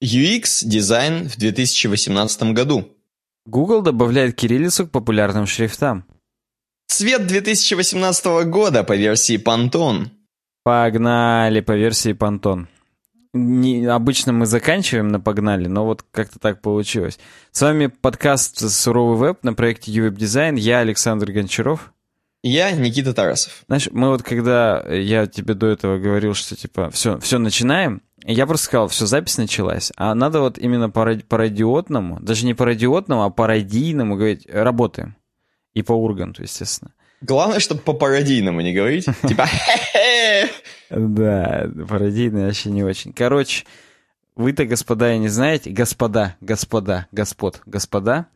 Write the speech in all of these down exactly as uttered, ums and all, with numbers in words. ю экс-дизайн в две тысячи восемнадцатом году. Google добавляет кириллицу к популярным шрифтам. Цвет две тысячи восемнадцатого года по версии Pantone. Погнали по версии Pantone. Не, обычно мы заканчиваем на «погнали», но вот как-то так получилось. С вами подкаст «Суровый веб» на проекте UXdesign. Я Александр Гончаров. Я Никита Тарасов. Знаешь, мы вот когда я тебе до этого говорил, что типа все, все начинаем, я просто сказал, все, запись началась. А надо вот именно пародиотному, даже не пародиотному, а пародийному говорить «работаем». И по Урганту, естественно. Главное, чтобы по пародийному не говорить. Типа... Да, пародийный вообще не очень. Короче, вы-то, господа, и не знаете. Господа, господа, господ, господа.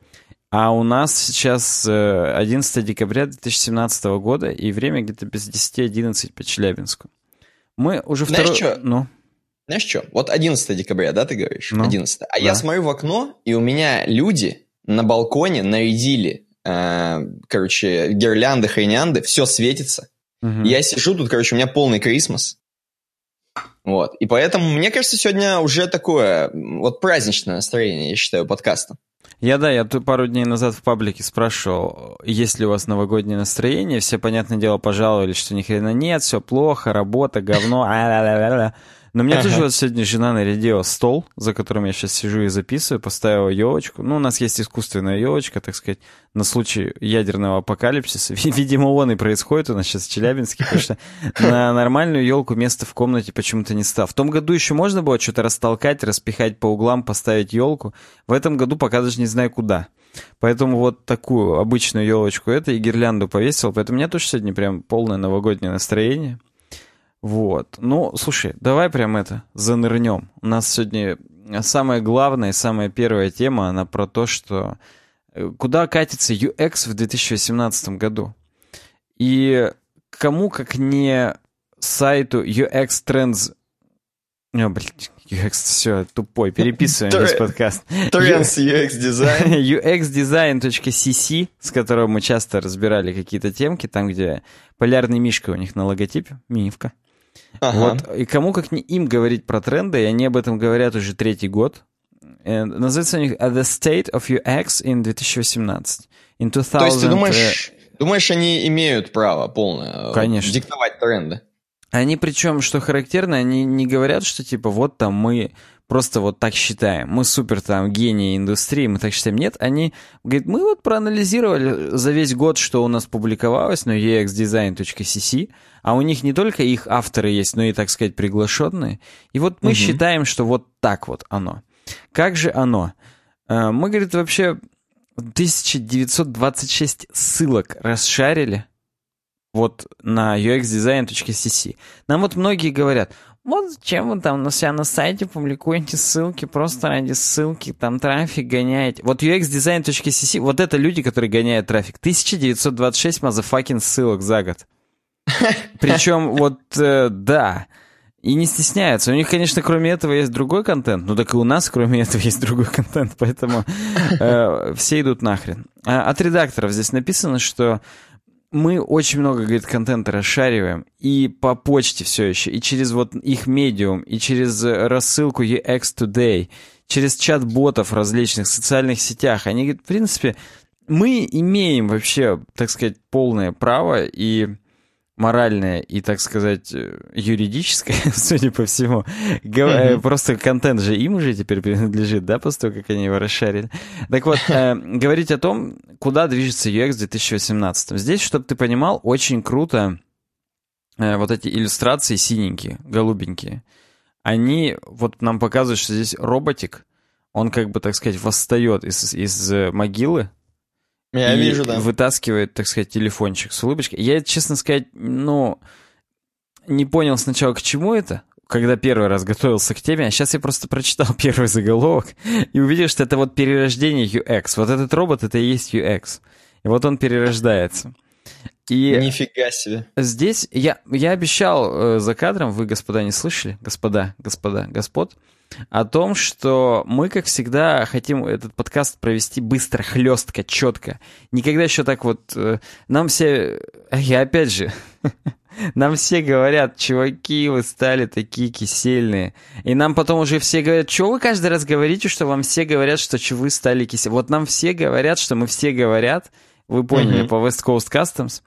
А у нас сейчас одиннадцатое декабря две тысячи семнадцатого года, и время где-то без десяти одиннадцать по Челябинску. Мы уже второй... Знаешь, что? Ну? Знаешь, что? Вот одиннадцатое декабря, да, ты говоришь? Ну? одиннадцатое. А да. Я смотрю в окно, и у меня люди на балконе нарядили, э, короче, гирлянды, хренянды, все светится. Угу. Я сижу тут, короче, у меня полный Крисмас. Вот. И поэтому, мне кажется, сегодня уже такое вот праздничное настроение, я считаю, подкаста. Я, да, я тут пару дней назад в паблике спрашивал, есть ли у вас новогоднее настроение. Все, понятное дело, пожаловали, что ни хрена нет, все плохо, работа, говно. Но меня тоже вот сегодня жена нарядила стол, за которым я сейчас сижу и записываю, поставила елочку. Ну, у нас есть искусственная елочка, так сказать, на случай ядерного апокалипсиса. Видимо, он и происходит у нас сейчас в Челябинске, потому что на нормальную елку место в комнате почему-то не стало. В том году еще можно было что-то растолкать, распихать по углам, поставить елку. В этом году пока даже не знаю куда. Поэтому вот такую обычную елочку это и гирлянду повесил. Поэтому у меня тоже сегодня прям полное новогоднее настроение. Вот. Ну, слушай, давай прям это, занырнем. У нас сегодня самая главная, самая первая тема, она про то, что куда катится ю экс в две тысячи восемнадцатом году. И кому, как не сайту ю экс трендс... О, блядь, ю экс, все, тупой, переписываем весь подкаст. Trends UXdesign. ю экс дизайн точка си си, с которого мы часто разбирали какие-то темки, там, где полярный мишка у них на логотипе, мифка. Ага. Вот. И кому как не им говорить про тренды, и они об этом говорят уже третий год. And, называется у них The State of ю экс in две тысячи восемнадцать. In две тысячи... То есть ты думаешь, думаешь, они имеют право полное Конечно. диктовать тренды? Они причем, что характерно, они не говорят, что типа вот там мы просто вот так считаем, мы супер там гении индустрии, мы так считаем. Нет, они говорят, мы вот проанализировали за весь год, что у нас публиковалось на ю экс дизайн точка си си, а у них не только их авторы есть, но и, так сказать, приглашенные. И вот мы угу. считаем, что вот так вот оно. Как же оно? Мы, говорит, вообще тысяча девятьсот двадцать шесть ссылок расшарили. Вот на ю экс дизайн точка си си. Нам вот многие говорят, вот зачем вы там на себя на сайте публикуете ссылки, просто ради ссылки, там трафик гоняете. Вот ю экс дизайн точка си си, вот это люди, которые гоняют трафик. тысяча девятьсот двадцать шесть мазафакин ссылок за год. Причем вот, э, да, и не стесняются. У них, конечно, кроме этого есть другой контент, ну так и у нас кроме этого есть другой контент, поэтому э, все идут нахрен. А, от редакторов здесь написано, что мы очень много, говорит, контента расшариваем, и по почте все еще, и через вот их медиум, и через рассылку ю экс тудэй, через чат-ботов в различных социальных сетях. Они говорят, в принципе, мы имеем вообще, так сказать, полное право и моральное, и, так сказать, юридическое, судя по всему. Mm-hmm. Просто контент же им уже теперь принадлежит, да, после того, как они его расшарили. Так вот, э, говорить о том, куда движется ю экс в две тысячи восемнадцатом. Здесь, чтобы ты понимал, очень круто э, вот эти иллюстрации синенькие, голубенькие. Они вот нам показывают, что здесь роботик, он как бы, так сказать, восстает из, из могилы. Я и вижу, да. Вытаскивает, так сказать, телефончик с улыбочкой. Я, честно сказать, ну, не понял сначала, к чему это, когда первый раз готовился к теме, а сейчас я просто прочитал первый заголовок и увидел, что это вот перерождение ю экс. Вот этот робот, это и есть ю экс. И вот он перерождается. И нифига себе. Здесь я, я обещал э, за кадром, вы, господа, не слышали, господа, господа, господ, о том, что мы, как всегда, хотим этот подкаст провести быстро, хлестко, четко. Никогда еще так вот... Э, нам все... Я опять же... Нам все говорят, чуваки, вы стали такие кисельные. И нам потом уже все говорят, что вы каждый раз говорите, что вам все говорят, что вы стали кисельные. Вот нам все говорят, что мы все говорят, вы поняли, mm-hmm. по West Coast Customs.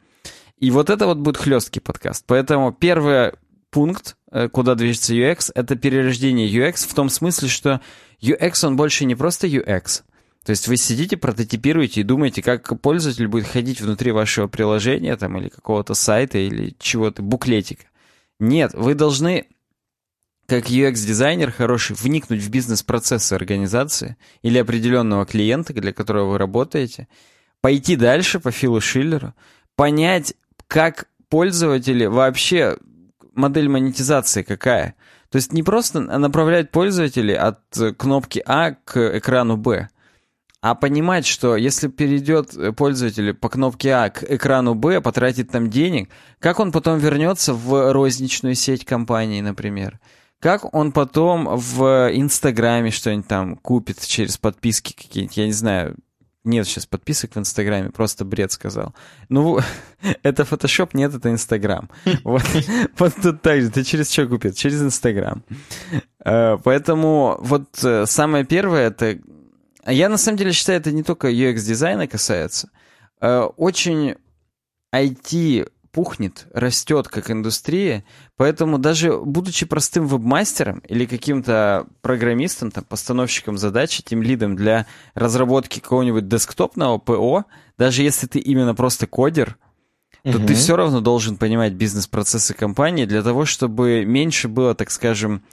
И вот это вот будет хлесткий подкаст. Поэтому первый пункт, куда движется ю экс, это перерождение ю экс в том смысле, что ю экс, он больше не просто ю экс. То есть вы сидите, прототипируете и думаете, как пользователь будет ходить внутри вашего приложения там, или какого-то сайта, или чего-то, буклетика. Нет, вы должны, как ю экс-дизайнер хороший, вникнуть в бизнес-процессы организации или определенного клиента, для которого вы работаете, пойти дальше по Филу Шиллеру, понять, как пользователи вообще, модель монетизации какая. То есть не просто направлять пользователей от кнопки А к экрану Б, а понимать, что если перейдет пользователь по кнопке А к экрану Б, потратит там денег, как он потом вернется в розничную сеть компании, например. Как он потом в Инстаграме что-нибудь там купит через подписки какие-нибудь, я не знаю. Нет сейчас подписок в Инстаграме, просто бред сказал. Ну, это Photoshop, нет, это Инстаграм. Вот тут так же, ты через что купил? Через Инстаграм. Поэтому вот самое первое, это... Я, на самом деле, считаю, это не только ю экс-дизайна касается. Очень ай ти пухнет, растет как индустрия, поэтому даже будучи простым вебмастером или каким-то программистом, там, постановщиком задачи, тимлидом для разработки какого-нибудь десктопного ПО, даже если ты именно просто кодер, то угу. ты все равно должен понимать бизнес-процессы компании для того, чтобы меньше было, так скажем,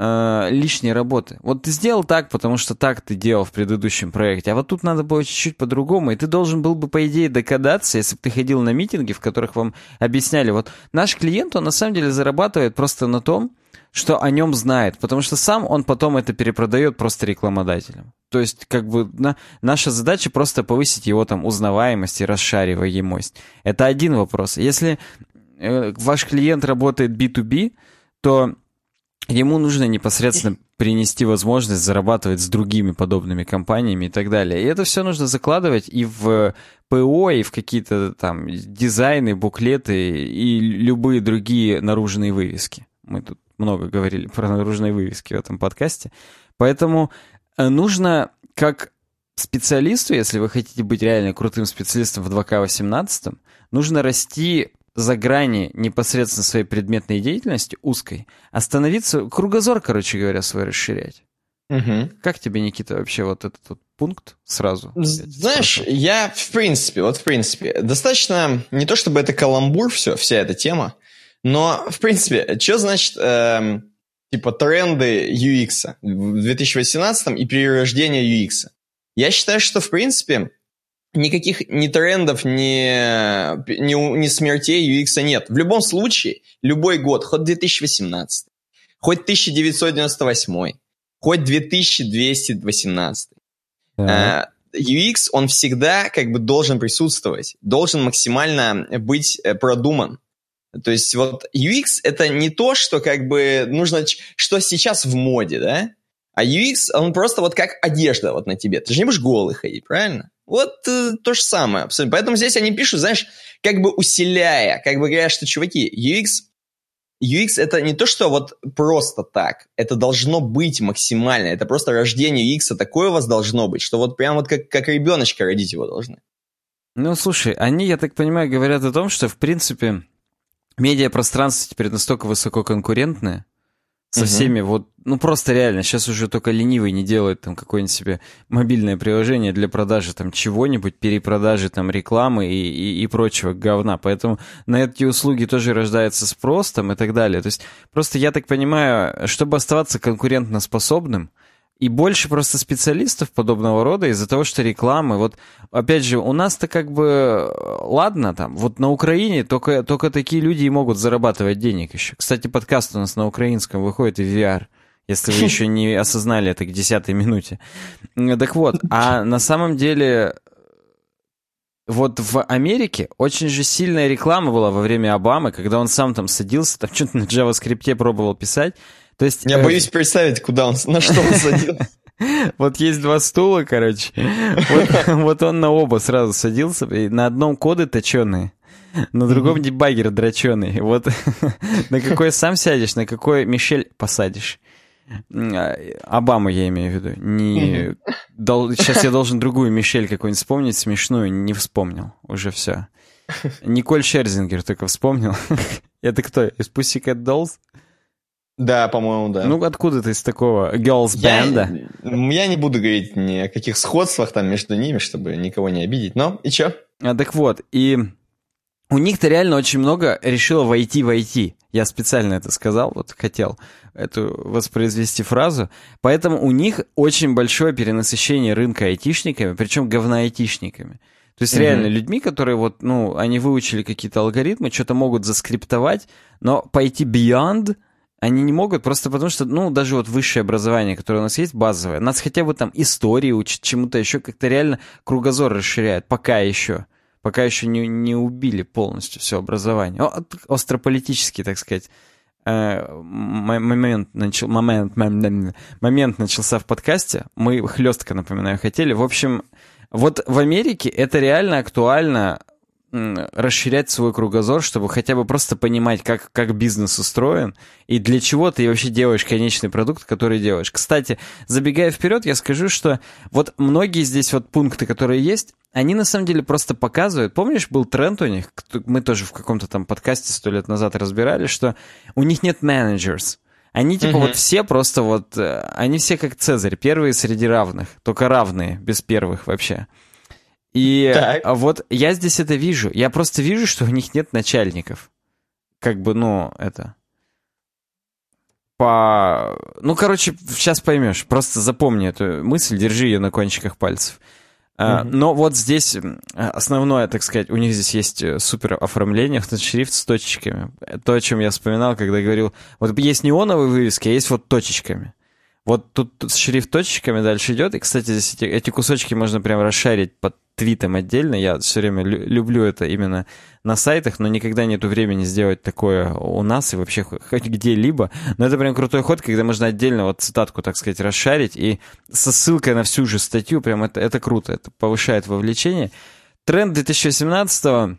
лишней работы. Вот ты сделал так, потому что так ты делал в предыдущем проекте, а вот тут надо было чуть-чуть по-другому, и ты должен был бы, по идее, догадаться, если бы ты ходил на митинги, в которых вам объясняли. Вот наш клиент, он на самом деле зарабатывает просто на том, что о нем знает, потому что сам он потом это перепродает просто рекламодателям. То есть, как бы, на... наша задача просто повысить его там узнаваемость и расшариваемость. Это один вопрос. Если э, ваш клиент работает би ту би, то ему нужно непосредственно принести возможность зарабатывать с другими подобными компаниями и так далее. И это все нужно закладывать и в ПО, и в какие-то там дизайны, буклеты и любые другие наружные вывески. Мы тут много говорили про наружные вывески в этом подкасте. Поэтому нужно как специалисту, если вы хотите быть реально крутым специалистом в два ка восемнадцать, нужно расти... за грани непосредственно своей предметной деятельности, узкой, остановиться, кругозор, короче говоря, свой расширять. Угу. Как тебе, Никита, вообще вот этот вот пункт сразу? Знаешь, спрошу. я в принципе, вот в принципе, достаточно, не то чтобы это каламбур все, вся эта тема, но в принципе, что значит эм, типа тренды ю экс в две тысячи восемнадцатом и перерождение ю экс? Я считаю, что в принципе... Никаких ни трендов, ни, ни, ни смертей ю экс нет. В любом случае, любой год, хоть две тысячи восемнадцатый, хоть тысяча девятьсот девяносто восьмой, хоть две тысячи двести восемнадцатый, uh-huh. ю экс, он всегда как бы должен присутствовать, должен максимально быть продуман. То есть вот ю экс это не то, что как бы нужно, что сейчас в моде, да? А ю экс, он просто вот как одежда вот на тебе. Ты же не будешь голый ходить, правильно? Вот э, то же самое абсолютно. Поэтому здесь они пишут, знаешь, как бы усиляя, как бы говоря, что, чуваки, ю экс, ю экс это не то, что вот просто так. Это должно быть максимально. Это просто рождение ю экс, такое у вас должно быть, что вот прям вот как, как ребеночка родить его должны. Ну, слушай, они, я так понимаю, говорят о том, что, в принципе, медиапространство теперь настолько высококонкурентное, со всеми, угу. вот, ну просто реально, сейчас уже только ленивый не делает там какое-нибудь себе мобильное приложение для продажи там чего-нибудь, перепродажи там рекламы и, и, и прочего говна, поэтому на эти услуги тоже рождается спрос там и так далее, то есть просто я так понимаю, чтобы оставаться конкурентоспособным, и больше просто специалистов подобного рода из-за того, что рекламы, вот, опять же, у нас-то как бы, ладно, там, вот на Украине только, только такие люди и могут зарабатывать денег еще. Кстати, подкаст у нас на украинском выходит и в ви ар, если вы еще не осознали это к десятой минуте. Так вот, а на самом деле... Вот в Америке очень же сильная реклама была во время Обамы, когда он сам там садился, там что-то на JavaScript пробовал писать. То есть, я э... боюсь представить, куда он, на что он садился. Вот есть два стула, короче. Вот он на оба сразу садился. На одном коды точеные, на другом дебаггер дроченый. Вот на какой сам сядешь, на какой Мишель посадишь. Обаму я имею в виду. Не... Дол... Сейчас я должен другую Мишель какую-нибудь вспомнить, смешную, не вспомнил, уже все. Николь Шерзингер только вспомнил. Это кто? Из Pussycat Dolls? Да, по-моему, да. Ну, откуда ты из такого гёрлс-бэнда? Я, я не буду говорить ни о каких сходствах там между ними, чтобы никого не обидеть, но и чё? А, так вот, и... У них-то реально очень много решило войти в ай ти. Я специально это сказал, вот хотел эту воспроизвести фразу. Поэтому у них очень большое перенасыщение рынка айтишниками, причем говно-айтишниками. То есть mm-hmm. реально людьми, которые вот, ну, они выучили какие-то алгоритмы, что-то могут заскриптовать, но пойти beyond они не могут, просто потому что, ну, даже вот высшее образование, которое у нас есть, базовое, нас хотя бы там истории учат, чему-то еще как-то реально кругозор расширяет, пока еще. Пока еще не, не убили полностью все образование. О, острополитический, так сказать, э, момент, начал, момент, момент начался в подкасте. Мы хлестко, напоминаю, хотели. В общем, вот в Америке это реально актуально расширять свой кругозор, чтобы хотя бы просто понимать, как, как бизнес устроен и для чего ты вообще делаешь конечный продукт, который делаешь. Кстати, забегая вперед, я скажу, что вот многие здесь вот пункты, которые есть, они на самом деле просто показывают. Помнишь, был тренд у них, мы тоже в каком-то там подкасте сто лет назад разбирали, что у них нет менеджерс. Они типа mm-hmm. вот все просто вот, они все как Цезарь, первые среди равных, только равные, без первых вообще. И так. Вот я здесь это вижу. Я просто вижу, что у них нет начальников. Как бы, ну, это... По... Ну, короче, сейчас поймешь. Просто запомни эту мысль, держи ее на кончиках пальцев. Mm-hmm. Но вот здесь основное, так сказать, у них здесь есть супер оформление, шрифт с точечками. То, о чем я вспоминал, когда говорил... Вот есть неоновые вывески, а есть вот точечками. Вот тут, тут шрифт точечками дальше идет. И, кстати, здесь эти, эти кусочки можно прям расшарить под твитом отдельно. Я все время лю- люблю это именно на сайтах, но никогда нету времени сделать такое у нас и вообще хоть где-либо. Но это прям крутой ход, когда можно отдельно вот цитатку, так сказать, расшарить и со ссылкой на всю же статью. Прям это, это круто, это повышает вовлечение. Тренд две тысячи восемнадцатого,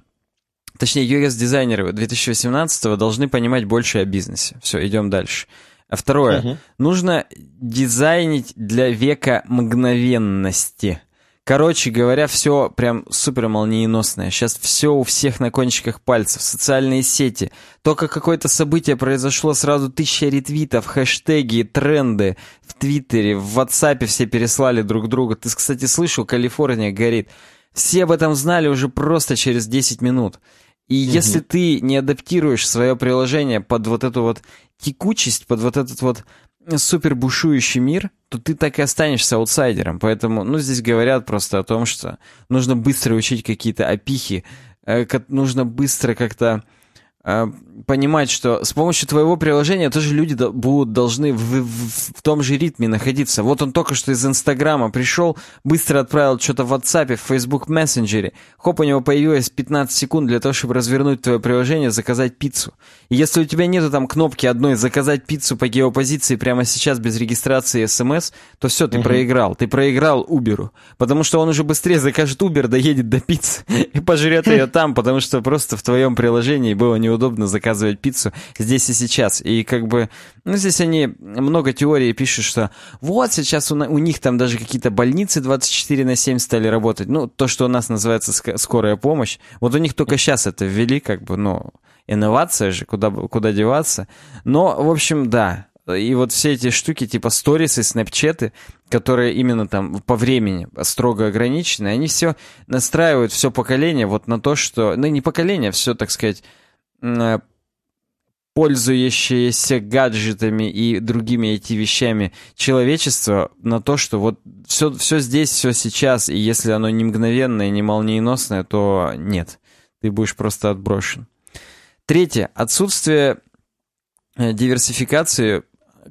точнее, ю экс-дизайнеры две тысячи восемнадцатого должны понимать больше о бизнесе. Все, идем дальше. Второе. Uh-huh. Нужно дизайнить для века мгновенности. Короче говоря, все прям супер молниеносное. Сейчас все у всех на кончиках пальцев. Социальные сети. Только какое-то событие произошло, сразу тысяча ретвитов, хэштеги, тренды в Твиттере, в WhatsApp все переслали друг друга. Ты, кстати, слышал, Калифорния горит. Все об этом знали уже просто через десять минут. И mm-hmm. если ты не адаптируешь свое приложение под вот эту вот текучесть, под вот этот вот супер бушующий мир, то ты так и останешься аутсайдером. Поэтому, ну, здесь говорят просто о том, что нужно быстро учить какие-то опихи, э, как, нужно быстро как-то э, понимать, что с помощью твоего приложения тоже люди до- будут должны в, в, в том же ритме находиться. Вот он только что из Инстаграма пришел, быстро отправил что-то в WhatsApp, в Facebook Messenger. Хоп, у него появилось пятнадцать секунд для того, чтобы развернуть твое приложение, заказать пиццу. И если у тебя нету там кнопки одной «заказать пиццу по геопозиции прямо сейчас без регистрации и смс», то все, ты mm-hmm. проиграл. Ты проиграл Uber, потому что он уже быстрее закажет Uber, доедет до пиццы и пожрет ее там, потому что просто в твоем приложении было неудобно заказывать пиццу здесь и сейчас. И как бы, ну, здесь они много теории пишут, что вот сейчас у, на, у них там даже какие-то больницы двадцать четыре на семь стали работать. Ну, то, что у нас называется ск- скорая помощь. Вот у них только сейчас это ввели, как бы, ну, инновация же, куда, куда деваться. Но, в общем, да. И вот все эти штуки типа сторисы, снэпчаты, которые именно там по времени строго ограничены, они все настраивают все поколение вот на то, что... Ну, не поколение, все, так сказать... пользующиеся гаджетами и другими ай ти-вещами человечество на то, что вот все, все здесь, все сейчас, и если оно не мгновенное, не молниеносное, то нет, ты будешь просто отброшен. Третье. Отсутствие диверсификации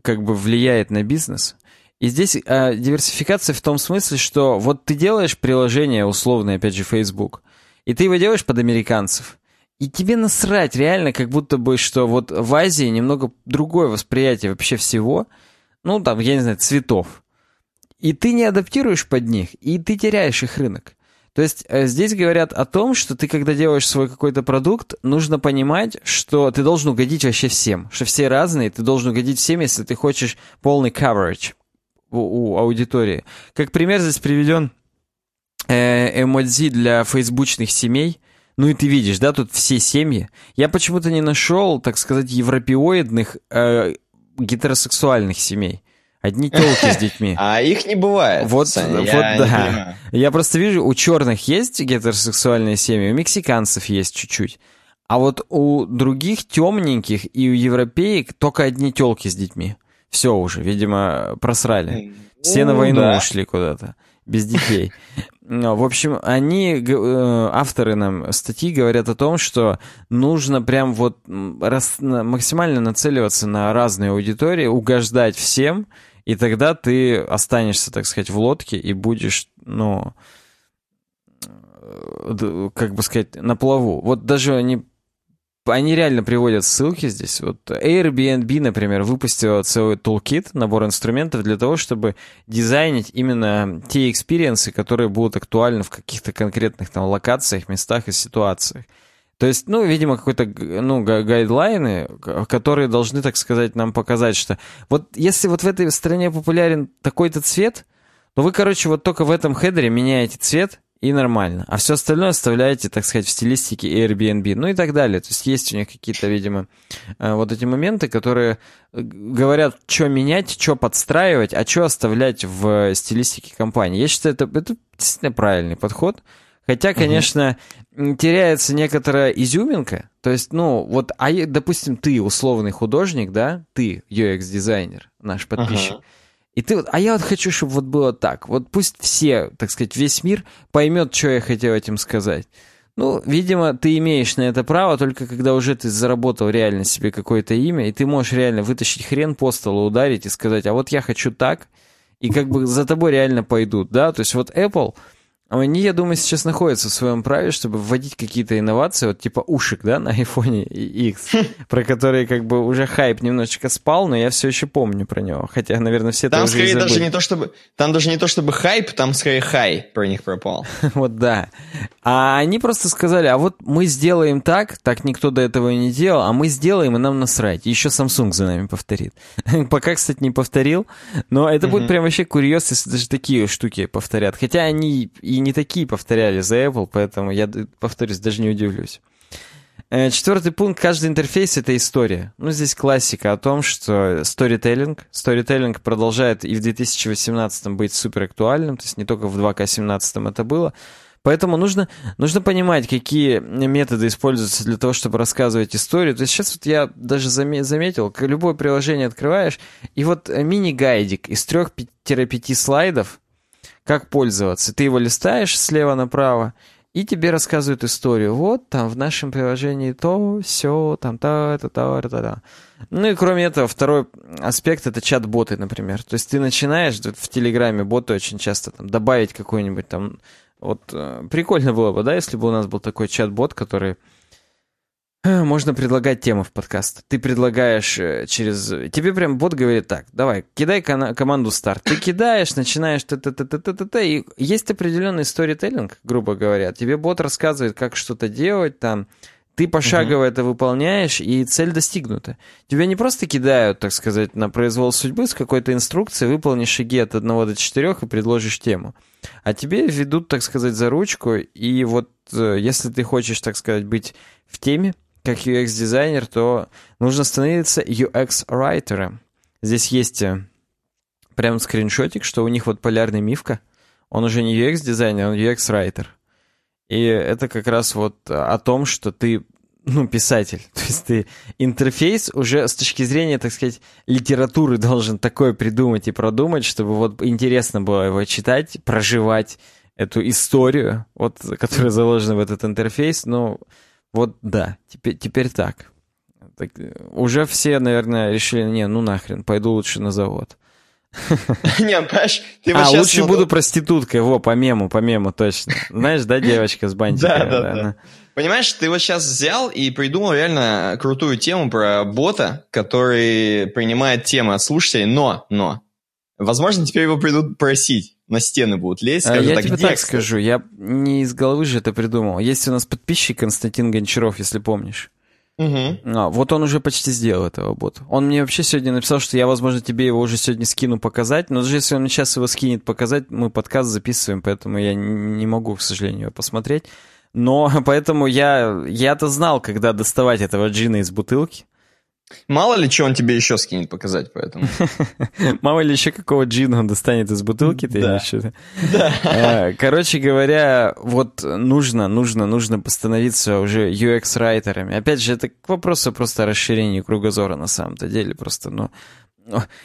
как бы влияет на бизнес. И здесь э, диверсификация в том смысле, что вот ты делаешь приложение условное, опять же, Facebook, и ты его делаешь под американцев, и тебе насрать реально, как будто бы, что вот в Азии немного другое восприятие вообще всего, ну, там, я не знаю, цветов. И ты не адаптируешь под них, и ты теряешь их рынок. То есть здесь говорят о том, что ты, когда делаешь свой какой-то продукт, нужно понимать, что ты должен угодить вообще всем, что все разные, ты должен угодить всем, если ты хочешь полный coverage у, у аудитории. Как пример здесь приведен э, эмодзи для фейсбучных семей. Ну и ты видишь, да, тут все семьи. Я почему-то не нашел, так сказать, европеоидных э, гетеросексуальных семей. Одни телки с детьми. А их не бывает. Вот, Саня, вот я да. Я просто вижу, у черных есть гетеросексуальные семьи, у мексиканцев есть чуть-чуть. А вот у других темненьких и у европеек только одни телки с детьми. Все уже, видимо, просрали. Все ну, на войну да. ушли куда-то, без детей. В общем, они, авторы нам статьи, говорят о том, что нужно прям вот рас, максимально нацеливаться на разные аудитории, угождать всем, и тогда ты останешься, так сказать, в лодке и будешь, ну, как бы сказать, на плаву. Вот даже они, они реально приводят ссылки здесь. Вот Airbnb, например, выпустила целый toolkit, набор инструментов для того, чтобы дизайнить именно те экспириенсы, которые будут актуальны в каких-то конкретных там локациях, местах и ситуациях. То есть, ну, видимо, какой-то, ну, гайдлайны, которые должны, так сказать, нам показать, что вот если вот в этой стране популярен такой-то цвет, то вы, короче, вот только в этом хедере меняете цвет, и нормально. А все остальное оставляете, так сказать, в стилистике Airbnb, ну и так далее. То есть есть у них какие-то, видимо, вот эти моменты, которые говорят, что менять, что подстраивать, а что оставлять в стилистике компании. Я считаю, это, это действительно правильный подход. Хотя, конечно, угу. теряется некоторая изюминка. То есть, ну, вот, а, допустим, ты условный художник, да, ты ю экс-дизайнер, наш подписчик, ага. И ты вот, а я вот хочу, чтобы вот было так. Вот пусть все, так сказать, весь мир поймет, что я хотел этим сказать. Ну, видимо, ты имеешь на это право, только когда уже ты заработал реально себе какое-то имя, и ты можешь реально вытащить хрен по столу, ударить и сказать, а вот я хочу так, и как бы за тобой реально пойдут, да? То есть вот Apple, они, я думаю, сейчас находятся в своем праве, чтобы вводить какие-то инновации, вот типа ушек, да, на iPhone X, про которые как бы уже хайп немножечко спал, но я все еще помню про него, хотя, наверное, все там это уже и забыли. Даже не то, чтобы, там даже не то, чтобы хайп, там скорее хай про них пропал. Вот да. А они просто сказали, а вот мы сделаем так, так никто до этого не делал, а мы сделаем, и нам насрать. Еще Samsung за нами повторит. Пока, кстати, не повторил, но это будет прям вообще курьез, если даже такие штуки повторят. Хотя они и И не такие повторяли за Apple, поэтому я, повторюсь, даже не удивлюсь. Четвертый пункт. Каждый интерфейс — это история. Ну, здесь классика о том, что storytelling. Storytelling продолжает и в две тысячи восемнадцатом быть супер актуальным, то есть не только в две тысячи семнадцатом это было. Поэтому нужно, нужно понимать, какие методы используются для того, чтобы рассказывать историю. То есть сейчас вот я даже заметил, любое приложение открываешь, и вот мини-гайдик из трех-пяти слайдов, как пользоваться. Ты его листаешь слева направо, и тебе рассказывают историю. Вот там в нашем приложении то, все, там та-та-та-та-та. Ну и кроме этого, второй аспект — это чат-боты, например. То есть ты начинаешь в Телеграме боты очень часто там, добавить какой-нибудь там... Вот прикольно было бы, да, если бы у нас был такой чат-бот, который... Можно предлагать темы в подкаст. Ты предлагаешь через... Тебе прям бот говорит так, давай, кидай кон- команду старт. Ты кидаешь, начинаешь... Т-т-т-т-т-т, и есть определенный сторителлинг, грубо говоря. Тебе бот рассказывает, как что-то делать там. Ты пошагово uh-huh. это выполняешь, и цель достигнута. Тебя не просто кидают, так сказать, на произвол судьбы с какой-то инструкцией, выполнишь шаги от одного до четырех и предложишь тему. А тебе ведут, так сказать, за ручку, и вот если ты хочешь, так сказать, быть в теме, как ю экс-дизайнер, то нужно становиться ю экс-райтером. Здесь есть прям скриншотик, что у них вот полярный мифка. Он уже не ю экс-дизайнер, он ю экс-райтер. И это как раз вот о том, что ты, ну, писатель. То есть ты интерфейс уже с точки зрения, так сказать, литературы должен такое придумать и продумать, чтобы вот интересно было его читать, проживать эту историю, вот, которая заложена в этот интерфейс, но... Вот да, теперь, теперь так. так. Уже все, наверное, решили, не, ну нахрен, пойду лучше на завод. Не, понимаешь, ты его сейчас... А, лучше буду проституткой, во, по мему, по мему, точно. Знаешь, да, девочка с бантиками? Да, да, да. Понимаешь, ты его сейчас взял и придумал реально крутую тему про бота, который принимает темы от слушателей, но, но, возможно, теперь его придут просить. На стены будут лезть, скажу, а так, я тебе так кстати? скажу, я не из головы же это придумал. Есть у нас подписчик Константин Гончаров, если помнишь. Угу. А, вот он уже почти сделал этого бота. Он мне вообще сегодня написал, что я, возможно, тебе его уже сегодня скину показать, но даже если он сейчас его скинет показать, мы подкаст записываем, поэтому я не могу, к сожалению, посмотреть. Но поэтому я, я-то знал, когда доставать этого джина из бутылки. Мало ли, что он тебе еще скинет показать, поэтому. Мало ли, еще какого джина он достанет из бутылки, ты или что-то. Да. Короче говоря, вот нужно, нужно, нужно становиться уже ю экс-райтерами. Опять же, это к вопросу просто о расширении кругозора на самом-то деле. Просто, ну...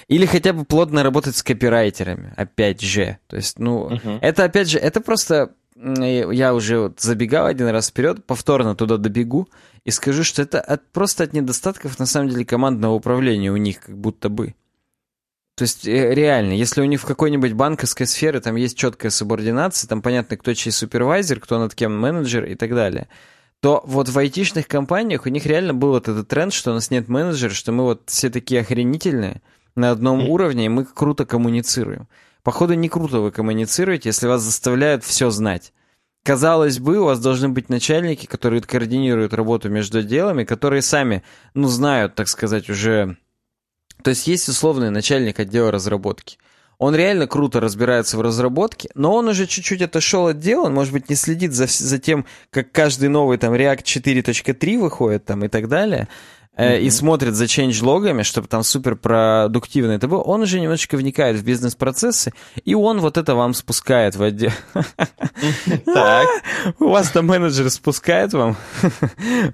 Или хотя бы плотно работать с копирайтерами, опять же. То есть, ну, угу. это опять же, это просто... Я уже вот забегал один раз вперед, повторно туда добегу и скажу, что это от, просто от недостатков, на самом деле, командного управления у них как будто бы. То есть реально, если у них в какой-нибудь банковской сфере там есть четкая субординация, там понятно, кто чей супервайзер, кто над кем менеджер и так далее, то вот в айтишных компаниях у них реально был вот этот тренд, что у нас нет менеджера, что мы вот все такие охренительные на одном уровне, и мы круто коммуницируем. Походу, не круто вы коммуницируете, если вас заставляют все знать. Казалось бы, у вас должны быть начальники, которые координируют работу между отделами, которые сами, ну, знают, так сказать, уже... То есть есть условный начальник отдела разработки. Он реально круто разбирается в разработке, но он уже чуть-чуть отошел от дела, он, может быть, не следит за, за тем, как каждый новый там реакт четыре точка три выходит там и так далее... Mm-hmm. И смотрит за чейндж-логами, чтобы там суперпродуктивно это было, он уже немножечко вникает в бизнес-процессы, и он вот это вам спускает в отдел. Так. У вас там менеджер спускает вам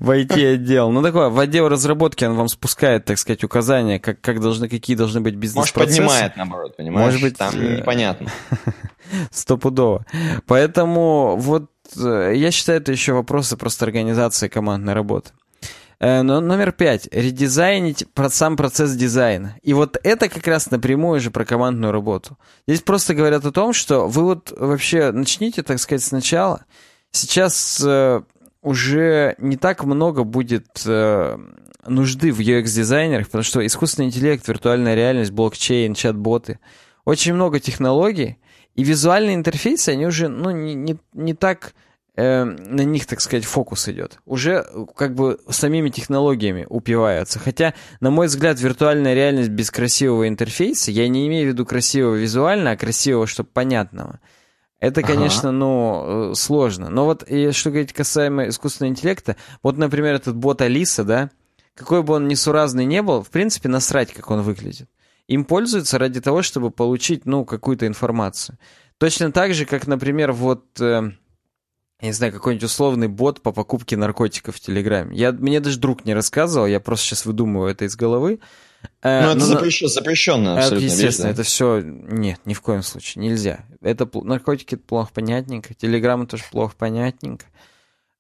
в ай ти-отдел. Ну, такое, в отдел разработки он вам спускает, так сказать, указания, как, как должны, какие должны быть бизнес-процессы. Может, поднимает, наоборот, понимаешь? Может быть, там непонятно. Стопудово. Поэтому вот я считаю, это еще вопросы просто организации командной работы. Но номер пять. Редизайнить сам процесс дизайна. И вот это как раз напрямую же про командную работу. Здесь просто говорят о том, что вы вот вообще начните, так сказать, сначала. Сейчас э, уже не так много будет э, нужды в ю экс-дизайнерах, потому что искусственный интеллект, виртуальная реальность, блокчейн, чат-боты. Очень много технологий. И визуальные интерфейсы, они уже ну, не, не, не так... на них, так сказать, фокус идет. Уже как бы самими технологиями упиваются. Хотя, на мой взгляд, виртуальная реальность без красивого интерфейса, я не имею в виду красивого визуально, а красивого, чтобы понятного. Это, конечно, ага. ну, сложно. Но вот, и, что говорить касаемо искусственного интеллекта, вот, например, этот бот Алиса, да, какой бы он несуразный не был, в принципе, насрать, как он выглядит. Им пользуются ради того, чтобы получить, ну, какую-то информацию. Точно так же, как, например, вот... я не знаю, какой-нибудь условный бот по покупке наркотиков в Телеграме. Я, мне даже друг не рассказывал, я просто сейчас выдумываю это из головы. Но э, это но, запрещено, запрещенная абсолютно вещь. Естественно, да? Это все... Нет, ни в коем случае, нельзя. Это, наркотики это плохо понятненько, Телеграм тоже плохо понятненько.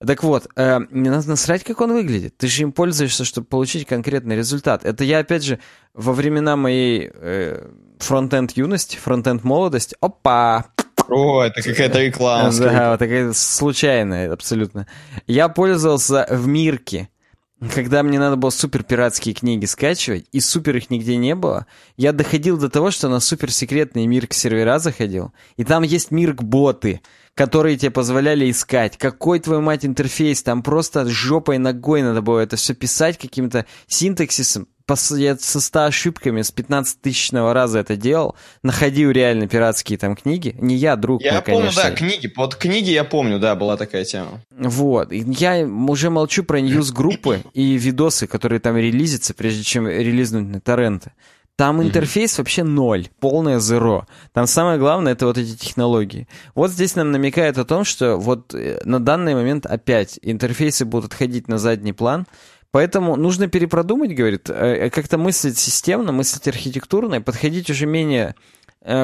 Так вот, э, не надо насрать, как он выглядит. Ты же им пользуешься, чтобы получить конкретный результат. Это я, опять же, во времена моей э, фронт-энд юности, фронт-энд молодости, опа! О, это какая-то реклама. Да, вот такая случайная абсолютно. Я пользовался в Мирке, когда мне надо было супер пиратские книги скачивать, и супер их нигде не было. Я доходил до того, что на суперсекретные Мирк-сервера заходил, и там есть Мирк-боты, которые тебе позволяли искать. Какой, твою мать, интерфейс? Там просто жопой ногой надо было это все писать каким-то синтаксисом. Я со ста ошибками с пятнадцатитысячного раза это делал, находил реально пиратские там книги. Не я, друг я мой, помню, конечно. Я помню, да, книги. Под книги я помню, да, была такая тема. Вот. Я уже молчу про ньюс-группы и видосы, которые там релизятся, прежде чем релизнуть на торренты. Там интерфейс вообще ноль, полное зеро. Там самое главное — это вот эти технологии. Вот здесь нам намекает о том, что вот на данный момент опять интерфейсы будут отходить на задний план. Поэтому нужно перепродумать, говорит, как-то мыслить системно, мыслить архитектурно и подходить уже менее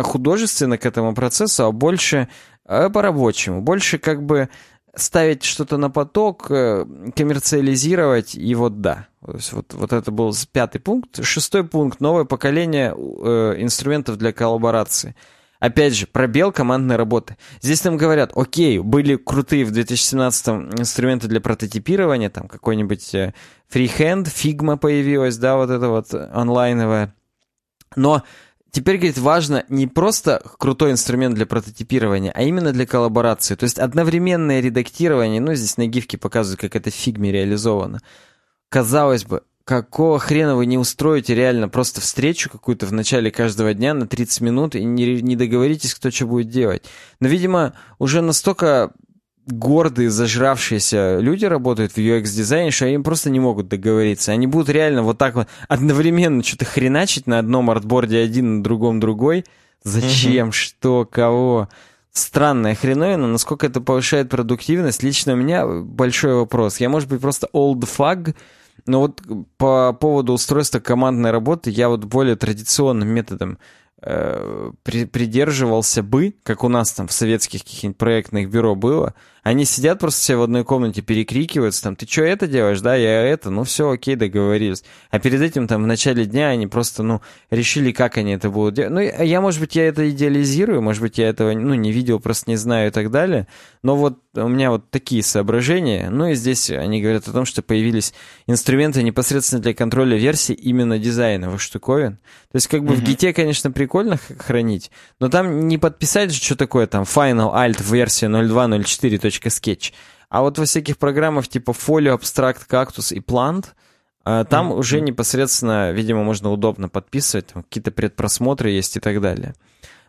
художественно к этому процессу, а больше по-рабочему, больше как бы ставить что-то на поток, коммерциализировать, и вот да. То есть вот, вот это был пятый пункт. Шестой пункт. Новое поколение инструментов для коллаборации. Опять же, пробел командной работы. Здесь нам говорят, окей, были крутые в две тысячи семнадцатом инструменты для прототипирования, там какой-нибудь фрихенд, Figma появилась, да, вот это вот онлайновая. Но... Теперь, говорит, важно не просто крутой инструмент для прототипирования, а именно для коллаборации. То есть одновременное редактирование, ну, здесь на гифке показывают, как это в Фигме реализовано. Казалось бы, какого хрена вы не устроите реально просто встречу какую-то в начале каждого дня на тридцать минут и не, не договоритесь, кто что будет делать. Но, видимо, уже настолько гордые, зажравшиеся люди работают в ю экс-дизайне, что им просто не могут договориться. Они будут реально вот так вот одновременно что-то хреначить, на одном артборде один, на другом другой. Зачем? Mm-hmm. Что? Кого? Странная хреновина. Насколько это повышает продуктивность? Лично у меня большой вопрос. Я, может быть, просто old fag, но вот по поводу устройства командной работы я вот более традиционным методом придерживался бы, как у нас там в советских каких-нибудь проектных бюро было. Они сидят просто все в одной комнате, перекрикиваются, там, ты что это делаешь, да, я это, ну все, окей, договорились. А перед этим там в начале дня они просто, ну, решили, как они это будут делать. Ну, я, может быть, я это идеализирую, может быть, я этого, ну, не видел, просто не знаю и так далее, но вот у меня вот такие соображения. Ну, и здесь они говорят о том, что появились инструменты непосредственно для контроля версий именно дизайновых штуковин. То есть, как бы mm-hmm. в гите, конечно, прикольно хранить, но там не подписать же, что такое там Final Alt версия ноль два ноль четыре.sketch, а вот во всяких программах типа Folio, Abstract, Cactus и Plant там mm-hmm. уже непосредственно, видимо, можно удобно подписывать, там какие-то предпросмотры есть и так далее.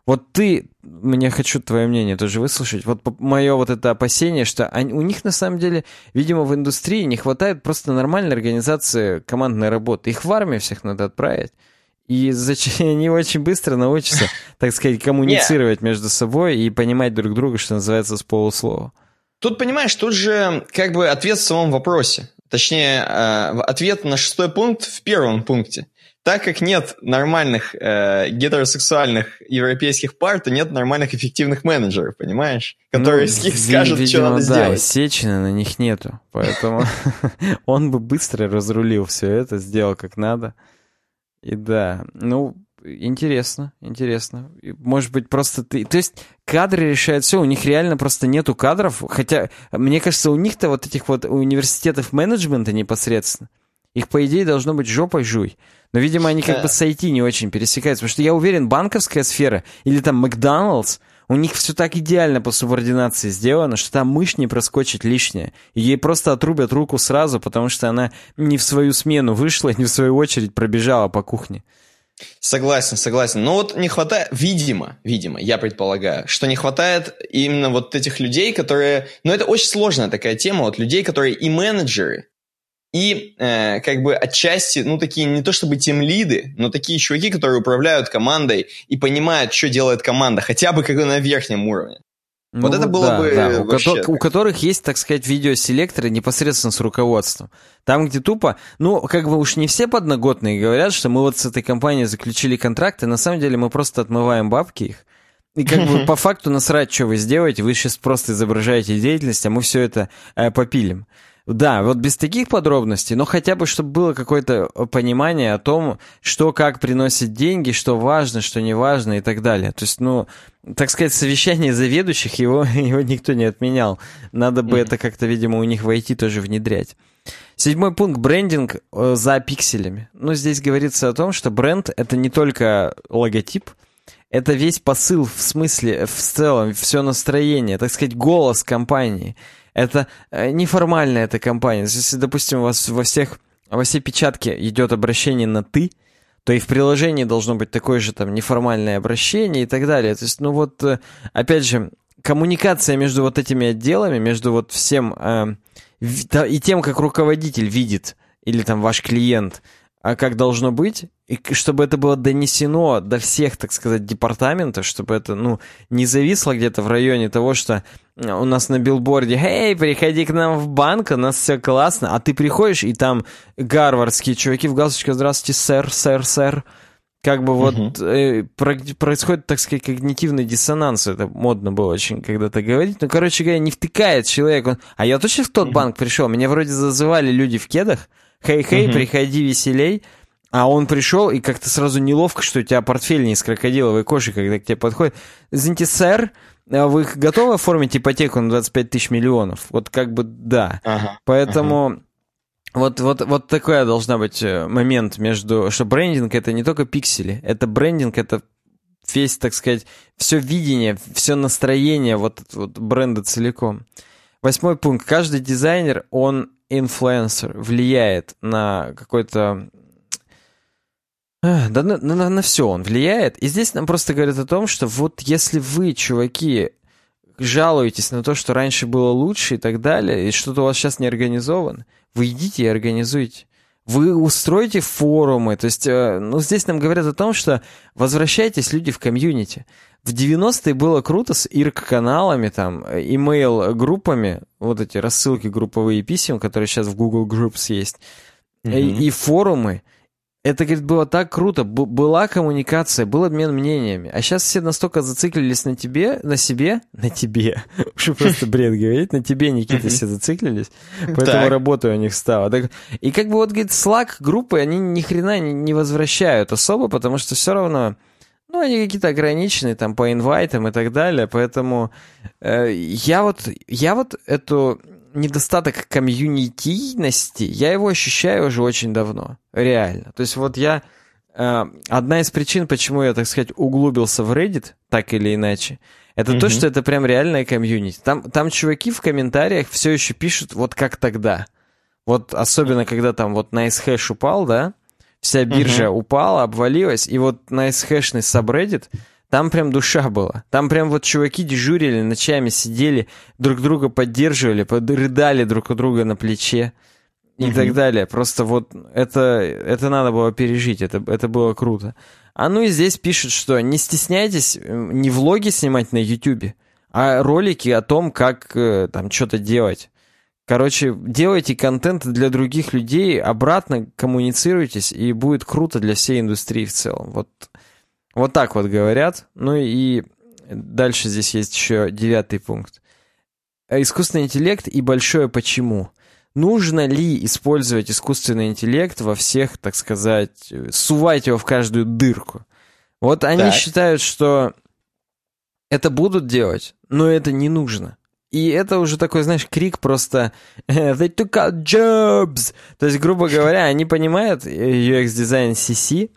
Вот ты, мне хочу твое мнение тоже выслушать, вот мое вот это опасение, что они, у них на самом деле, видимо, в индустрии не хватает просто нормальной организации командной работы, их в армию всех надо отправить. И зачем они очень быстро научатся, так сказать, коммуницировать между собой и понимать друг друга, что называется, с полуслова. Тут, понимаешь, тут же как бы ответ в самом вопросе. Точнее, ответ на шестой пункт в первом пункте. Так как нет нормальных э, гетеросексуальных европейских пар, то нет нормальных эффективных менеджеров, понимаешь? Которые ну, скажут, видимо, что надо да, сделать. Да, Сечина на них нету, поэтому он бы быстро разрулил все это, сделал как надо. И да, ну, интересно, интересно. Может быть, просто ты... То есть кадры решают все, у них реально просто нету кадров, хотя, мне кажется, у них-то вот этих вот университетов менеджмента непосредственно, их, по идее, должно быть жопой жуй. Но, видимо, они как бы с ай ти не очень пересекаются, потому что, я уверен, банковская сфера или там Макдоналдс, у них все так идеально по субординации сделано, что там мышь не проскочит лишнее. И ей просто отрубят руку сразу, потому что она не в свою смену вышла, не в свою очередь пробежала по кухне. Согласен, согласен. Но вот не хватает, видимо, видимо, я предполагаю, что не хватает именно вот этих людей, которые... Ну, это очень сложная такая тема, вот людей, которые и менеджеры, и э, как бы отчасти, ну, такие не то чтобы тимлиды, но такие чуваки, которые управляют командой и понимают, что делает команда, хотя бы как на верхнем уровне. Ну, вот это было да, бы да. Вообще... У, ко- у которых есть, так сказать, видеоселекторы непосредственно с руководством. Там, где тупо, ну, как бы уж не все подноготные говорят, что мы вот с этой компанией заключили контракты, на самом деле мы просто отмываем бабки их. И как бы по факту насрать, что вы сделаете, вы сейчас просто изображаете деятельность, а мы все это э, попилим. Да, вот без таких подробностей, но хотя бы, чтобы было какое-то понимание о том, что как приносит деньги, что важно, что не важно и так далее. То есть, ну, так сказать, совещание заведующих, его, его никто не отменял. Надо бы mm-hmm. это как-то, видимо, у них войти, тоже внедрять. Седьмой пункт – брендинг за пикселями. Ну, здесь говорится о том, что бренд – это не только логотип, это весь посыл, в смысле, в целом, все настроение, так сказать, голос компании. Это неформальная эта компания. Если, допустим, у вас во всех, во все печатки идет обращение на «ты», то и в приложении должно быть такое же там неформальное обращение и так далее. То есть, ну вот, опять же, коммуникация между вот этими отделами, между вот всем э, и тем, как руководитель видит, или там ваш клиент, а как должно быть, и чтобы это было донесено до всех, так сказать, департаментов, чтобы это, ну, не зависло где-то в районе того, что... У нас на билборде «Эй, приходи к нам в банк, у нас все классно», а ты приходишь, и там гарвардские чуваки в галстучке «Здравствуйте, сэр, сэр, сэр». Как бы вот uh-huh. э, происходит, так сказать, когнитивный диссонанс. Это модно было очень когда-то говорить. Ну, короче говоря, не втыкает человек. Он... А я точно в тот uh-huh. банк пришел. Меня вроде зазывали люди в кедах. Хей-хей, uh-huh. приходи веселей. А он пришел, и как-то сразу неловко, что у тебя портфель не из крокодиловой кожи, когда к тебе подходит. Извините, сэр, вы готовы оформить ипотеку на двадцать пять тысяч миллионов? Вот как бы да. Ага, Поэтому ага. вот, вот, вот такой должна быть момент между... Что брендинг — это не только пиксели, это брендинг, это весь, так сказать, все видение, все настроение вот, вот бренда целиком. Восьмой пункт. Каждый дизайнер, он инфлюенсер, влияет на какой-то... Да на, на, на все он влияет. И здесь нам просто говорят о том, что вот если вы, чуваки, жалуетесь на то, что раньше было лучше и так далее, и что-то у вас сейчас не организовано, вы идите и организуйте. Вы устроите форумы. То есть, ну, здесь нам говорят о том, что возвращайтесь, люди, в комьюнити. В девяностые было круто с ирк-каналами, там, имейл-группами, вот эти рассылки групповые писем, которые сейчас в Google Groups есть, mm-hmm. и, и форумы. Это, говорит, было так круто, Б- была коммуникация, был обмен мнениями. А сейчас все настолько зациклились на тебе, на себе, на тебе, уже просто бред говорить, на тебе, Никита, все зациклились, поэтому работа у них стала. И как бы вот, говорит, Slack-группы, они ни хрена не возвращают особо, потому что все равно, ну, они какие-то ограниченные, там, по инвайтам и так далее, поэтому я вот, я вот эту... недостаток комьюнитийности, я его ощущаю уже очень давно, реально. То есть вот я... Э, одна из причин, почему я, так сказать, углубился в Reddit, так или иначе, это mm-hmm. то, что это прям реальная комьюнити. Там, там чуваки в комментариях все еще пишут вот как тогда. Вот особенно, mm-hmm. когда там вот NiceHash упал, да? Вся биржа mm-hmm. упала, обвалилась, и вот NiceHashный subreddit... Там прям душа была. Там прям вот чуваки дежурили, ночами сидели, друг друга поддерживали, рыдали друг у друга на плече и mm-hmm. так далее. Просто вот это, это надо было пережить, это, это было круто. А ну и здесь пишут, что не стесняйтесь не влоги снимать на YouTube, а ролики о том, как там что-то делать. Короче, делайте контент для других людей, обратно коммуницируйтесь, и будет круто для всей индустрии в целом. Вот... Вот так вот говорят. Ну и дальше здесь есть еще девятый пункт. Искусственный интеллект и большое почему. Нужно ли использовать искусственный интеллект во всех, так сказать, сувать его в каждую дырку? Вот они так считают, что это будут делать, но это не нужно. И это уже такой, знаешь, крик просто «They took out jobs!» То есть, грубо говоря, они понимают ю экс дизайн точка си си,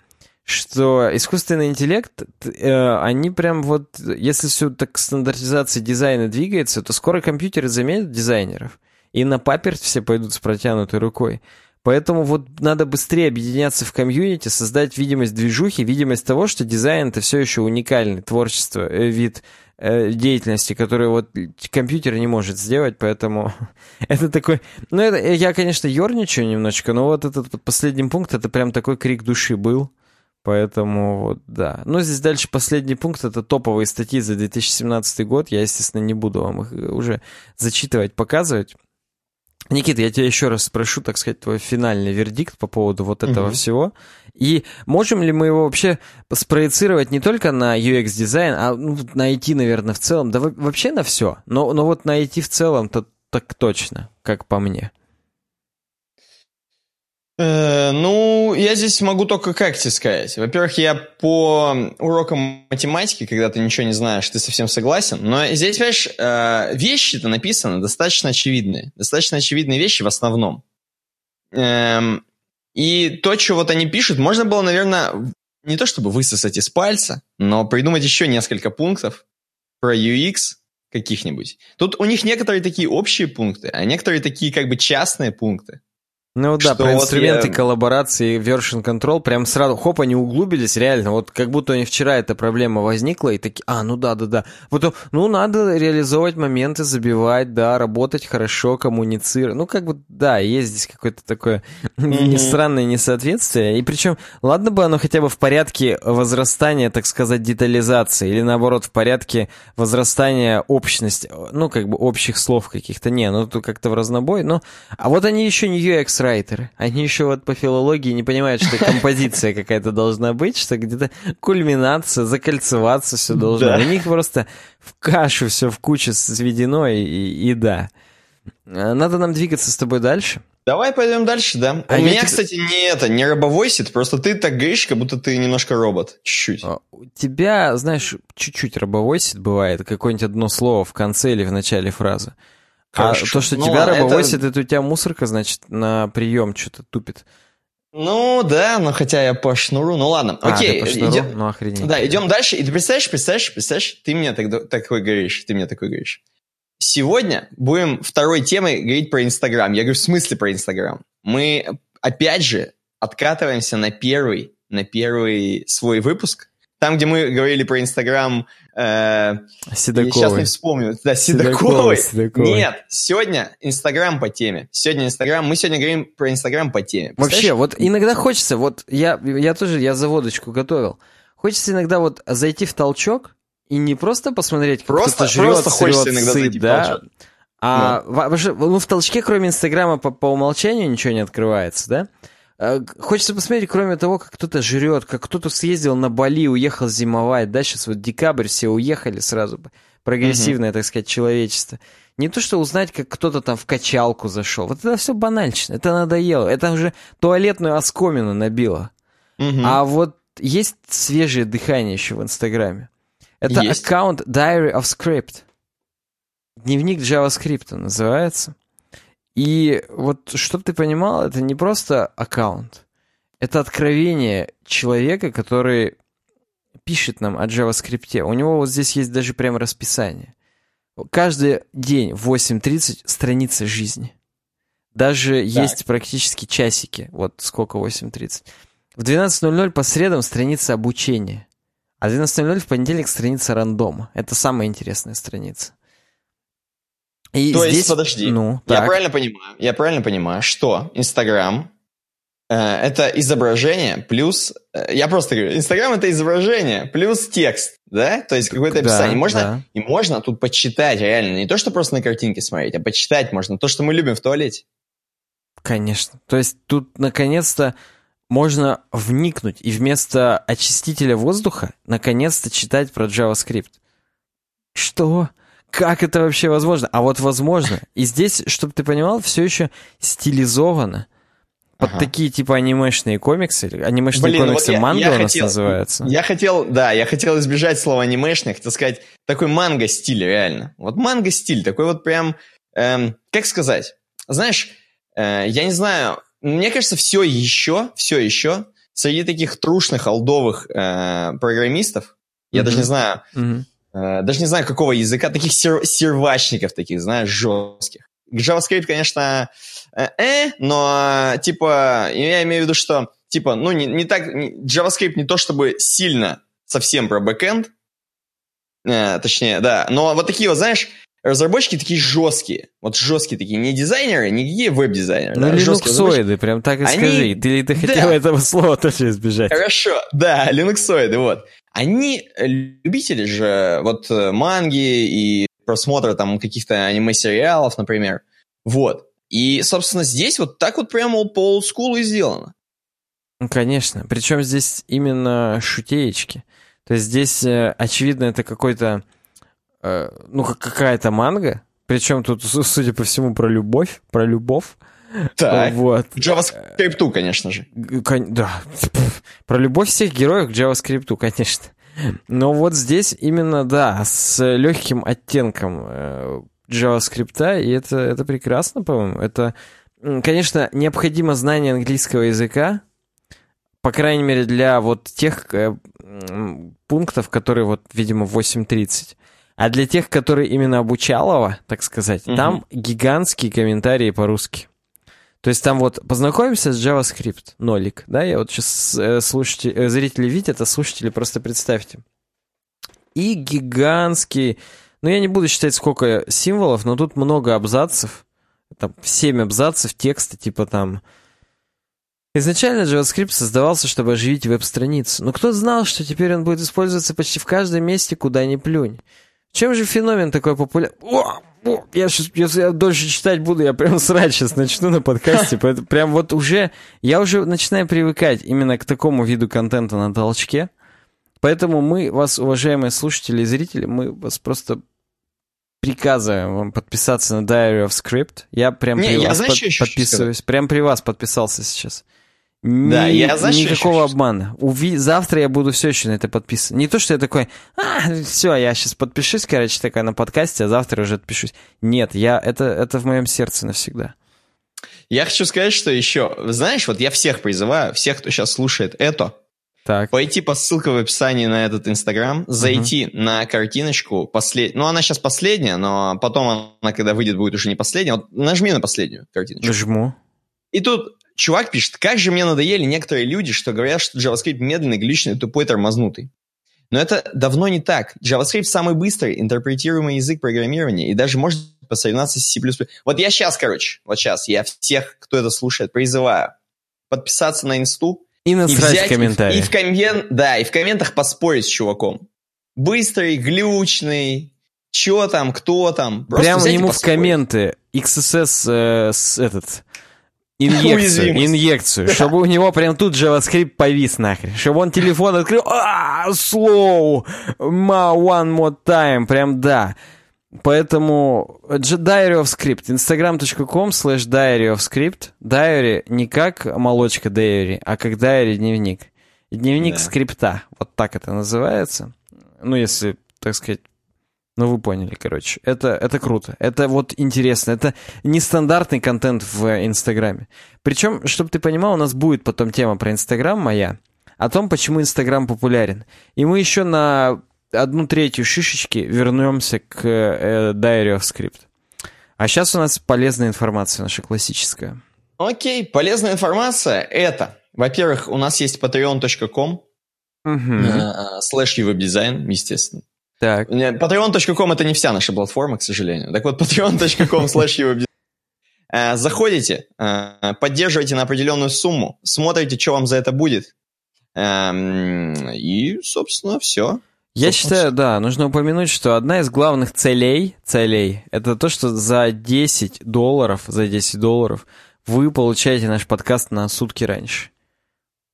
что искусственный интеллект, э, они прям вот, если все так к стандартизации дизайна двигается, то скоро компьютеры заменят дизайнеров, и на паперть все пойдут с протянутой рукой. Поэтому вот надо быстрее объединяться в комьюнити, создать видимость движухи, видимость того, что дизайн — это все еще уникальный творчество, э, вид э, деятельности, который вот компьютер не может сделать, поэтому это такой... Ну, это, я, конечно, ерничаю немножечко, но вот этот последний пункт, это прям такой крик души был. Поэтому вот, да. Ну, здесь дальше последний пункт, это топовые статьи за две тысячи семнадцатый год. Я, естественно, не буду вам их уже зачитывать, показывать. Никита, я тебя еще раз спрошу, так сказать, твой финальный вердикт по поводу вот этого угу. всего. И можем ли мы его вообще спроецировать не только на ю экс-дизайн, а ну, на ай ти, наверное, в целом? Да вообще на все. Но, но вот на ай ти в целом-то так точно, как по мне. Ну, я здесь могу только как тебе сказать. Во-первых, я по урокам математики, когда ты ничего не знаешь, ты совсем согласен. Но здесь, понимаешь, вещи-то написаны достаточно очевидные. Достаточно очевидные вещи в основном. И то, что вот они пишут, можно было, наверное, не то чтобы высосать из пальца, но придумать еще несколько пунктов про ю экс каких-нибудь. Тут у них некоторые такие общие пункты, а некоторые такие как бы частные пункты. Ну да, что про инструменты вот я... коллаборации, version control, прям сразу, хоп, они углубились, реально, вот как будто у них вчера эта проблема возникла, и такие, а, ну да-да-да, потом, ну надо реализовывать моменты, забивать, да, работать хорошо, коммуницировать, ну как бы, да, есть здесь какое-то такое mm-hmm. странное несоответствие, и причем, ладно бы оно хотя бы в порядке возрастания, так сказать, детализации, или наоборот, в порядке возрастания общности, ну как бы общих слов каких-то, не, ну тут как-то в разнобой, но, а вот они еще не ю экс копирайтеры. Они еще вот по филологии не понимают, что композиция какая-то должна быть, что где-то кульминация, закольцеваться все должно. Да. У них просто в кашу все в кучу сведено, и, и, и да. Надо нам двигаться с тобой дальше. Давай пойдем дальше, да. А у меня, тебе... кстати, не это, не робовойсит, просто ты так говоришь, как будто ты немножко робот. Чуть-чуть. У тебя, знаешь, чуть-чуть робовойсит бывает, какое-нибудь одно слово в конце или в начале фразы. Хорошо. А то, что ну, тебя робовойсит, это... это у тебя мусорка, значит, на прием что-то тупит. Ну, да, но хотя я по шнуру, ну ладно. А, окей, идем... ну охренеть. Да, идем дальше, и ты представляешь, представляешь, представляешь, ты мне так, такой говоришь, ты мне такой говоришь. Сегодня будем второй темой говорить про Инстаграм. Я говорю, в смысле про Инстаграм? Мы, опять же, откатываемся на первый, на первый свой выпуск. Там, где мы говорили про Инстаграм... Э, Седоковой. Сейчас не вспомню. Да, Седоковой. Седоковой, Седоковой. Нет, сегодня Инстаграм по теме. Сегодня Инстаграм. Мы сегодня говорим про Инстаграм по теме. Вообще, вот иногда хочется... Вот я, я тоже, я заводочку готовил. Хочется иногда вот зайти в толчок, и не просто посмотреть, как просто, кто-то жрет, просто хочется иногда сыт, зайти да? в толчок. А да. в, ну, в толчке, кроме Инстаграма, по, по умолчанию ничего не открывается, да? А, хочется посмотреть, кроме того, как кто-то жрет, как кто-то съездил на Бали, уехал зимовать, да? Сейчас вот декабрь, все уехали сразу. Прогрессивное, mm-hmm. так сказать, человечество. Не то, что узнать, как кто-то там в качалку зашел. Вот это все банальщина, это надоело. Это уже туалетную оскомину набило. Mm-hmm. А вот есть свежее дыхание еще в Инстаграме. Это есть? Аккаунт Diary of Script. Дневник JavaScript называется. И вот, чтобы ты понимал, это не просто аккаунт. Это откровение человека, который пишет нам о JavaScript. У него вот здесь есть даже прямо расписание. Каждый день в восемь тридцать страница жизни. Даже так. Есть практически часики. Вот сколько восемь тридцать. В двенадцать ноль ноль по средам страница обучения. А двенадцать ноль ноль в понедельник страница рандома. Это самая интересная страница. И то здесь... есть, подожди, ну, я, правильно понимаю, я правильно понимаю, что Инстаграм э, это изображение плюс... Э, я просто говорю, Инстаграм это изображение плюс текст, да? То есть какое-то описание. Да, можно, да. И можно тут почитать реально. Не то, что просто на картинке смотреть, а почитать можно. То, что мы любим в туалете. Конечно. То есть тут наконец-то... можно вникнуть и вместо очистителя воздуха наконец-то читать про JavaScript. Что? Как это вообще возможно? А вот возможно. И здесь, чтобы ты понимал, все еще стилизовано под ага. такие типа анимешные комиксы. Анимешные Блин, комиксы вот манго я, я у нас хотел, называются. Я хотел, да, я хотел избежать слова анимешный, хотел сказать такой манго-стиль реально. Вот манго-стиль, такой вот прям, эм, как сказать, знаешь, э, я не знаю... Мне кажется, все еще, все еще среди таких трушных, олдовых э, программистов, я mm-hmm. даже не знаю, mm-hmm. э, даже не знаю, какого языка, таких сер- сервачников таких, знаешь, жестких. JavaScript, конечно, э, э, но типа, я имею в виду, что типа, ну, не, не так, JavaScript не то чтобы сильно совсем про бэкэнд, э, точнее, да, но вот такие вот, знаешь, разработчики такие жесткие, вот жесткие такие, не дизайнеры, не какие веб-дизайнеры. Ну, да, линуксоиды, прям так и они... скажи, ты, ты хотел да. этого слова тоже избежать. Хорошо, да, линуксоиды, вот. Они любители же вот манги и просмотра там каких-то аниме-сериалов, например, вот. И, собственно, здесь вот так вот прямо по олдскулу и сделано. Ну, конечно, причем здесь именно шутеечки, то есть здесь, очевидно, это какой-то... ну, какая-то манга. Причем тут, судя по всему, про любовь. Про любовь. Так. Вот. К JavaScript, конечно же. Кон- да. Про любовь всех героев к JavaScript, конечно. Но вот здесь именно, да, с легким оттенком JavaScript, и это, это прекрасно, по-моему. Это, конечно, необходимо знание английского языка, по крайней мере, для вот тех пунктов, которые, вот, видимо, восемь тридцать. А для тех, которые именно обучалово, так сказать, mm-hmm. там гигантские комментарии по-русски. То есть там вот познакомимся с JavaScript, нолик, да, я вот сейчас э, слушатели, э, зрители видят, а слушатели просто представьте. И гигантские, ну я не буду считать сколько символов, но тут много абзацев, там семь абзацев текста типа там... Изначально JavaScript создавался, чтобы оживить веб-страницу, но кто знал, что теперь он будет использоваться почти в каждом месте, куда ни плюнь. Чем же феномен такой популярный? Я сейчас, если я дольше читать буду, я прям срать сейчас начну на подкасте. Поэтому прям вот уже, я уже начинаю привыкать именно к такому виду контента на толчке. Поэтому мы вас, уважаемые слушатели и зрители, мы вас просто приказываем вам подписаться на Diary of Script. Я прям не, при я вас знаешь, под, подписываюсь. Прям при вас подписался сейчас. Ни, да, я знаешь, никакого еще обмана. Уви... Завтра я буду все еще на это подписан. Не то, что я такой, а, все, я сейчас подпишусь, короче, такая на подкасте, а завтра уже отпишусь. Нет, я... это, это в моем сердце навсегда. Я хочу сказать, что еще, знаешь, вот я всех призываю, всех, кто сейчас слушает это, так, пойти по ссылке в описании на этот Инстаграм, зайти uh-huh. на картиночку, послед... ну она сейчас последняя, но потом она, когда выйдет, будет уже не последняя. Вот нажми на последнюю картиночку. Нажму. И тут чувак пишет, как же мне надоели некоторые люди, что говорят, что JavaScript медленный, глючный, тупой, тормознутый. Но это давно не так. JavaScript самый быстрый, интерпретируемый язык программирования и даже может посоревноваться с C++. Вот я сейчас, короче, вот сейчас я всех, кто это слушает, призываю подписаться на инсту и насрать в комментариях. И в коммен... Да, и в комментах поспорить с чуваком. Быстрый, глючный, че там, кто там. Просто прямо ему в комменты икс эс эс э, с этот... Инъекцию, инъекцию, да. Чтобы у него прям тут JavaScript повис нахрен, чтобы он телефон открыл, ааа, slow, one more time, прям да. Поэтому Diary of Script, инстаграм точка ком слэш Diary of Script, Diary не как молочка Diary, а как Diary дневник, дневник да. скрипта, вот так это называется, ну если, так сказать... Ну, вы поняли, короче. Это, это круто. Это вот интересно. Это нестандартный контент в Инстаграме. Причем, чтобы ты понимал, у нас будет потом тема про Инстаграм моя, о том, почему Инстаграм популярен. И мы еще на одну третью шишечки вернемся к э, Diary of Script. А сейчас у нас полезная информация наша классическая. Окей, полезная информация это, во-первых, у нас есть патреон точка ком слэш uwebdesign, естественно. Так. патреон точка ком это не вся наша платформа, к сожалению. Так вот, патреон точка ком слэш ювеб заходите, поддерживайте на определенную сумму, смотрите, что вам за это будет. И, собственно, все. Я собственно, считаю, все. Да, нужно упомянуть, что одна из главных целей, целей это то, что за десять долларов, за десять долларов вы получаете наш подкаст на сутки раньше.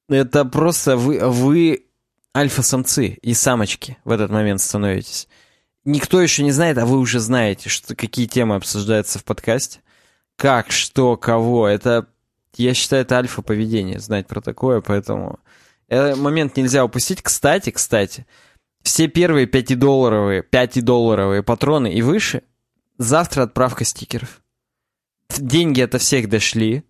Это просто вы... вы альфа-самцы и самочки в этот момент становитесь. Никто еще не знает, а вы уже знаете, что, какие темы обсуждаются в подкасте. Как, что, кого. Это, я считаю, это альфа-поведение, знать про такое, поэтому этот момент нельзя упустить. Кстати, кстати, все первые пятидолларовые, пятидолларовые патроны и выше, завтра отправка стикеров. Деньги от всех дошли.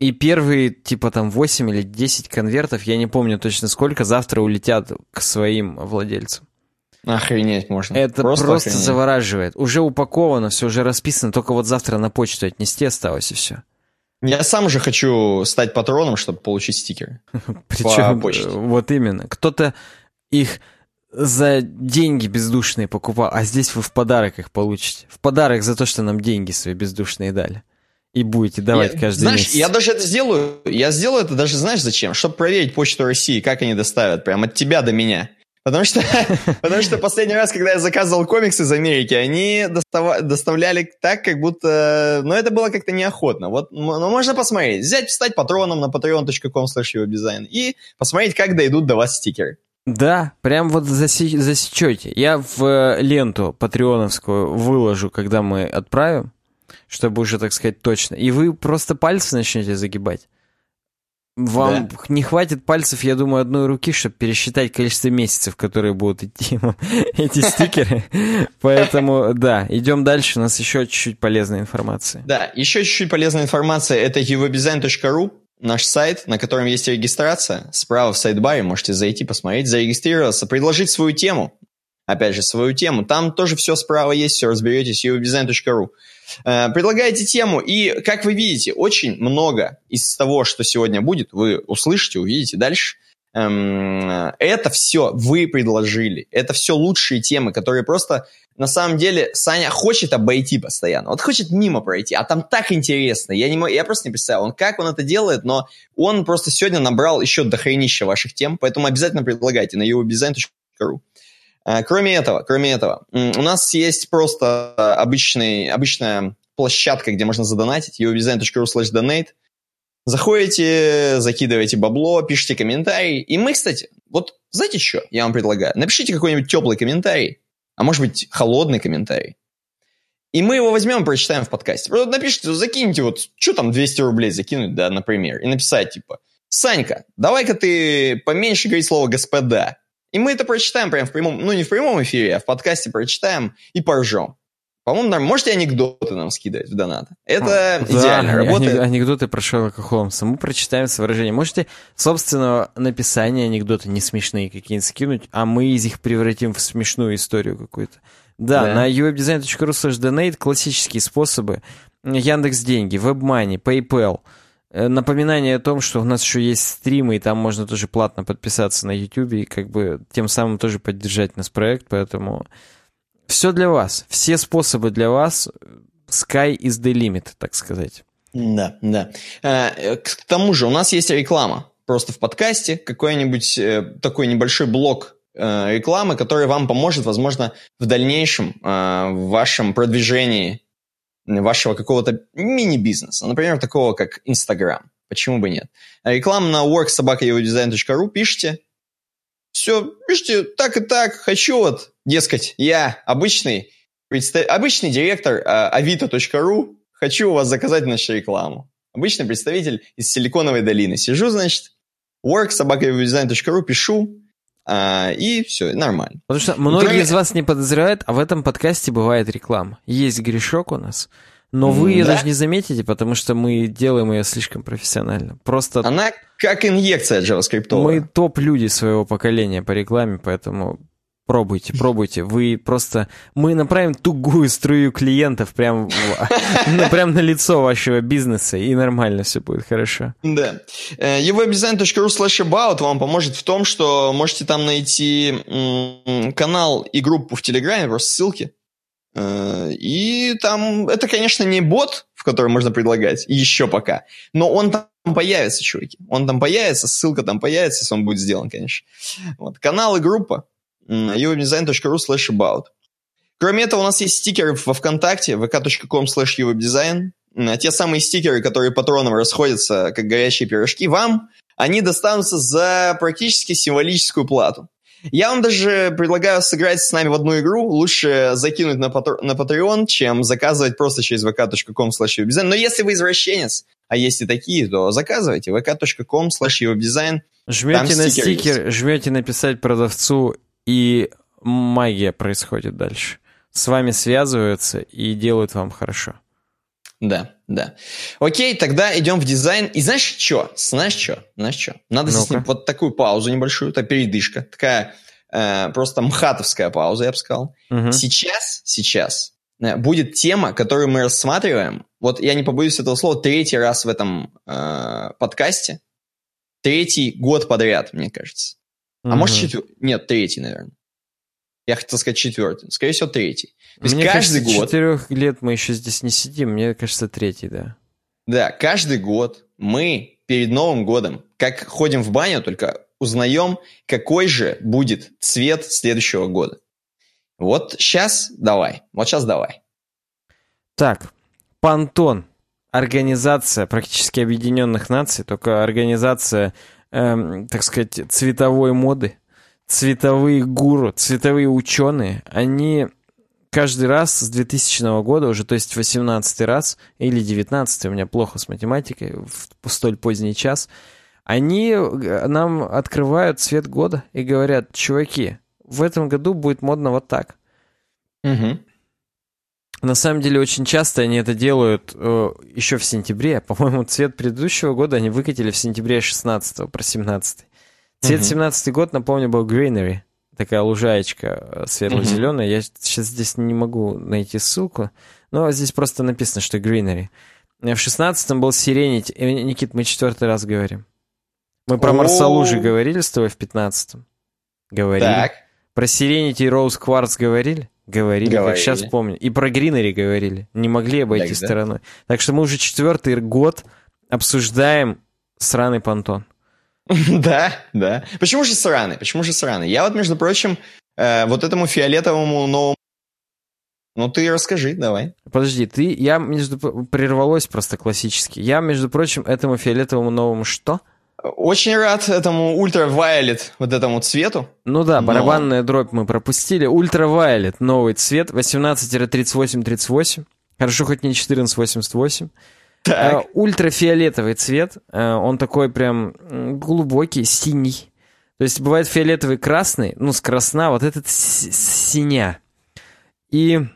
И первые, типа, там, восемь или десять конвертов, я не помню точно сколько, завтра улетят к своим владельцам. Охренеть можно. Это просто, просто завораживает. Уже упаковано, все уже расписано, только вот завтра на почту отнести осталось, и все. Я сам же хочу стать патроном, чтобы получить стикеры. Причем, вот именно. Кто-то их за деньги бездушные покупал, а здесь вы в подарок их получите. В подарок за то, что нам деньги свои бездушные дали. И будете давать я, каждый знаешь, месяц. Я даже это сделаю. Я сделаю это даже, знаешь, зачем? Чтобы проверить Почту России, как они доставят. Прям от тебя до меня. Потому что последний раз, когда я заказывал комиксы из Америки, они доставляли так, как будто... Но это было как-то неохотно. Но можно посмотреть. Взять, стать патроном на патреон точка ком слэш ювеб дизайн и посмотреть, как дойдут до вас стикеры. Да, прям вот засечете. Я в ленту патреоновскую выложу, когда мы отправим. Чтобы уже, так сказать, точно. И вы просто пальцы начнете загибать. Вам да. не хватит пальцев, я думаю, одной руки, чтобы пересчитать количество месяцев, которые будут идти эти стикеры. Поэтому, да, идем дальше. У нас еще чуть-чуть полезной информации. Да, еще чуть-чуть полезная информация. Это uwebdesign точка ру, наш сайт, на котором есть регистрация. Справа в сайдбаре можете зайти, посмотреть, зарегистрироваться, предложить свою тему. Опять же, свою тему. Там тоже все справа есть, все разберетесь. uwebdesign точка ру. Предлагаете тему, и, как вы видите, очень много из того, что сегодня будет, вы услышите, увидите дальше. Это все вы предложили. Это все лучшие темы, которые просто, на самом деле, Саня хочет обойти постоянно. Вот хочет мимо пройти, а там так интересно. Я, не мог, я просто не представляю, он, как он это делает, но он просто сегодня набрал еще дохренища ваших тем, поэтому обязательно предлагайте на ювеб дизайн точка ру. Кроме этого, кроме этого, у нас есть просто обычный, обычная площадка, где можно задонатить, ю экс дизайн точка ру слэш донейт. Заходите, закидываете бабло, пишите комментарии. И мы, кстати, вот знаете что я вам предлагаю? Напишите какой-нибудь теплый комментарий, а может быть холодный комментарий. И мы его возьмем и прочитаем в подкасте. Просто напишите, закиньте вот, что там двести рублей закинуть, да, например, и написать типа: «Санька, давай-ка ты поменьше говорить слово «господа». И мы это прочитаем прямо в прямом, ну не в прямом эфире, а в подкасте прочитаем и поржем». По-моему, нам, можете анекдоты нам скидывать в донаты. Это да, идеально работает. Анекдоты про Шерлока Холмса. Мы прочитаем с выражением. Можете собственного написания анекдоты не смешные какие-нибудь скинуть, а мы из их превратим в смешную историю какую-то. Да, да. На ю веб дизайн точка ру слэш донейт классические способы. Яндекс.Деньги, WebMoney, PayPal. Напоминание о том, что у нас еще есть стримы, и там можно тоже платно подписаться на YouTube и как бы тем самым тоже поддержать нас проект, поэтому все для вас, все способы для вас, sky is the limit, так сказать. Да, да. К тому же у нас есть реклама, просто в подкасте какой-нибудь такой небольшой блок рекламы, который вам поможет, возможно, в дальнейшем в вашем продвижении вашего какого-то мини-бизнеса, например, такого как Instagram. Почему бы нет? Реклама на work собака ю дизайн точка ру, пишите. Все, пишите так и так, хочу вот, дескать, я обычный, представ... обычный директор а, авито точка ру, хочу у вас заказать нашу рекламу. Обычный представитель из Силиконовой долины. Сижу, значит, work собака ю дизайн точка ру, пишу. А, и все, нормально. Потому что многие Кроме... из вас не подозревают, а в этом подкасте бывает реклама. Есть грешок у нас, но вы ее да? даже не заметите, потому что мы делаем ее слишком профессионально. Просто она как инъекция джаваскриптовая. Мы топ-люди своего поколения по рекламе, поэтому пробуйте, пробуйте. Вы просто... Мы направим тугую струю клиентов прямо на лицо вашего бизнеса, и нормально все будет, хорошо. Да. ю веб дизайн точка ру слэш эбаут вам поможет в том, что можете там найти канал и группу в Телеграме, просто ссылки. И там, это, конечно, не бот, в который можно предлагать, еще пока, но он там появится, чуваки. Он там появится, ссылка там появится, если он будет сделан, конечно. Вот. Канал и группа ю веб дизайн точка ру слэш эбаут. Кроме этого, у нас есть стикеры во ВКонтакте, ви ка точка ком слэш ю веб дизайн. Те самые стикеры, которые патроном расходятся, как горячие пирожки, вам они достанутся за практически символическую плату. Я вам даже предлагаю сыграть с нами в одну игру. Лучше закинуть на Patreon, чем заказывать просто через ви ка точка ком слэш ю веб дизайн. Но если вы извращенец, а есть и такие, то заказывайте ви ка точка ком слэш ю веб дизайн. Жмете на стикер, есть. Жмете написать продавцу, и магия происходит дальше. С вами связываются и делают вам хорошо. Да, да. Окей, тогда идем в дизайн. И знаешь что? Знаешь что? Знаешь что? Надо Ну-ка. Здесь вот такую паузу небольшую, это передышка, такая э, просто мхатовская пауза, я бы сказал. Угу. Сейчас, сейчас э, будет тема, которую мы рассматриваем. Вот я не побоюсь этого слова, третий раз в этом э, подкасте. Третий год подряд, мне кажется. А mm-hmm. может четвертый? Нет, третий, наверное. Я хотел сказать четвертый. Скорее всего, третий. То есть мне каждый кажется, год... четырех лет мы еще здесь не сидим. Мне кажется, третий, да. Да, каждый год мы перед Новым годом, как ходим в баню, только узнаем, какой же будет цвет следующего года. Вот сейчас давай. Вот сейчас давай. Так, Pantone. Организация практически Объединенных Наций, только организация... Эм, так сказать, цветовой моды, цветовые гуру, цветовые ученые, они каждый раз с двухтысячного года уже, то есть восемнадцатый раз или девятнадцатый, у меня плохо с математикой в столь поздний час, они нам открывают цвет года и говорят: чуваки, в этом году будет модно вот так. Угу. На самом деле, очень часто они это делают э, еще в сентябре. По-моему, цвет предыдущего года они выкатили в сентябре шестнадцатого, про семнадцатый. Цвет семнадцатый год, напомню, был Greenery. Такая лужаечка светло-зеленая. Mm-hmm. Я сейчас здесь не могу найти ссылку, но здесь просто написано, что Greenery. В шестнадцатом был Serenity. Никит, мы четвертый раз говорим. Мы про oh. Марсалужи говорили с тобой в пятнадцатом? Говорили. Так. Про Serenity и Rose Quartz говорили? Говорили, говорили, как сейчас помню. И про Гринери говорили. Не могли обойти так, стороной. Да? Так что мы уже четвертый год обсуждаем сраный Pantone. Да, да. Почему же сраный? Почему же сраный? Я вот, между прочим, э, вот этому фиолетовому новому. Ну, ты расскажи, давай. Подожди, ты, я, между прервалось просто классически. Я, между прочим, этому фиолетовому новому что? Очень рад этому ультравайолет, вот этому цвету. Ну да, барабанная но... дробь мы пропустили. Ультравайолет, новый цвет, восемнадцать тридцать восемь тридцать восемь. Хорошо, хоть не четырнадцать восемьдесят восемь. Так. Ультрафиолетовый цвет, он такой прям глубокий, синий. То есть бывает фиолетовый красный, ну, с красна, вот этот с- с- синя. И...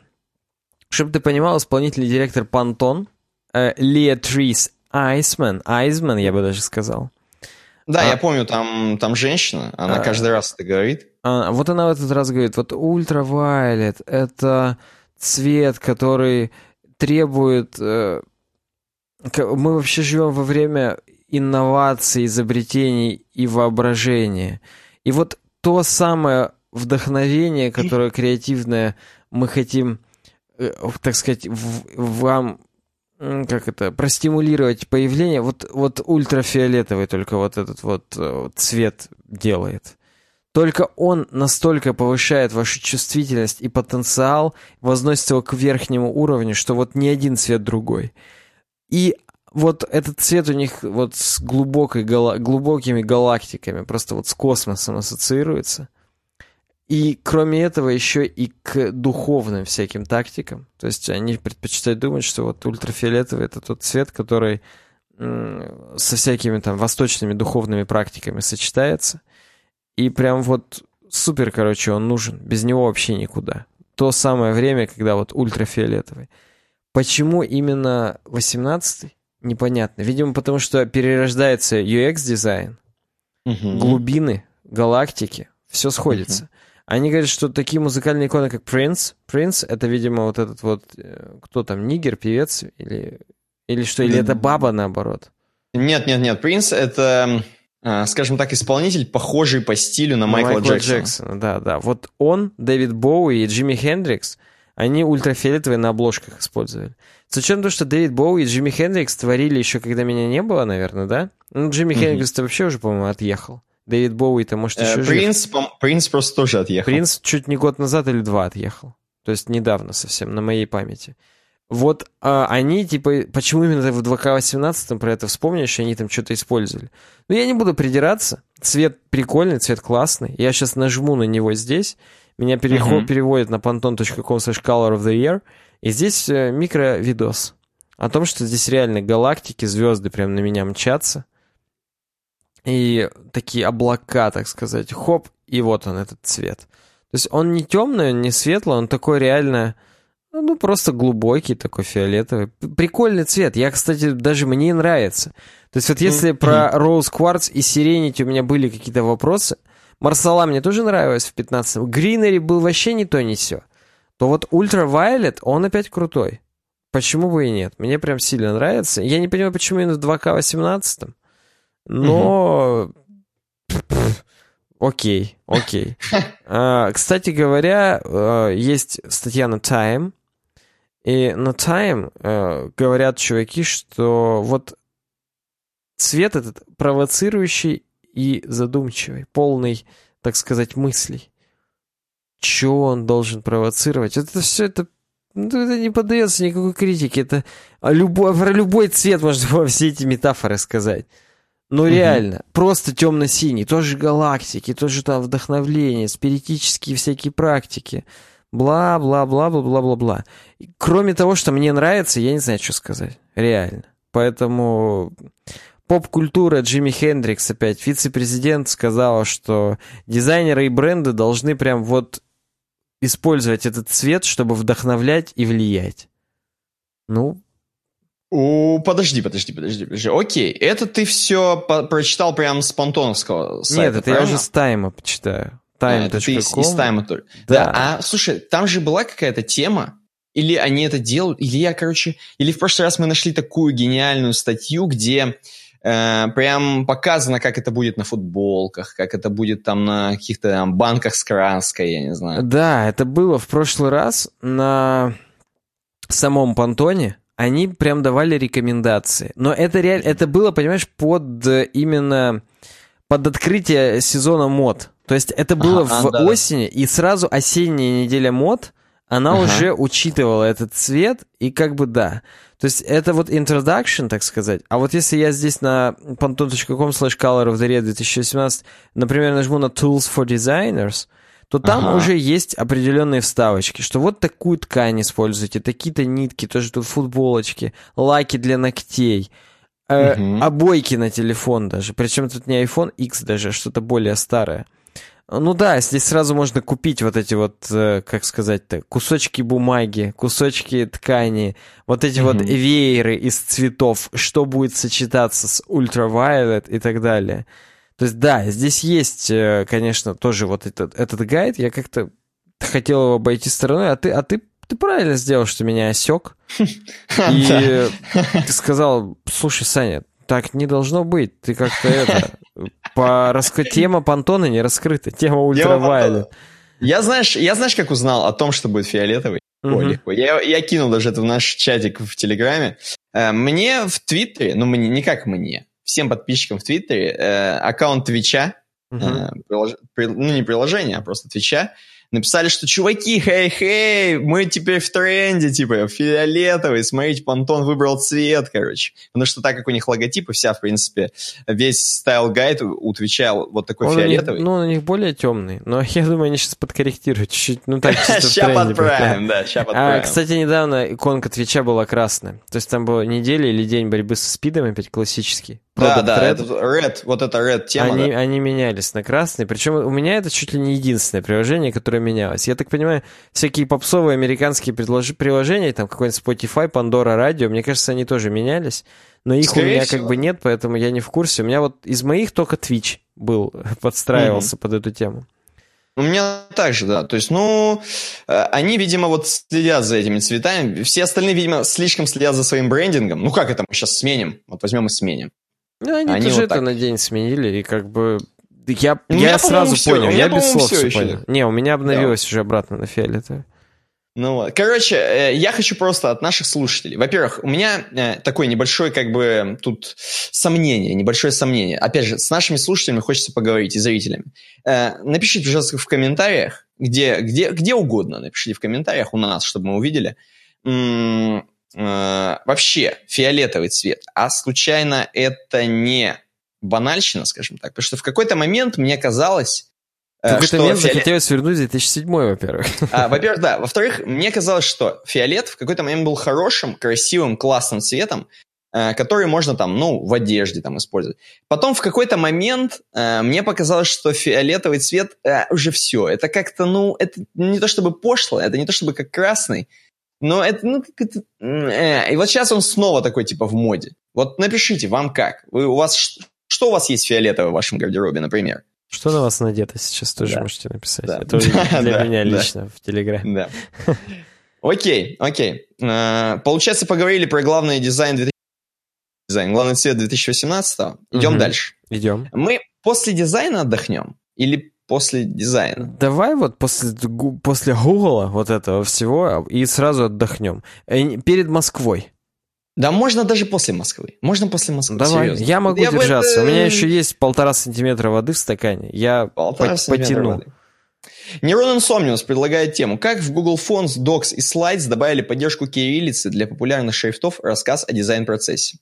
Чтобы ты понимал, исполнительный директор Pantone, э, Леатрис Айсман, Айсман, я бы даже сказал. Да, а, я помню, там, там женщина, она а, каждый раз это говорит. А, вот она в этот раз говорит, вот ультравайлет – это цвет, который требует… Э, мы вообще живем во время инноваций, изобретений и воображения. И вот то самое вдохновение, которое креативное мы хотим… так сказать, в, вам, как это, простимулировать появление, вот, вот ультрафиолетовый только вот этот вот цвет делает. Только он настолько повышает вашу чувствительность и потенциал, возносит его к верхнему уровню, что вот ни один цвет другой. И вот этот цвет у них вот с глубокой, глубокими галактиками, просто вот с космосом ассоциируется. И кроме этого еще и к духовным всяким тактикам. То есть они предпочитают думать, что вот ультрафиолетовый — это тот цвет, который со всякими там восточными духовными практиками сочетается. И прям вот супер, короче, он нужен. Без него вообще никуда. То самое время, когда вот ультрафиолетовый. Почему именно восемнадцатый? Непонятно. Видимо, потому что перерождается ю экс-дизайн, угу. глубины, галактики. Все сходится. Угу. Они говорят, что такие музыкальные иконы, как Prince, Prince — это, видимо, вот этот вот, кто там, нигер, певец, или, или что, или это баба, наоборот? Нет, нет, нет, Prince — это, скажем так, исполнитель, похожий по стилю на Майкла, Майкла Джексона. Джексона. Да, да, вот он, Дэвид Боуи и Джимми Хендрикс, они ультрафиолетовые на обложках использовали. С учетом того, что Дэвид Боуи и Джимми Хендрикс творили еще, когда меня не было, наверное, да? Ну, Джимми угу. Хендрикс-то вообще уже, по-моему, отъехал. Дэвид Боуи-то, может, еще э, Принц, жив. Принц просто тоже отъехал. Принц чуть не год назад или два отъехал. То есть недавно совсем, на моей памяти. Вот а, они, типа, почему именно в два ка восемнадцать про это вспомнили, что они там что-то использовали. Но я не буду придираться. Цвет прикольный, цвет классный. Я сейчас нажму на него здесь. Меня uh-huh. переводят на pantone точка com слэш color of the year. И здесь микровидос о том, что здесь реально галактики, звезды прям на меня мчатся. И такие облака, так сказать, хоп, и вот он, этот цвет. То есть он не темный, он не светлый, он такой реально, ну, просто глубокий, такой фиолетовый. Прикольный цвет, я, кстати, даже мне нравится. То есть вот если mm-hmm. про Rose Quartz и Serenity у меня были какие-то вопросы, Марсала мне тоже нравилась в пятнадцатом, Greenery был вообще не то, не сё, то вот Ultraviolet, он опять крутой. Почему бы и нет? Мне прям сильно нравится. Я не понимаю, почему именно в два ка восемнадцать. Но... Окей, mm-hmm. окей. Okay, okay. uh, кстати говоря, uh, есть статья на Time. И на Time uh, говорят чуваки, что вот цвет этот провоцирующий и задумчивый, полный, так сказать, мыслей. Чего он должен провоцировать? Это все это... Ну, это не поддается никакой критике. Это любой, про любой цвет можно все эти метафоры сказать. Ну, реально, угу. просто темно-синий, тоже галактики, тоже там вдохновление, спиритические всякие практики, бла-бла-бла-бла-бла-бла-бла. Кроме того, что мне нравится, я не знаю, что сказать, реально. Поэтому поп-культура, Джимми Хендрикс опять, вице-президент, сказала, что дизайнеры и бренды должны прям вот использовать этот цвет, чтобы вдохновлять и влиять. Ну... О, подожди, подожди, подожди, подожди. Окей, это ты все по- прочитал прям с понтоновского сайта. Нет, это правильно? Я уже с Тайма почитаю. Тайм. А, это ты из, из Тайма только. Да. да. А, слушай, там же была какая-то тема, или они это делают, или я, короче... Или в прошлый раз мы нашли такую гениальную статью, где э, прям показано, как это будет на футболках, как это будет там на каких-то там, банках с краской, я не знаю. Да, это было в прошлый раз на самом Pantone. Они прям давали рекомендации. Но это реально, это было, понимаешь, под именно под открытие сезона мод. То есть это было ага, в да, осени, да. И сразу осенняя неделя мод, она ага. уже учитывала этот цвет, и как бы да. То есть это вот introduction, так сказать. А вот если я здесь на пантон точка ком слэш колор оф зе ред две тысячи восемнадцать, например, нажму на Tools for Designers, то там ага. уже есть определенные вставочки, что вот такую ткань используйте, такие-то нитки, тоже тут футболочки, лаки для ногтей, э, угу. обойки на телефон даже. Причем тут не iPhone X даже, а что-то более старое. Ну да, здесь сразу можно купить вот эти вот, как сказать-то, кусочки бумаги, кусочки ткани, вот эти mm-hmm. вот вееры из цветов, что будет сочетаться с Ultraviolet и так далее. То есть да, здесь есть, конечно, тоже вот этот, этот гайд, я как-то хотел его обойти стороной, а ты, а ты, ты правильно сделал, что меня осек, и ты сказал, слушай, Саня, так не должно быть. Ты как-то это... По раска... Тема Pantone не раскрыта. Тема ультравайли. Я, знаешь, я знаешь, как узнал о том, что будет фиолетовый? Uh-huh. О, легко. Я, я кинул даже это в наш чатик в Телеграме. Мне в Твиттере, ну, мне, не как мне, всем подписчикам в Твиттере, аккаунт Твича, uh-huh. прилож... ну, не приложение, а просто Твича, написали, что чуваки, хей-хей, мы теперь в тренде, типа, фиолетовый, смотрите, Pantone выбрал цвет, короче. Потому что так как у них логотипы вся, в принципе, весь стайл-гайд у Твича вот такой он фиолетовый. У них, ну, у них более темный, но я думаю, они сейчас подкорректируют чуть-чуть. Ну, так, чисто в тренде. Сейчас подправим, да, сейчас подправим. Кстати, недавно иконка Твича была красная. То есть там была неделя или день борьбы со спидом, опять классический. Да, да, это Red, вот это Red тема. Они, да. они менялись на красный, причем у меня это чуть ли не единственное приложение, которое менялось. Я так понимаю, всякие попсовые американские приложения, там какой-нибудь Spotify, Pandora Radio, мне кажется, они тоже менялись, но их Скорее у меня всего. Как бы нет, поэтому я не в курсе. У меня вот из моих только Twitch был, подстраивался mm-hmm. под эту тему. У меня также, да. То есть, ну, они, видимо, вот следят за этими цветами. Все остальные, видимо, слишком следят за своим брендингом. Ну, как это мы сейчас сменим? Вот возьмем и сменим. Ну, они, они тоже вот это так. на день сменили, и как бы... Я, я сразу все, понял, я без слов все, все понял. Еще. Не, у меня обновилось да. уже обратно на фиолетовое. Ну вот. Короче, я хочу просто от наших слушателей. Во-первых, у меня такое небольшое, как бы, тут сомнение, небольшое сомнение. Опять же, с нашими слушателями хочется поговорить и зрителями. Напишите, пожалуйста, в комментариях, где, где, где угодно напишите в комментариях у нас, чтобы мы увидели. Вообще, фиолетовый цвет, а случайно это не банальщина, скажем так, потому что в какой-то момент мне казалось... В какой-то момент фиолет... захотелось вернуть две тысячи седьмой, во-первых. А, во-первых, да. Во-вторых, мне казалось, что фиолет в какой-то момент был хорошим, красивым, классным цветом, который можно там, ну, в одежде там использовать. Потом в какой-то момент э, мне показалось, что фиолетовый цвет э, уже все. Это как-то, ну, это не то чтобы пошло, это не то чтобы как красный, но это, ну, как это... Э, и вот сейчас он снова такой, типа, в моде. Вот напишите, вам как? Вы, у вас... Что у вас есть фиолетовое в вашем гардеробе, например? Что на вас надето сейчас тоже да. можете написать. Да. Это да, для да, меня да. лично в Телеграме. Да. Окей, окей. Э, получается, поговорили про главный дизайн две тысячи восемнадцатого. Дизайн, главный цвет две тысячи восемнадцатого. Идем угу. дальше. Идем. Мы после дизайна отдохнем? Или после дизайна? Давай вот после, после Гугла вот этого всего и сразу отдохнем. Перед Москвой. Да можно даже после Москвы. Можно после Москвы, Давай. Серьезно. Я могу я держаться. Это... У меня еще есть полтора сантиметра воды в стакане. Я полтора по- потяну. Воды. Neuron Insomnius предлагает тему. Как в Google Fonts, Docs и Slides добавили поддержку кириллицы для популярных шрифтов? Рассказ о дизайн-процессе.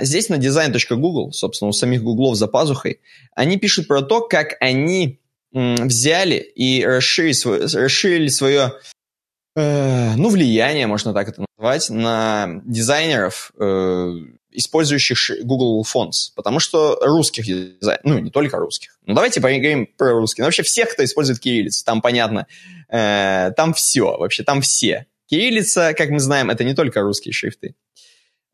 Здесь на дизайн точка гугл, собственно, у самих гуглов за пазухой, они пишут про то, как они взяли и расширили свое... Расширили свое ну, влияние, можно так это назвать, на дизайнеров, э, использующих Google Fonts. Потому что русских дизайнеров, ну, не только русских. Ну, давайте поговорим про русских. Но вообще всех, кто использует кириллицу, там понятно, э, там все, вообще там все. Кириллица, как мы знаем, это не только русские шрифты.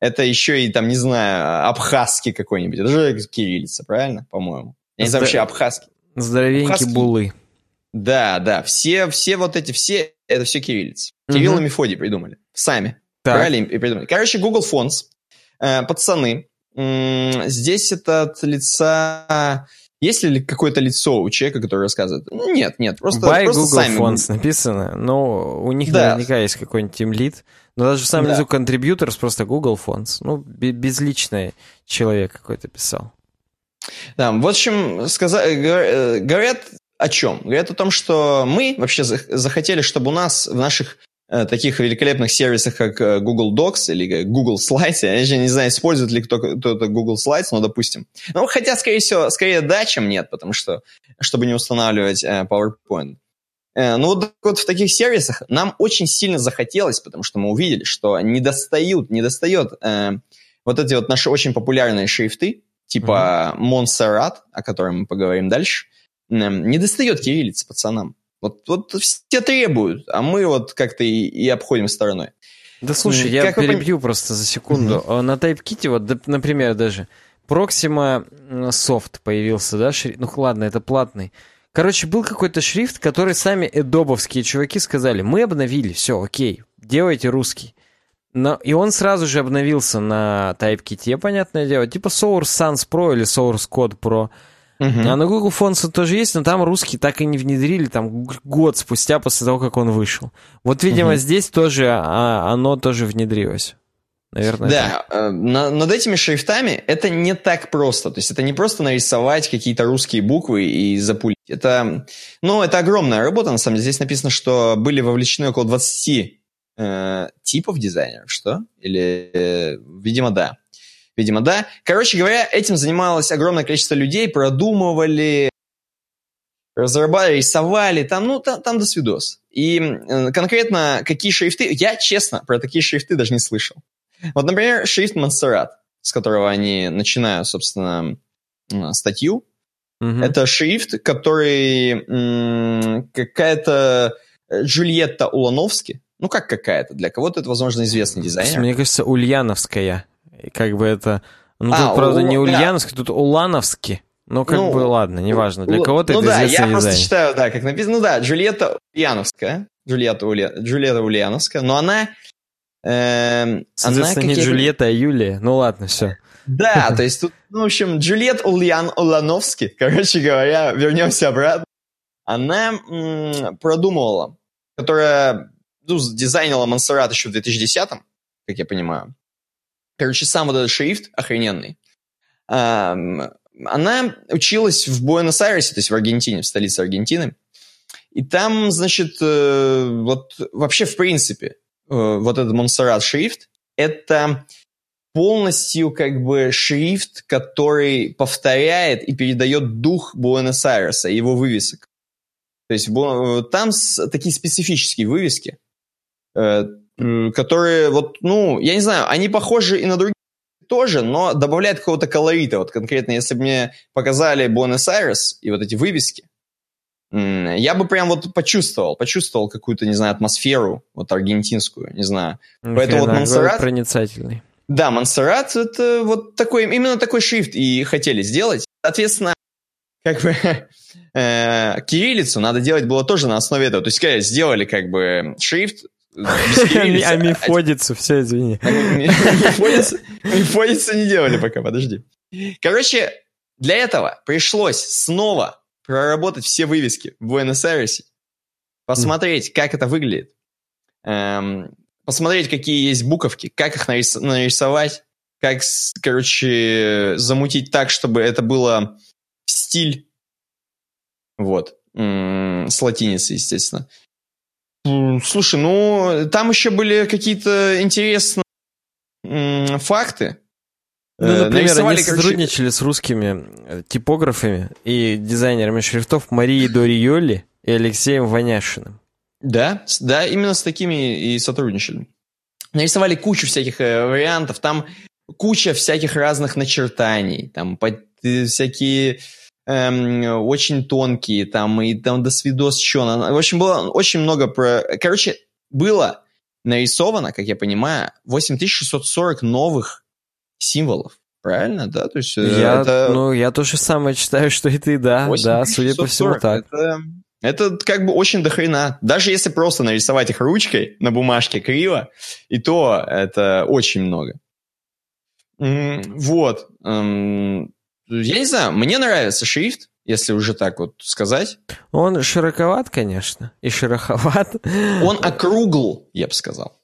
Это еще и, там, не знаю, абхазский какой-нибудь. Это же кириллица, правильно, по-моему? Я не знаю, вообще абхазский. Здоровенькие абхазский. Булы. Да, да, все, все вот эти, все, это все кириллицы. Кирилл угу. и Мефодий придумали. Сами. Брали и придумали. Короче, Google Fonts. Э, пацаны, м- здесь это от лица... Есть ли какое-то лицо у человека, который рассказывает? Нет, нет, просто, By просто Google сами. Google Fonts написано, но у них да. наверняка есть какой-нибудь тимлид. Но даже сам да. лицо Contributors, просто Google Fonts. Ну, безличный человек какой-то писал. Да, в общем, сказа- говорят о чем? Говорят о том, что мы вообще захотели, чтобы у нас в наших таких великолепных сервисах, как Google Docs или Google Slides, я даже не знаю, использует ли кто-то Google Slides, но допустим. Ну, хотя, скорее всего, скорее да, чем нет, потому что, чтобы не устанавливать PowerPoint. Ну, вот, вот в таких сервисах нам очень сильно захотелось, потому что мы увидели, что не достают, не достает э, вот эти вот наши очень популярные шрифты, типа mm-hmm. Монтсеррат, о котором мы поговорим дальше, э, не достает кириллицы пацанам. Вот, вот все требуют, а мы вот как-то и, и обходим стороной. Да слушай, как я перебью пом... просто за секунду. Mm-hmm. На Typekit, вот, например, даже Proxima Soft появился, да, шрифт? Ну ладно, это платный. Короче, был какой-то шрифт, который сами эдобовские чуваки сказали, мы обновили, все, окей, делайте русский. Но... И он сразу же обновился на Typekit, понятное дело, типа Source Sans Pro или Source Code Pro. Uh-huh. А на Google Fonts тоже есть, но там русский так и не внедрили, там год спустя после того, как он вышел. Вот, видимо, uh-huh. здесь тоже а, оно тоже внедрилось. Наверное. Да, э, на, над этими шрифтами это не так просто. То есть это не просто нарисовать какие-то русские буквы и запулить. Это, ну, это огромная работа, на самом деле. Здесь написано, что были вовлечены около двадцати э, типов дизайнеров, что? Или, э, видимо, да. Видимо, да. Короче говоря, этим занималось огромное количество людей, продумывали, разрабатывали, рисовали, там, ну, там, там до свидос. И э, конкретно какие шрифты, я, честно, про такие шрифты даже не слышал. Вот, например, шрифт Монтсеррат, с которого они начинают, собственно, статью. Mm-hmm. Это шрифт, который м- какая-то Джульетта Улановская, ну, как какая-то, для кого-то это, возможно, известный дизайнер. Мне кажется, Ульяновская. Как бы это... Ну, а, тут, правда, у... не Ульяновский, да. Тут Улановский. Ну, как ну, бы, ладно, неважно. Для у... кого-то ну, это да, известный дизайн. Ну, да, я просто читаю, да, как написано. Ну, да, Джульетта Ульяновская. Джульетта, Ули... Джульетта Ульяновская. Но она... Э, соответственно, она не Джульетта, а Юлия. Ну, ладно, все. Да, то есть тут, ну, в общем, Джульетта Ульян Улановский, короче говоря, вернемся обратно. Она м- продумывала, которая ну, дизайнила Монтсеррат еще в две тысячи десятом, как я понимаю. Короче, сам вот этот шрифт охрененный. Она училась в Буэнос-Айресе, то есть в Аргентине, в столице Аргентины. И там, значит, вот вообще в принципе вот этот Монтсеррат шрифт, это полностью как бы шрифт, который повторяет и передает дух Буэнос-Айреса, его вывесок. То есть там такие специфические вывески, которые, вот, ну, я не знаю, они похожи и на другие тоже, но добавляют какого-то колорита. Вот конкретно, если бы мне показали Буэнос-Айрес и вот эти вывески, я бы прям вот почувствовал, почувствовал какую-то, не знаю, атмосферу, вот аргентинскую, не знаю. Ну, поэтому вот Монтсеррат... проницательный. Да, Монтсеррат, это вот такой, именно такой шрифт и хотели сделать. Соответственно, как бы кириллицу надо делать было тоже на основе этого. То есть, конечно, сделали как бы шрифт, а мифодицу, все, извини. Мифодицу не делали пока, подожди. Короче, для этого пришлось снова проработать все вывески в Буэнос-Айресе, посмотреть, как это выглядит, посмотреть, какие есть буковки, как их нарисовать, как, короче, замутить так, чтобы это было в стиль, вот, с латиницы, естественно. Слушай, ну, там еще были какие-то интересные м- факты. Ну, например, нарисовали, они короче... сотрудничали с русскими типографами и дизайнерами шрифтов Марией Дориоли и Алексеем Ваняшиным. Да, да, именно с такими и сотрудничали. Нарисовали кучу всяких вариантов, там куча всяких разных начертаний, там всякие... Эм, очень тонкие, там, и там до свидос еще. В общем, было очень много про... Короче, было нарисовано, как я понимаю, восемь тысяч шестьсот сорок новых символов. Правильно, да? То есть, я, это... Ну, я то же самое считаю, что и ты, да. Да, судя по всему, так. Это, это как бы очень дохрена. Даже если просто нарисовать их ручкой на бумажке криво, и то это очень много. Вот. Я не знаю, мне нравится шрифт, если уже так вот сказать. Он широковат, конечно, и шероховат. Он округл, я бы сказал.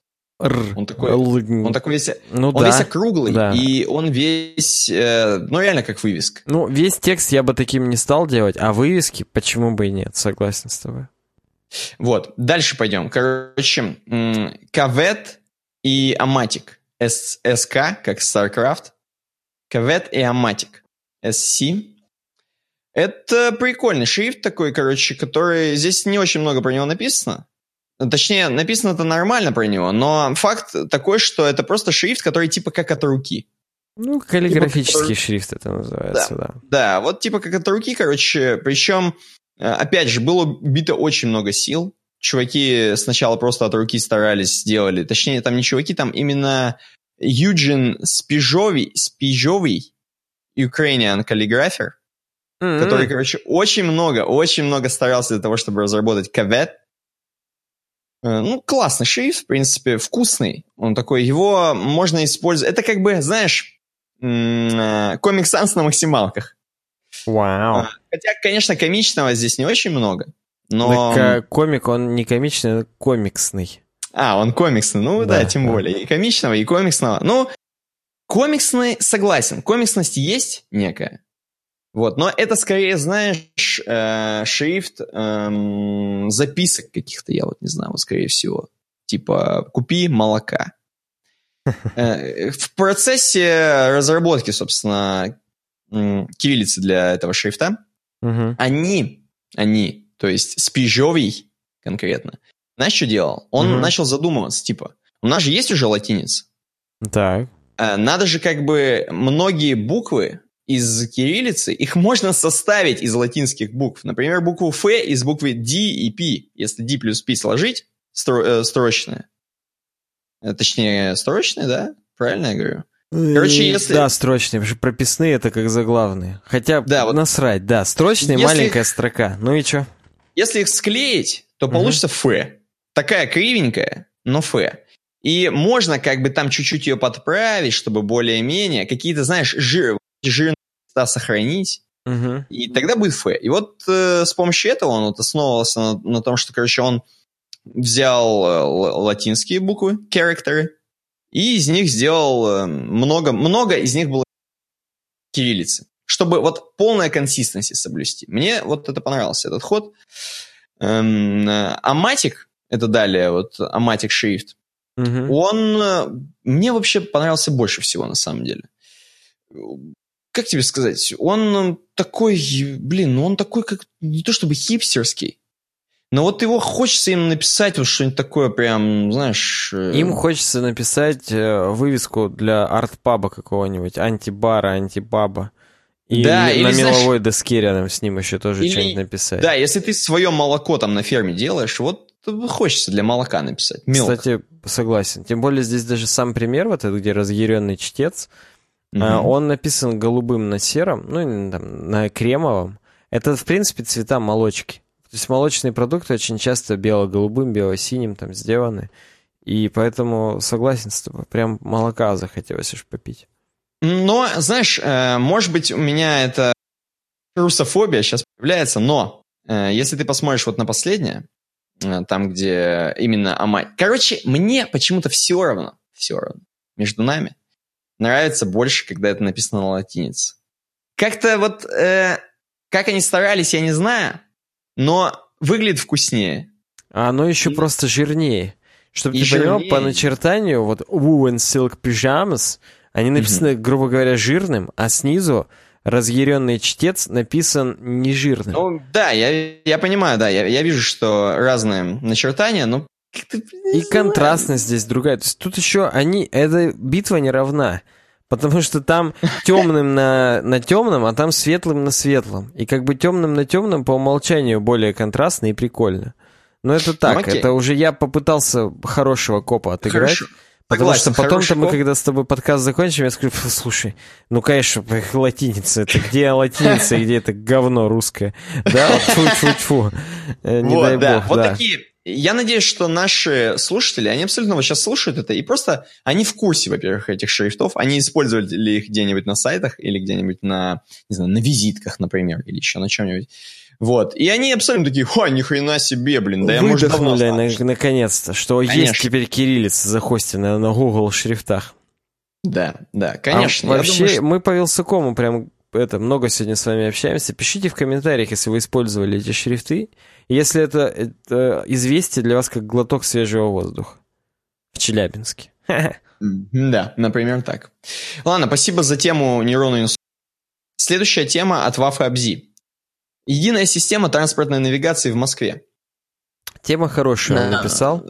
Р. Он такой, он такой весь, ну, он да. весь округлый, да. и он весь, э, ну реально как вывеска. Ну весь текст я бы таким не стал делать, а вывески почему бы и нет, согласен с тобой. Вот, дальше пойдем. Короче, Кавет и Amatic эс си, как StarCraft. Кавет и Amatic эс си. Это прикольный шрифт такой, короче, который... Здесь не очень много про него написано. Точнее, написано-то нормально про него, но факт такой, что это просто шрифт, который типа как от руки. Ну, каллиграфический типа, который... шрифт это называется, да. Да, да, вот типа как от руки, короче. Причем, опять же, было убито очень много сил. Чуваки сначала просто от руки старались, сделали. Точнее, там не чуваки, там именно Юджин Спижовий, Спижовий, Ukrainian calligrapher, mm-hmm. который, короче, очень много, очень много старался для того, чтобы разработать Кавет. Ну, классный шрифт, в принципе, вкусный. Он такой, его можно использовать. Это как бы, знаешь, Comic Sans на максималках. Вау. Хотя, конечно, комичного здесь не очень много, но... Так, комик, он не комичный, он комиксный. А, он комиксный, ну да, да тем да. более. И комичного, и комиксного. Ну, комиксный, согласен, комиксность есть некая. Вот, но это скорее, знаешь, э, шрифт э, записок каких-то, я вот не знаю, вот скорее всего. Типа «купи молока». Э, в процессе разработки, собственно, э, кириллицы для этого шрифта, угу. они, они, то есть Спижовий конкретно, знаешь, что делал? Он угу. начал задумываться, типа, у нас же есть уже латиница. Так. Э, надо же как бы многие буквы из кириллицы, их можно составить из латинских букв. Например, букву Ф из буквы D и P. Если D плюс P сложить, стро, э, строчные. Точнее, строчные, да? Правильно я говорю? Короче, если... Да, строчные, потому что прописные это как заглавные. Хотя да, вот... насрать, да. Строчные, если маленькая их... строка. Ну и что? Если их склеить, то получится Ф. Угу. Такая кривенькая, но Ф. И можно как бы там чуть-чуть ее подправить, чтобы более-менее какие-то, знаешь, жиры жирные места сохранить, uh-huh. и тогда будет Ф. И вот э, с помощью этого он вот основывался на, на том, что, короче, он взял э, латинские буквы, характеры, и из них сделал э, много, много из них было кириллицы, чтобы вот полная консистенция соблюсти. Мне вот это понравился, этот ход. Эм, э, Amatic, это далее вот Amatic шрифт, uh-huh. он э, мне вообще понравился больше всего, на самом деле. Как тебе сказать, он такой, блин, он такой, как не то чтобы хипстерский, но вот его хочется им написать вот что-нибудь такое прям, знаешь... Им хочется написать вывеску для арт-паба какого-нибудь, антибара, антипаба. И да, на или, меловой знаешь, доске рядом с ним еще тоже или, что-нибудь написать. Да, если ты свое молоко там на ферме делаешь, вот хочется для молока написать. Мелко. Кстати, согласен. Тем более здесь даже сам пример вот этот, где разъяренный чтец, Uh-huh. он написан голубым на сером, ну, там, на кремовом. Это, в принципе, цвета молочки. То есть молочные продукты очень часто бело-голубым, бело-синим там сделаны. И поэтому согласен с тобой. Прям молока захотелось уж попить. Но, знаешь, может быть, у меня эта русофобия сейчас появляется, но если ты посмотришь вот на последнее, там, где именно Амай... Короче, мне почему-то все равно, все равно между нами. Нравится больше, когда это написано на латинице. Как-то вот, э, как они старались, я не знаю, но выглядит вкуснее. А оно еще и... просто жирнее. Чтобы и ты жирнее. Понимал, по начертанию, вот Woo and Silk Pyjamas, они написаны, mm-hmm. грубо говоря, жирным, а снизу разъяренный чтец написан нежирным. Ну да, я, я понимаю, да, я, я вижу, что разные начертания, но... И контрастность здесь другая. То есть тут еще они... Эта битва не равна. Потому что там темным на, на темном, а там светлым на светлом. И как бы темным на темном по умолчанию более контрастно и прикольно. Но это так. Ну, это уже я попытался хорошего копа отыграть. Хорошо. Потому согласен, что потом-то мы, коп. Когда с тобой подкаст закончим, я скажу, слушай, ну, конечно, латиница, это где латиница и где это говно русское? Да, тьфу-тьфу-тьфу. Не дай бог, вот такие... Я надеюсь, что наши слушатели, они абсолютно вот сейчас слушают это, и просто они в курсе, во-первых, этих шрифтов, они использовали ли их где-нибудь на сайтах или где-нибудь на, не знаю, на визитках, например, или еще на чем-нибудь. Вот. И они абсолютно такие: ха, нихрена себе, блин, да я, может, давно знал. Наконец-то, что конечно. Есть теперь кириллица захостенная на Google шрифтах. Да, да, конечно. А вообще, думаю, что... мы по Вилсакому прям это, много сегодня с вами общаемся. Пишите в комментариях, если вы использовали эти шрифты, если это, это известие для вас как глоток свежего воздуха в Челябинске. Да, например, так. Ладно, спасибо за тему нейронной инструкции. Следующая тема от Вафы Абзи. Единая система транспортной навигации в Москве. Тема хорошая, он написал.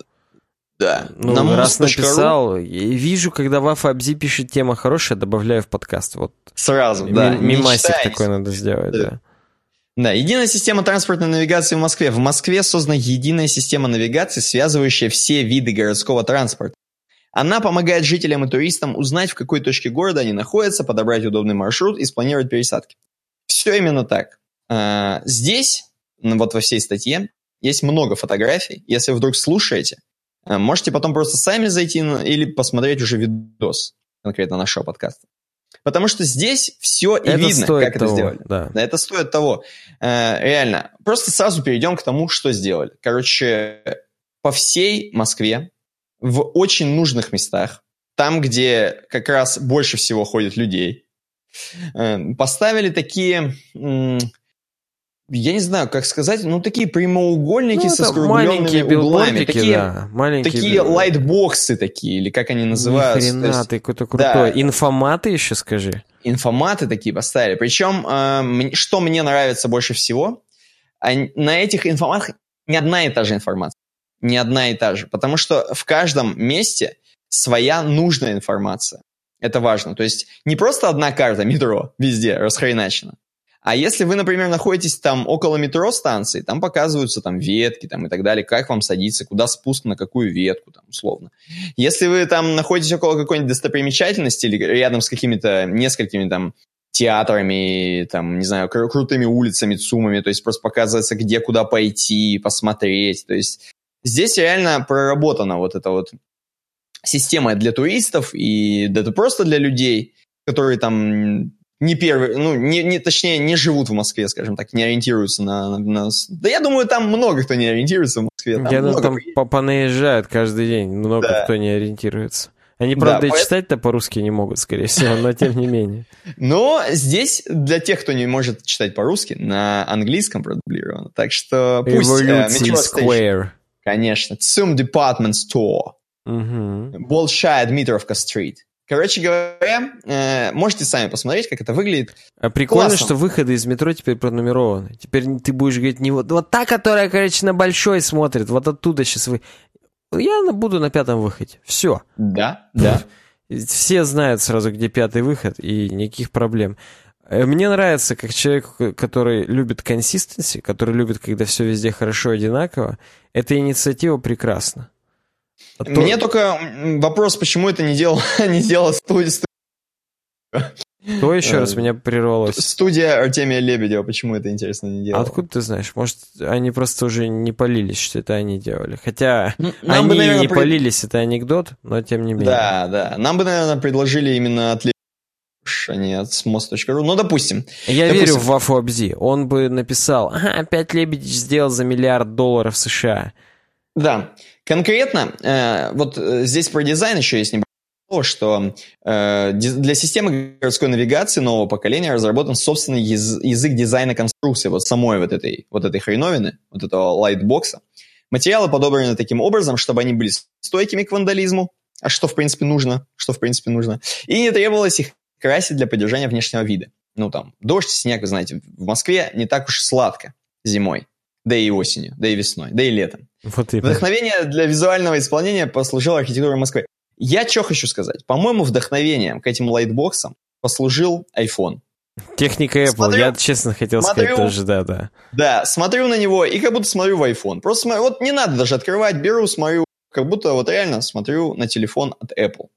Да. Ну, на раз написал, вижу, когда Вафа Абзи пишет «тема хорошая», добавляю в подкаст. Вот. Сразу, М- да. Мимасик такой надо сделать, да. да. Да, единая система транспортной навигации в Москве. В Москве создана единая система навигации, связывающая все виды городского транспорта. Она помогает жителям и туристам узнать, в какой точке города они находятся, подобрать удобный маршрут и спланировать пересадки. Все именно так. Здесь, вот во всей статье, есть много фотографий. Если вдруг слушаете, можете потом просто сами зайти или посмотреть уже видос конкретно нашего подкаста. Потому что здесь все и это видно, как того, это сделали. Да. Это стоит того. Реально. Просто сразу перейдем к тому, что сделали. Короче, по всей Москве, в очень нужных местах, там, где как раз больше всего ходит людей, поставили такие... Я не знаю, как сказать, ну, такие прямоугольники, ну, со скругленными углами. Такие, да, такие лайтбоксы такие, или как они называются. Ни хрена, ты какой-то крутой. Да. Инфоматы еще, скажи. Инфоматы такие поставили. Причем, что мне нравится больше всего, на этих инфоматах не одна и та же информация. Не одна и та же. Потому что в каждом месте своя нужная информация. Это важно. То есть не просто одна карта метро везде расхреначена. А если вы, например, находитесь там около метро станции, там показываются там ветки там, и так далее, как вам садиться, куда спуск, на какую ветку, там, условно. Если вы там находитесь около какой-нибудь достопримечательности или рядом с какими-то несколькими там театрами, там, не знаю, кру- крутыми улицами, ЦУМами, то есть просто показывается, где, куда пойти, посмотреть. То есть здесь реально проработана вот эта вот система для туристов и да, это просто для людей, которые там... Не первые, ну, не, не, точнее, не живут в Москве, скажем так, не ориентируются на, на, на... Да я думаю, там много кто не ориентируется в Москве. Там я думаю, там по- понаезжают каждый день, много да. кто не ориентируется. Они, правда, да, и поэтому... читать-то по-русски не могут, скорее всего, но тем не менее. Но здесь для тех, кто не может читать по-русски, на английском продублировано. Так что пусть... Evolution Square. Конечно. Tsum Department Store. Большая Дмитровка-стрит. Короче говоря, можете сами посмотреть, как это выглядит. А прикольно, классно, что выходы из метро теперь пронумерованы. Теперь ты будешь говорить не вот, вот та, которая, короче, на Большой смотрит, вот оттуда сейчас вы... Я буду на пятом выходе. Все. Да, да. Все знают сразу, где пятый выход, и никаких проблем. Мне нравится, как человек, который любит консистенси, который любит, когда все везде хорошо, одинаково, эта инициатива прекрасна. А Мне то... только вопрос, почему это не делала не делал студия... Кто еще раз меня прервалось? Студия Артемия Лебедева, почему это, интересно, не делала? А откуда ты знаешь? Может, они просто уже не палились, что это они делали. Хотя ну, они бы, наверное, не пред... палились, это анекдот, но тем не менее. Да, да. Нам бы, наверное, предложили именно от Лебедева, а не от смос точка ру. Ну, допустим. Я допустим. верю в Вафу Абзи. Он бы написал, ага, опять Лебедич сделал за миллиард долларов США. Да. Конкретно, э, вот здесь про дизайн еще есть небольшое слово, что э, для системы городской навигации нового поколения разработан собственный яз- язык дизайна конструкции, вот самой вот этой, вот этой хреновины, вот этого лайтбокса. Материалы подобраны таким образом, чтобы они были стойкими к вандализму, а что в принципе нужно, что в принципе нужно, и не требовалось их красить для поддержания внешнего вида. Ну там, дождь, снег, вы знаете, в Москве не так уж сладко зимой. Да и осенью, да и весной, да и летом. Вот вдохновение для визуального исполнения послужила архитектура Москвы. Я что хочу сказать? По-моему, вдохновением к этим лайтбоксам послужил iPhone. Техника Apple, смотрю, я честно хотел смотрю, сказать тоже, да, да. Да, смотрю на него и как будто смотрю в iPhone. Просто смотрю, вот не надо даже открывать, беру, смотрю, как будто вот реально смотрю на телефон от Apple.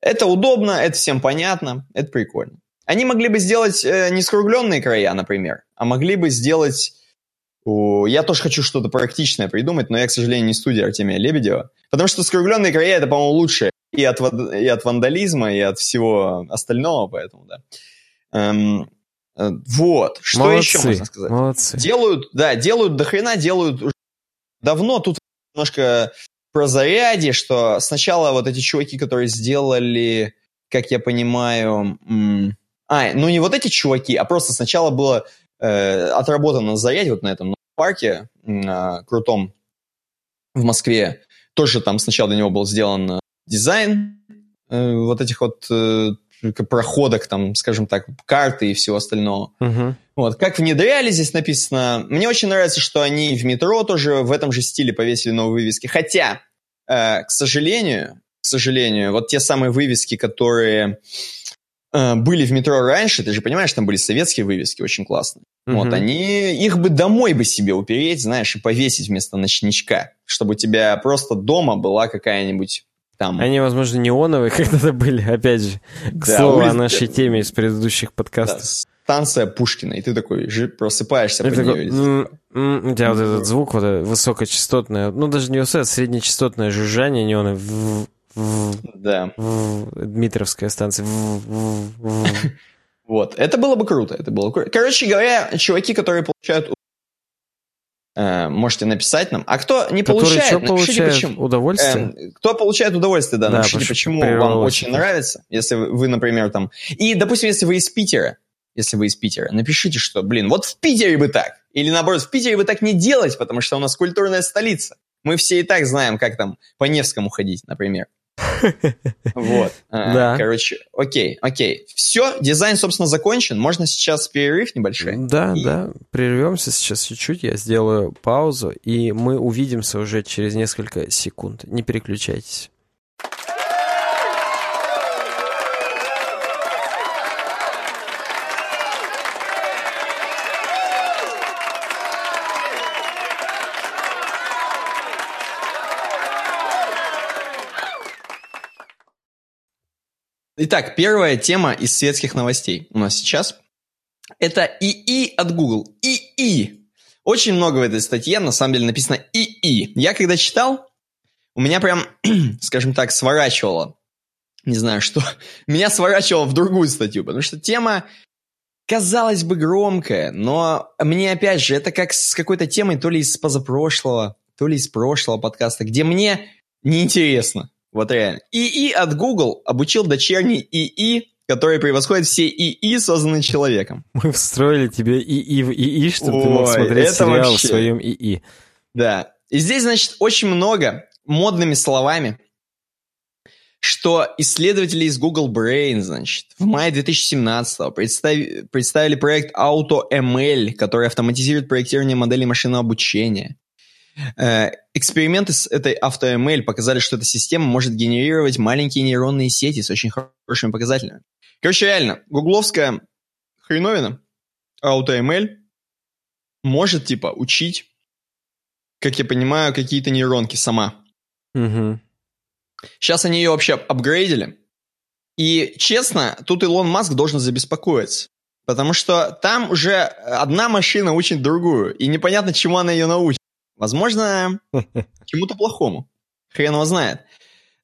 Это удобно, это всем понятно, это прикольно. Они могли бы сделать э, не скругленные края, например, а могли бы сделать... Я тоже хочу что-то практичное придумать, но я, к сожалению, не студия Артемия Лебедева. Потому что скругленные края – это, по-моему, лучшее и от, и от вандализма, и от всего остального, поэтому, да. Эм, Вот. Что молодцы, еще можно сказать? Молодцы. Делают, да, делают до хрена, делают давно. Тут немножко про заряди, что сначала вот эти чуваки, которые сделали, как я понимаю... М- а, ну не вот эти чуваки, а просто сначала было э, отработано заряди вот на этом парке э, крутом в Москве. Тоже там сначала до него был сделан дизайн э, вот этих вот... Э, проходок, там, скажем так, карты и всего остального. Uh-huh. Вот. Как внедряли, здесь написано. Мне очень нравится, что они в метро тоже в этом же стиле повесили новые вывески. Хотя, э, к сожалению, к сожалению, вот те самые вывески, которые э, были в метро раньше, ты же понимаешь, там были советские вывески, очень классные. Uh-huh. Вот, они, их бы домой бы себе упереть, знаешь, и повесить вместо ночничка, чтобы у тебя просто дома была какая-нибудь... Там. Они, возможно, неоновые когда-то были, опять же, к да, слову улица... о нашей теме из предыдущих подкастов. Да, станция Пушкина, и ты такой же просыпаешься. Под такой, нее, м- у тебя вот этот звук, вот это высокочастотное, ну даже не высокое, а среднечастотное жужжание неона в, в, да. в Дмитровская станция. Вот, это было бы круто, это было круто. Короче говоря, чуваки, которые получают... Можете написать нам. А кто не Который получает, напишите почему. Удовольствие? Э, кто получает удовольствие, да, да напишите, почему вам очень нравится. Если вы, вы, например, там... И, допустим, если вы из Питера, если вы из Питера, напишите, что, блин, вот в Питере бы так. Или, наоборот, в Питере бы так не делать, потому что у нас культурная столица. Мы все и так знаем, как там по Невскому ходить, например. Вот. Короче, окей, окей. Все, дизайн, собственно, закончен. Можно сейчас перерыв небольшой? Да, да. Прервемся сейчас чуть-чуть. Я сделаю паузу, и мы увидимся уже через несколько секунд. Не переключайтесь. Итак, первая тема из светских новостей у нас сейчас. Это ИИ от Google. ИИ. Очень много в этой статье, на самом деле, написано ИИ. Я когда читал, у меня прям, скажем так, сворачивало. Не знаю, что. Меня сворачивало в другую статью, потому что тема, казалось бы, громкая. Но мне, опять же, это как с какой-то темой то ли из позапрошлого, то ли из прошлого подкаста, где мне неинтересно. Вот реально. ИИ от Google обучил дочерний ИИ, который превосходит все ИИ, созданные человеком. Мы встроили тебе ИИ в ИИ, чтобы Ой, ты мог смотреть сериал вообще... в своем ИИ. Да. И здесь, значит, очень много модными словами, что исследователи из Google Brain, значит, в мае две тысячи семнадцатого представ... представили проект AutoML, который автоматизирует проектирование моделей машинного обучения. Эксперименты с этой AutoML показали, что эта система может генерировать маленькие нейронные сети с очень хорошими показателями. Короче, реально, гугловская хреновина AutoML может, типа, учить, как я понимаю, какие-то нейронки сама. Угу. Сейчас они ее вообще апгрейдили. И, честно, тут Илон Маск должен забеспокоиться. Потому что там уже одна машина учит другую. И непонятно, чему она ее научит. Возможно, чему-то плохому. Хрен его знает.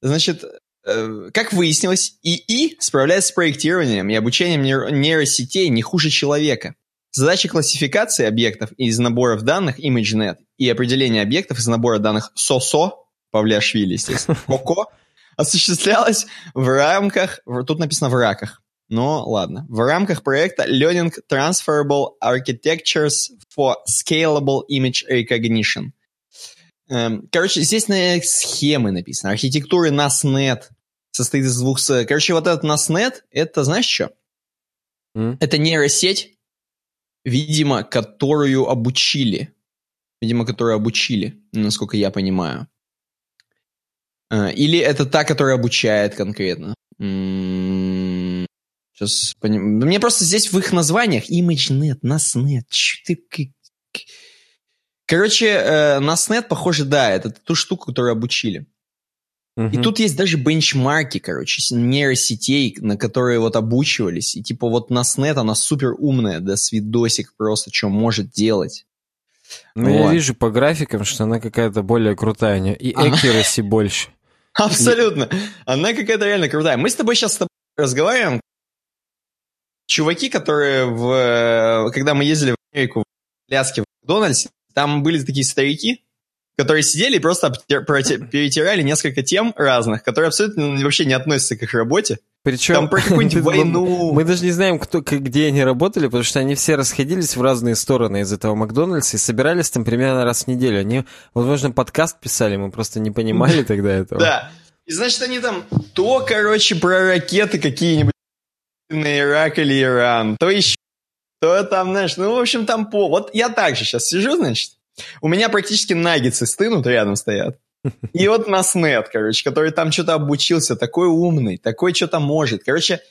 Значит, э, как выяснилось, ИИ справляется с проектированием и обучением нейросетей не хуже человека. Задачи классификации объектов из наборов данных ImageNet и определения объектов из набора данных СОСО, Павлиашвили, естественно, КОКО, осуществлялась в рамках, тут написано в раках, но ладно, в рамках проекта Learning Transferable Architectures for Scalable Image Recognition. Короче, здесь на схемы написано. Архитектура NASNet состоит из двух... Короче, вот этот NASNet, это знаешь что? Mm. Это нейросеть, видимо, которую обучили. Видимо, которую обучили, насколько я понимаю. Или это та, которая обучает конкретно. Сейчас поним... Мне просто здесь в их названиях ImageNet, NASNet. Ты... Короче, э, NASNet, похоже, да, это ту штуку, которую обучили. Uh-huh. И тут есть даже бенчмарки, короче, нейросетей, на которые вот обучивались. И типа вот NASNet, она супер умная, да, свидосик просто, что может делать. Ну, вот. Я вижу по графикам, что она какая-то более крутая, и accuracy она... больше. Абсолютно. И... Она какая-то реально крутая. Мы с тобой сейчас с тобой разговариваем, чуваки, которые, в, когда мы ездили в Америку, в Аляске, в Макдональдсе, там были такие старики, которые сидели и просто перетирали несколько тем разных, которые абсолютно вообще не относятся к их работе. Причем там про какую-нибудь войну. Мы даже не знаем, кто, где они работали, потому что они все расходились в разные стороны из этого Макдональдса и собирались там примерно раз в неделю. Они, возможно, подкаст писали, мы просто не понимали тогда этого. Да. И значит, они там то, короче, про ракеты какие-нибудь на Ирак или Иран, то еще, то там, знаешь, ну, в общем, там по... Вот я так же сейчас сижу, значит, у меня практически наггетсы стынут, рядом стоят. И вот нас нет, короче, который там что-то обучился, такой умный, такой что-то может. Короче,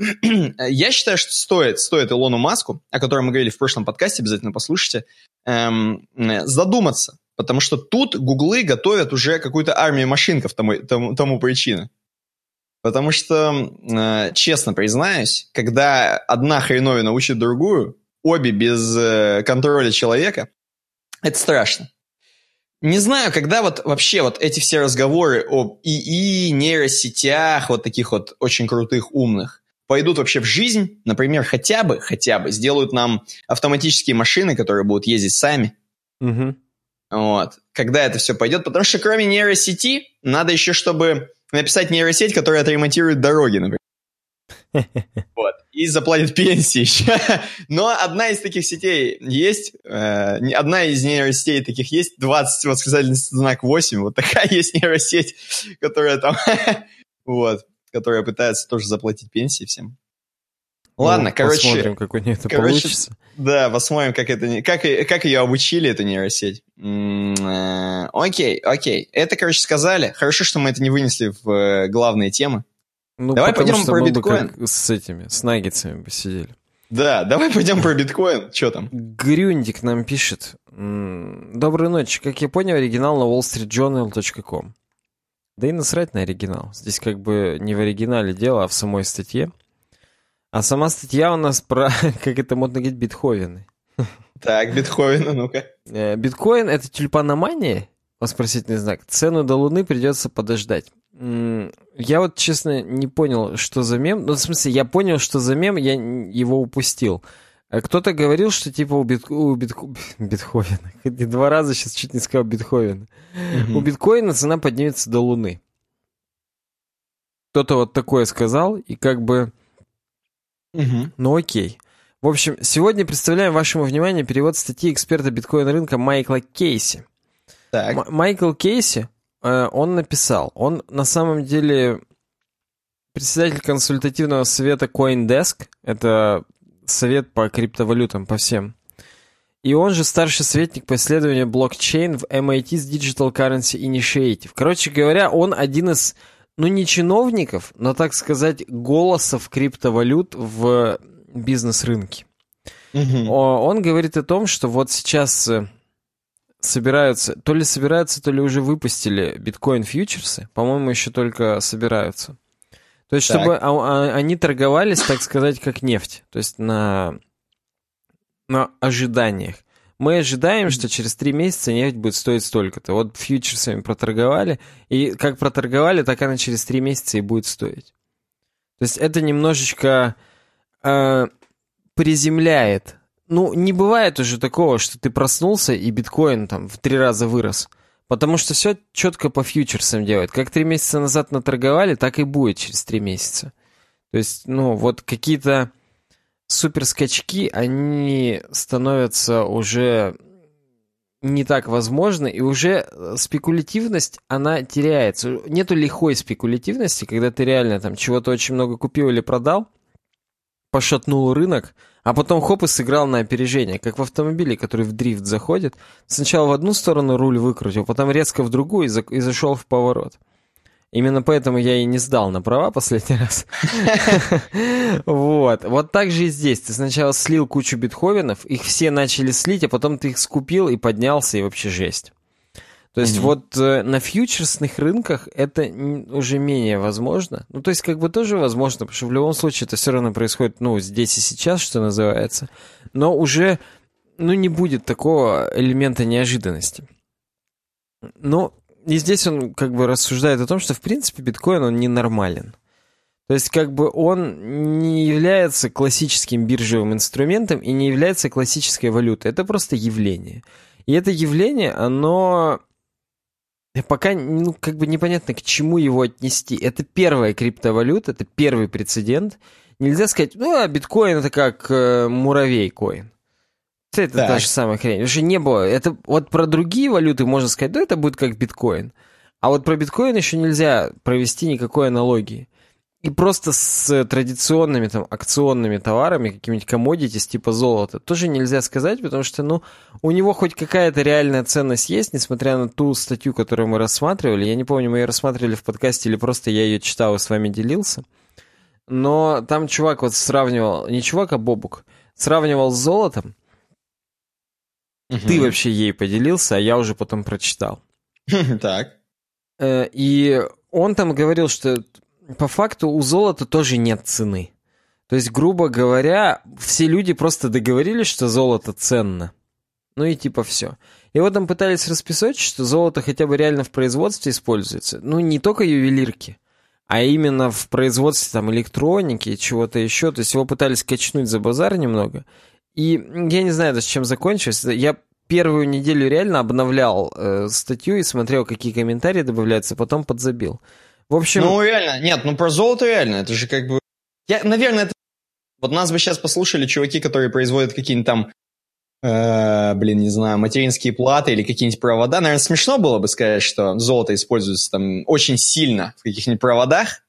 я считаю, что стоит, стоит Илону Маску, о котором мы говорили в прошлом подкасте, обязательно послушайте, эм, задуматься. Потому что тут гуглы готовят уже какую-то армию машинков тому, тому, тому причина. Потому что, э, честно признаюсь, когда одна хреновина учит другую, обе без э, контроля человека, это страшно. Не знаю, когда вот вообще вот эти все разговоры об ИИ, нейросетях, вот таких вот очень крутых, умных, пойдут вообще в жизнь, например, хотя бы, хотя бы сделают нам автоматические машины, которые будут ездить сами. Угу. Вот. Когда это все пойдет? Потому что кроме нейросети надо еще, чтобы написать нейросеть, которая отремонтирует дороги, например. Вот. И заплатит пенсии. Но одна из таких сетей есть, э, одна из нейросетей таких есть, двадцать, восклицательный знак восемь, вот такая есть нейросеть, которая там, вот, которая пытается тоже заплатить пенсии всем. Ладно, ну, короче... Посмотрим, как у нее это короче, получится. Да, посмотрим, как, это, как, как ее обучили, эту нейросеть. М-м-м, окей, окей. Это, короче, сказали. Хорошо, что мы это не вынесли в э, главные темы. Ну, давай пойдем про биткоин. С этими, с наггетсами посидели. Да, давай пойдем про биткоин. Че там? Грюндик нам пишет. Доброй ночи. Как я понял, оригинал на уолл стрит джорнал точка ком. Да и насрать на оригинал. Здесь как бы не в оригинале дело, а в самой статье. А сама статья у нас про, как это модно говорить, битховены. Так, битховены, ну-ка. Биткоин — это тюльпаномания? Вопросительный знак. Цену до Луны придется подождать. Я вот, честно, не понял, что за мем. Ну, в смысле, я понял, что за мем, я его упустил. Кто-то говорил, что типа у, бит... у бит... биткоина... Два раза сейчас чуть не сказал битховена. Mm-hmm. У биткоина цена поднимется до Луны. Кто-то вот такое сказал, и как бы... Угу. Ну окей. В общем, сегодня представляем вашему вниманию перевод статьи эксперта биткоин-рынка Майкла Кейси. Так. М- Майкл Кейси, э, он написал, он на самом деле председатель консультативного совета CoinDesk, это совет по криптовалютам, по всем. И он же старший советник по исследованию блокчейн в эм ай ти's Digital Currency Initiative. Короче говоря, он один из... Ну, не чиновников, но, так сказать, голосов криптовалют в бизнес-рынке. Mm-hmm. Он говорит о том, что вот сейчас собираются, то ли собираются, то ли уже выпустили биткоин-фьючерсы, по-моему, еще только собираются. То есть, так. чтобы а, а, они торговались, так сказать, как нефть, то есть на, на ожиданиях. Мы ожидаем, что через три месяца нефть будет стоить столько-то. Вот фьючерсами проторговали, и как проторговали, так она через три месяца и будет стоить. То есть это немножечко э, приземляет. Ну, не бывает уже такого, что ты проснулся, и биткоин там в три раза вырос. Потому что все четко по фьючерсам делают. Как три месяца назад наторговали, так и будет через три месяца. То есть, ну, вот какие-то... суперскачки, они становятся уже не так возможны, и уже спекулятивность, она теряется. Нету лихой спекулятивности, когда ты реально там чего-то очень много купил или продал, пошатнул рынок, а потом хоп и сыграл на опережение, как в автомобиле, который в дрифт заходит. Сначала в одну сторону руль выкрутил, потом резко в другую и, за... и зашел в поворот. Именно поэтому я и не сдал на права последний раз. Вот. Вот так же и здесь. Ты сначала слил кучу битховенов, их все начали слить, а потом ты их скупил и поднялся, и вообще жесть. То есть вот на фьючерсных рынках это уже менее возможно. Ну, то есть как бы тоже возможно, потому что в любом случае это все равно происходит, ну, здесь и сейчас, что называется. Но уже, ну, не будет такого элемента неожиданности. Ну... И здесь он как бы рассуждает о том, что в принципе биткоин, он ненормален. То есть как бы он не является классическим биржевым инструментом и не является классической валютой. Это просто явление. И это явление, оно... Пока, ну, как бы непонятно, к чему его отнести. Это первая криптовалюта, это первый прецедент. Нельзя сказать, ну, а биткоин это как э, муравей-коин. Это так. Та же самая хрень. Потому что не было. Это, вот про другие валюты можно сказать, да, это будет как биткоин. А вот про биткоин еще нельзя провести никакой аналогии. И просто с традиционными там, акционными товарами, какими-нибудь commodities типа золота, тоже нельзя сказать, потому что ну, у него хоть какая-то реальная ценность есть, несмотря на ту статью, которую мы рассматривали. Я не помню, мы ее рассматривали в подкасте или просто я ее читал и с вами делился. Но там чувак вот сравнивал, не чувак, а Бобук, сравнивал с золотом. Угу. Ты вообще ей поделился, а я уже потом прочитал. Так. И он там говорил, что... По факту у золота тоже нет цены. То есть, грубо говоря, все люди просто договорились, что золото ценно. Ну и типа все. И вот там пытались расписать, что золото хотя бы реально в производстве используется. Ну не только ювелирки, а именно в производстве там электроники и чего-то еще. То есть его пытались качнуть за базар немного. И я не знаю даже, чем закончилось. Я первую неделю реально обновлял э, статью и смотрел, какие комментарии добавляются, потом подзабил. В общем... Ну, реально, нет, ну про золото реально, это же как бы... Я, наверное, это... Вот нас бы сейчас послушали чуваки, которые производят какие-нибудь там, э, блин, не знаю, материнские платы или какие-нибудь провода. Наверное, смешно было бы сказать, что золото используется там очень сильно в каких-нибудь проводах,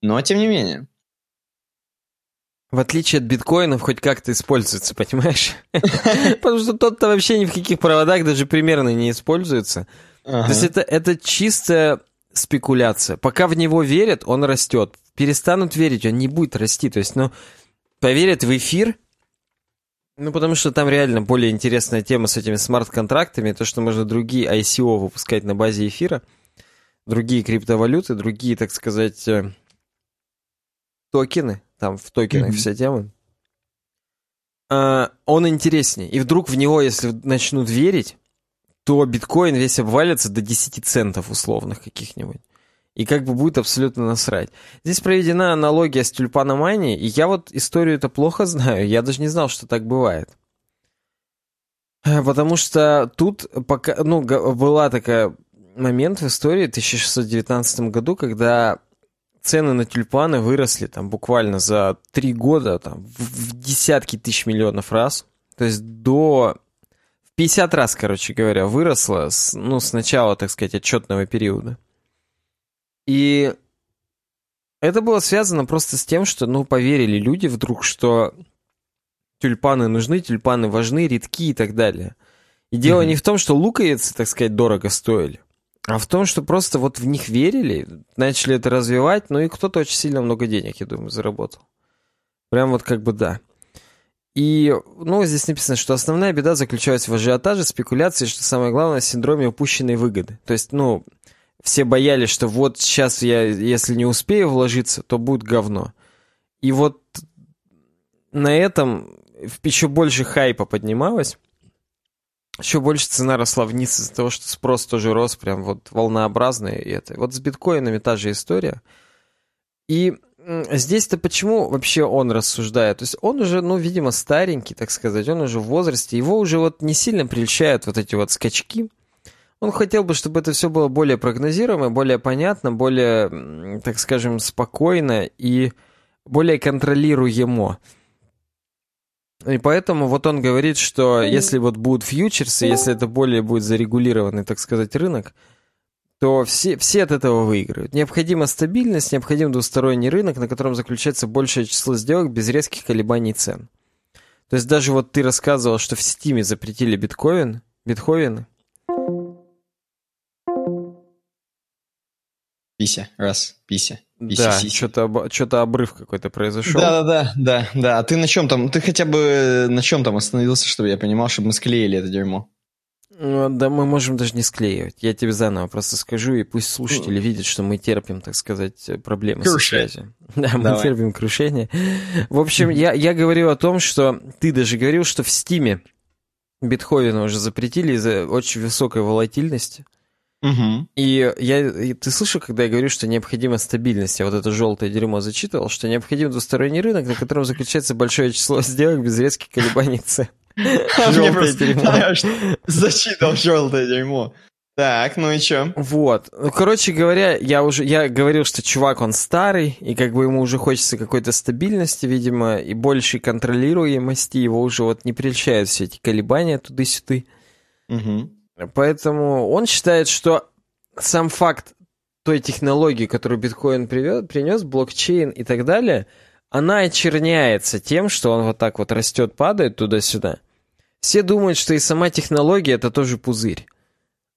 но тем не менее. В отличие от биткоинов, хоть как-то используется, понимаешь? Потому что тот-то вообще ни в каких проводах даже примерно не используется. То есть это чисто... спекуляция. Пока в него верят, он растет. Перестанут верить, он не будет расти. То есть, ну, поверят в эфир, ну, потому что там реально более интересная тема с этими смарт-контрактами, то, что можно другие ай си о выпускать на базе эфира, другие криптовалюты, другие, так сказать, токены, там в токенах mm-hmm. вся тема. А, он интереснее. И вдруг в него, если начнут верить, то биткоин весь обвалится до десяти центов условных каких-нибудь. И как бы будет абсолютно насрать. Здесь проведена аналогия с тюльпаноманией, и я вот историю-то плохо знаю, я даже не знал, что так бывает. Потому что тут пока, ну, была такая момент в истории в тысяча шестьсот девятнадцатом году, когда цены на тюльпаны выросли там буквально за три года там, в десятки тысяч миллионов раз. То есть до... пятьдесят раз, короче говоря, выросло с, ну, с начала, так сказать, отчетного периода. И это было связано просто с тем, что, ну, поверили люди вдруг, что тюльпаны нужны, тюльпаны важны, редки и так далее. И дело mm-hmm. не в том, что луковицы, так сказать, дорого стоили, а в том, что просто вот в них верили, начали это развивать, ну и кто-то очень сильно много денег, я думаю, заработал. Прям вот как бы да. И, ну, здесь написано, что основная беда заключалась в ажиотаже, спекуляции, что самое главное, в синдроме упущенной выгоды. То есть, ну, все боялись, что вот сейчас я, если не успею вложиться, то будет говно. И вот на этом еще больше хайпа поднималось, еще больше цена росла вниз из-за того, что спрос тоже рос прям вот волнообразный. И это. Вот с биткоинами та же история. И... Здесь-то почему вообще он рассуждает? То есть он уже, ну, видимо, старенький, так сказать, он уже в возрасте, его уже вот не сильно прельщают вот эти вот скачки. Он хотел бы, чтобы это все было более прогнозируемо, более понятно, более, так скажем, спокойно и более контролируемо. И поэтому вот он говорит, что если вот будут фьючерсы, если это более будет зарегулированный, так сказать, рынок, то все, все от этого выиграют. Необходима стабильность, необходим двусторонний рынок, на котором заключается большее число сделок без резких колебаний цен. То есть даже вот ты рассказывал, что в Стиме запретили биткоин, битховены. Пися, раз, пися. пися да, сися. Что-то, об, что-то обрыв какой-то произошел. Да-да-да, да, да. А ты на чем там, ты хотя бы на чем там остановился, чтобы я понимал, чтобы мы склеили это дерьмо? Ну, да мы можем даже не склеивать. Я тебе заново просто скажу, и пусть слушатели видят, что мы терпим, так сказать, проблемы со связью. Да, мы Давай. терпим крушение. В общем, я, я говорю о том, что ты даже говорил, что в Стиме Бетховена уже запретили из-за очень высокой волатильности. Угу. И я, и ты слышал, когда я говорю, что необходима стабильность, я вот это желтое дерьмо зачитывал, что необходим двусторонний рынок, на котором заключается большое число сделок без резких колебаний цен. Желтое дерьмо. Зачитал желтое дерьмо. Так, ну и чё? Вот. Ну, короче говоря, я уже я говорил, что чувак, он старый, и как бы ему уже хочется какой-то стабильности, видимо, и большей контролируемости, его уже вот не прельщают все эти колебания туды-сюды. Угу. Поэтому он считает, что сам факт той технологии, которую биткоин привез, принес, блокчейн и так далее, она очерняется тем, что он вот так вот растет, падает туда-сюда. Все думают, что и сама технология — это тоже пузырь.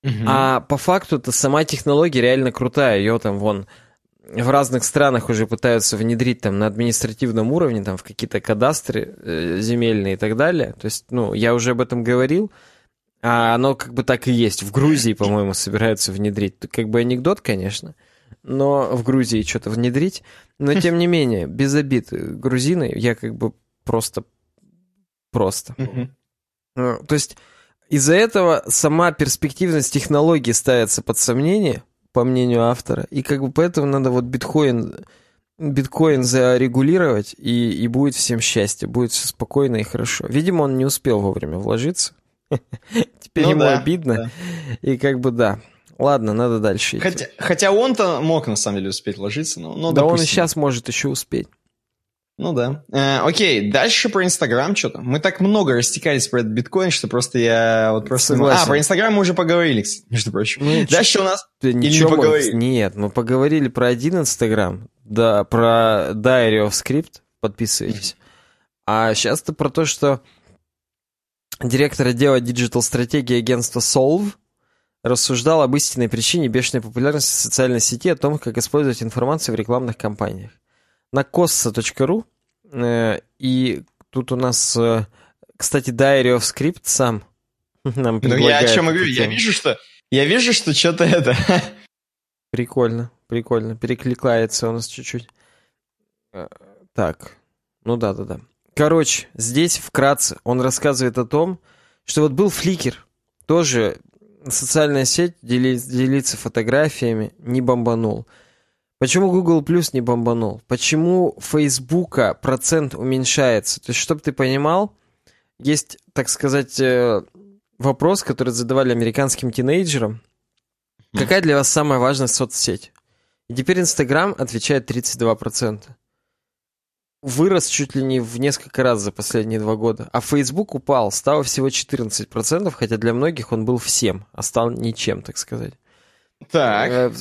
Uh-huh. А по факту-то сама технология реально крутая. Ее там вон в разных странах уже пытаются внедрить там на административном уровне, там в какие-то кадастры э, земельные и так далее. То есть, ну, я уже об этом говорил, а оно как бы так и есть. В Грузии, по-моему, собираются внедрить. Как бы анекдот, конечно, но в Грузии что-то внедрить. Но тем не менее, без обид, грузины, я как бы просто... Просто. Uh-huh. Ну, то есть... Из-за этого сама перспективность технологии ставится под сомнение, по мнению автора, и как бы поэтому надо вот биткоин, биткоин зарегулировать, и, и будет всем счастье, будет все спокойно и хорошо. Видимо, он не успел вовремя вложиться, теперь ему обидно, и как бы да. Ладно, надо дальше идти. Хотя он-то мог на самом деле успеть вложиться, но... Да он и сейчас может еще успеть. Ну да. Э, окей, дальше про Инстаграм что-то. Мы так много растекались про этот биткоин, что просто я вот просто... Согласен. А, про Инстаграм мы уже поговорили, между прочим. Ну, дальше что? У нас... Ты или ничего не поговорили? Нет, мы поговорили про один Инстаграм, да, про Diary of Script, подписывайтесь. А сейчас-то про то, что директор отдела диджитал-стратегии агентства Solve рассуждал об истинной причине бешеной популярности социальной сети, о том, как использовать информацию в рекламных кампаниях. На косса точка ру, э, и тут у нас, э, кстати, Diary of Script сам нам предлагает. Ну я о чем говорю, я вижу, что я вижу, что что-то это... Прикольно, прикольно, перекликается у нас чуть-чуть. Так, ну да-да-да. Короче, здесь вкратце он рассказывает о том, что вот был Flickr, тоже социальная сеть, дели, делиться фотографиями, не бомбанул. Почему Google Plus не бомбанул? Почему Facebook процент уменьшается? То есть, чтобы ты понимал, есть, так сказать, вопрос, который задавали американским тинейджерам. Какая для вас самая важная соцсеть? И теперь Instagram отвечает тридцать два процента. Вырос чуть ли не в несколько раз за последние два года. А Facebook упал, стало всего четырнадцать процентов, хотя для многих он был всем, а стал ничем, так сказать. Так...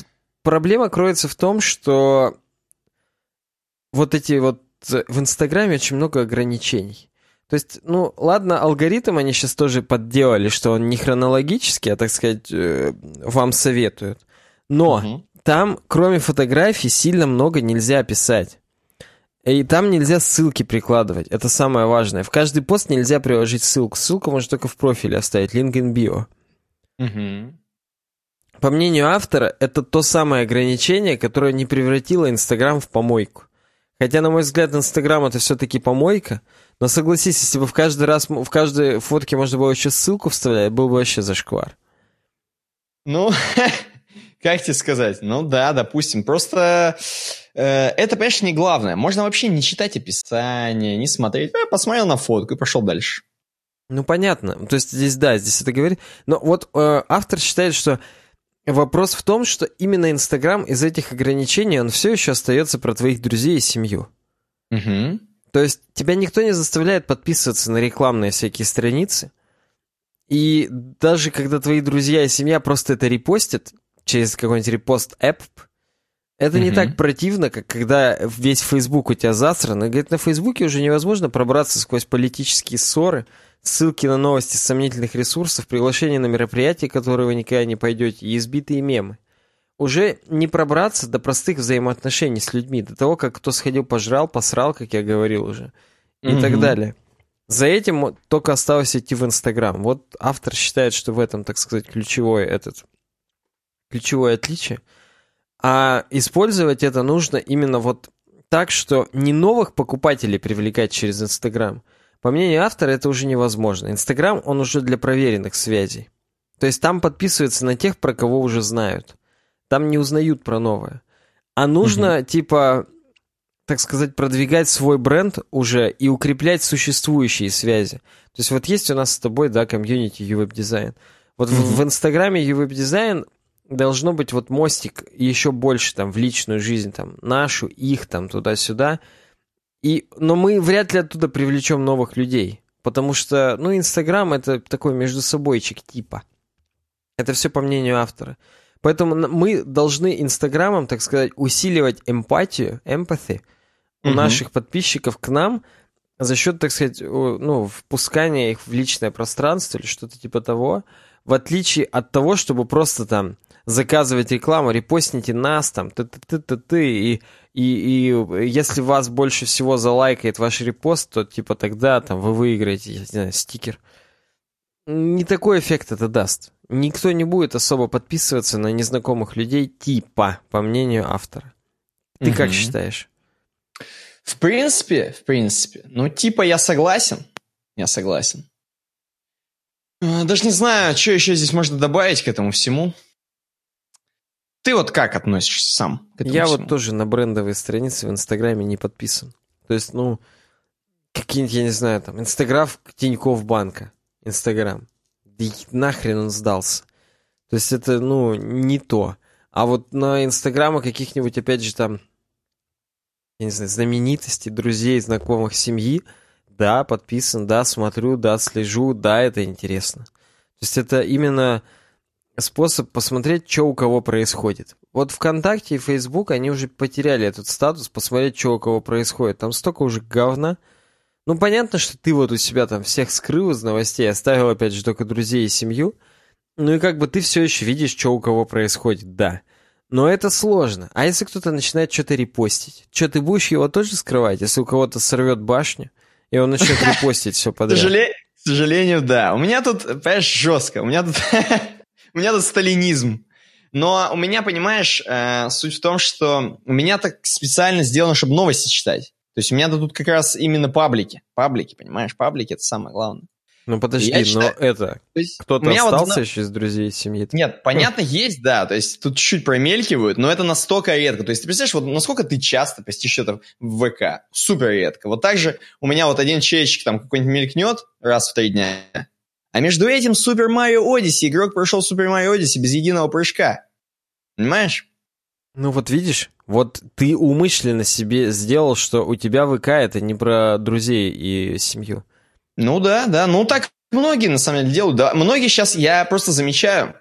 Проблема кроется в том, что вот эти вот... В Инстаграме очень много ограничений. То есть, ну, ладно, алгоритм они сейчас тоже подделали, что он не хронологический, а, так сказать, вам советуют. Но угу. Там, кроме фотографий, сильно много нельзя писать. И там нельзя ссылки прикладывать. Это самое важное. В каждый пост нельзя приложить ссылку. Ссылку можно только в профиле оставить. Link in bio. Угу. По мнению автора, это то самое ограничение, которое не превратило Инстаграм в помойку. Хотя, на мой взгляд, Инстаграм — это все-таки помойка, но согласись, если бы в каждый раз, в каждой фотке можно было еще ссылку вставлять, был бы вообще зашквар. Ну, как тебе сказать? Ну да, допустим, просто... Это, конечно, не главное. Можно вообще не читать описание, не смотреть. Я посмотрел на фотку и пошел дальше. Ну, понятно. То есть здесь, да, здесь это говорит. Но вот э, автор считает, что вопрос в том, что именно Инстаграм из этих ограничений, он все еще остается про твоих друзей и семью. Угу. То есть тебя никто не заставляет подписываться на рекламные всякие страницы. И даже когда твои друзья и семья просто это репостят через какой-нибудь репост-эп, это угу. не так противно, как когда весь Фейсбук у тебя засран. И говорит, на Фейсбуке уже невозможно пробраться сквозь политические ссоры, ссылки на новости с сомнительных ресурсов, приглашения на мероприятия, которые вы никогда не пойдете, и избитые мемы. Уже не пробраться до простых взаимоотношений с людьми, до того, как кто сходил, пожрал, посрал, как я говорил уже, и mm-hmm. так далее. За этим только осталось идти в Инстаграм. Вот автор считает, что в этом, так сказать, ключевое, этот, ключевое отличие. А использовать это нужно именно вот так, что не новых покупателей привлекать через Инстаграм. По мнению автора, это уже невозможно. Инстаграм, он уже для проверенных связей. То есть там подписываются на тех, про кого уже знают. Там не узнают про новое. А нужно, угу. типа, так сказать, продвигать свой бренд уже и укреплять существующие связи. То есть вот есть у нас с тобой, да, комьюнити ю-веб-дизайн. Вот угу. в Инстаграме ю-веб-дизайн должно быть вот мостик еще больше там в личную жизнь, там, нашу, их, там, туда-сюда. И, но мы вряд ли оттуда привлечем новых людей. Потому что, ну, Инстаграм — это такой междусобойчик типа. Это все по мнению автора. Поэтому мы должны Инстаграмом, так сказать, усиливать эмпатию, эмпатию у угу. наших подписчиков к нам за счет, так сказать, ну, впускания их в личное пространство или что-то типа того, в отличие от того, чтобы просто там заказывать рекламу, репостните нас, там, ты-ты-ты-ты-ты, и, и, и если вас больше всего залайкает ваш репост, то типа тогда там вы выиграете, я не знаю, стикер. Не такой эффект это даст. Никто не будет особо подписываться на незнакомых людей типа, по мнению автора. Ты угу. как считаешь? В принципе, в принципе, ну типа я согласен. Я согласен. Даже не знаю, что еще здесь можно добавить к этому всему. Ты вот как относишься сам к этому Я всему? Вот тоже на брендовые страницы в Инстаграме не подписан. То есть, ну, какие-нибудь, я не знаю, там, Инстаграм Тинькофф банка. Инстаграм. Да нахрен он сдался. То есть это, ну, не то. А вот на Инстаграмах каких-нибудь, опять же, там, я не знаю, знаменитостей, друзей, знакомых, семьи, да, подписан, да, смотрю, да, слежу, да, это интересно. То есть это именно способ посмотреть, что у кого происходит. Вот ВКонтакте и Facebook, они уже потеряли этот статус, посмотреть, что у кого происходит. Там столько уже говна. Ну, понятно, что ты вот у себя там всех скрыл из новостей, оставил, опять же, только друзей и семью. Ну и как бы ты все еще видишь, что у кого происходит, да. Но это сложно. А если кто-то начинает что-то репостить? Что, ты будешь его тоже скрывать, если у кого-то сорвет башню, и он начнет репостить все подряд? К сожалению, да. У меня тут, понимаешь, жестко. У меня тут... У меня тут сталинизм. Но у меня, понимаешь, э, суть в том, что у меня так специально сделано, чтобы новости читать. То есть у меня тут как раз именно паблики. Паблики, понимаешь, паблики — это самое главное. Ну подожди, я но читаю... это... Есть... Кто-то остался вот... еще из друзей, семьи? Нет, понятно, есть, да. То есть тут чуть-чуть промелькивают, но это настолько редко. То есть ты представляешь, вот насколько ты часто постишь это в ВК? Супер редко. Вот так же у меня вот один чайчик там какой-нибудь мелькнет раз в три дня... А между этим Super Mario Odyssey, игрок прошел Super Mario Odyssey без единого прыжка. Понимаешь? Ну вот видишь, вот ты умышленно себе сделал, что у тебя ВК это не про друзей и семью. Ну да, да, ну так многие на самом деле делают. Да. Многие сейчас, я просто замечаю,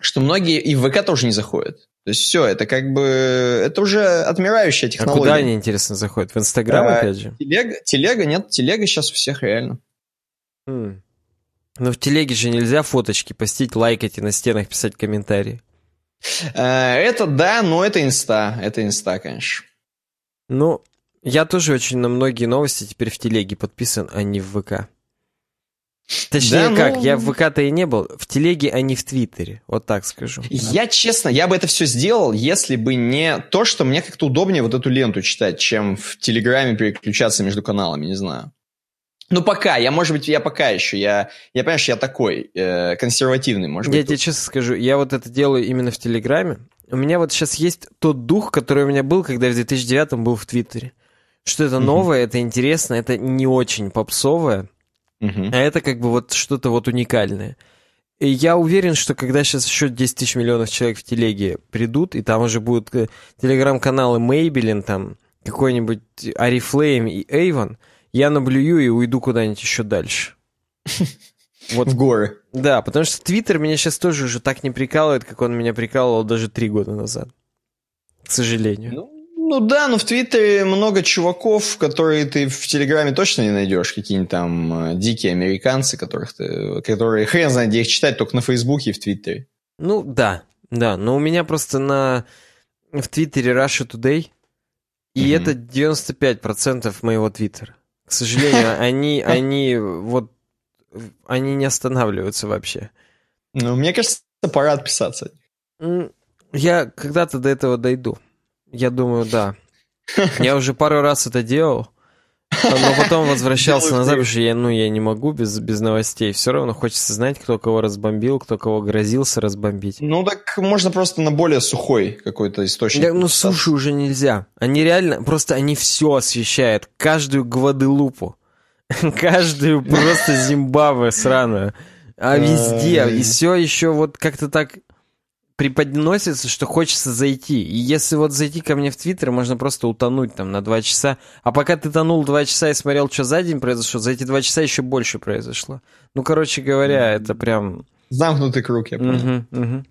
что многие и в ВК тоже не заходят. То есть все, это как бы, это уже отмирающая технология. А куда они, интересно, заходят? В Инстаграм а, опять же? Телега, телега, нет, телега сейчас у всех реально. Хм. Но в телеге же нельзя фоточки постить, лайкать и на стенах писать комментарии. Это да, но это инста. Это инста, конечно. Ну, я тоже очень на многие новости теперь в телеге подписан, а не в ВК. Точнее, да, ну... как, я в ВК-то и не был. В телеге, а не в Твиттере. Вот так скажу. Я, честно, я бы это все сделал, если бы не то, что мне как-то удобнее вот эту ленту читать, чем в Телеграме переключаться между каналами, не знаю. Ну, пока, я, может быть, я пока еще, я, я понимаешь, я такой, э, консервативный, может я быть. Я тебе тут. Честно скажу, я вот это делаю именно в Телеграме. У меня вот сейчас есть тот дух, который у меня был, когда в две тысячи девятом был в Твиттере. Что это новое, uh-huh. это интересно, это не очень попсовое, uh-huh. а это как бы вот что-то вот уникальное. И я уверен, что когда сейчас еще десять тысяч миллионов человек в Телеге придут, и там уже будут телеграм-каналы Мейбелин, там, какой-нибудь Арифлейм и Эйвон, я наблюю и уйду куда-нибудь еще дальше. Вот. В горы. Да, потому что Твиттер меня сейчас тоже уже так не прикалывает, как он меня прикалывал даже три года назад. К сожалению. Ну, ну да, но в Твиттере много чуваков, которые ты в Телеграме точно не найдешь. Какие-нибудь там дикие американцы, которых ты, которые хрен знает, где их читать, только на Фейсбуке и в Твиттере. Ну да, да, но у меня просто на в Твиттере Russia Today, и mm-hmm. это девяносто пять процентов моего Твиттера. К сожалению, они, они, вот, они не останавливаются вообще. Ну, мне кажется, пора отписаться. Я когда-то до этого дойду. Я думаю, да. Я уже пару раз это делал. Но потом возвращался назад, потому что я, ну, я не могу без, без новостей. Все равно хочется знать, кто кого разбомбил, кто кого грозился разбомбить. Ну, так можно просто на более сухой какой-то источник. Да, ну, суши уже нельзя. Они реально, просто они все освещают. Каждую Гваделупу. Каждую просто Зимбабве сраную. А везде. И все еще вот как-то так преподносится, что хочется зайти. И если вот зайти ко мне в Твиттер, можно просто утонуть там на два часа. А пока ты тонул два часа и смотрел, что за день произошло, за эти два часа еще больше произошло. Ну, короче говоря, это прям... Замкнутый круг, я понял. Угу, угу.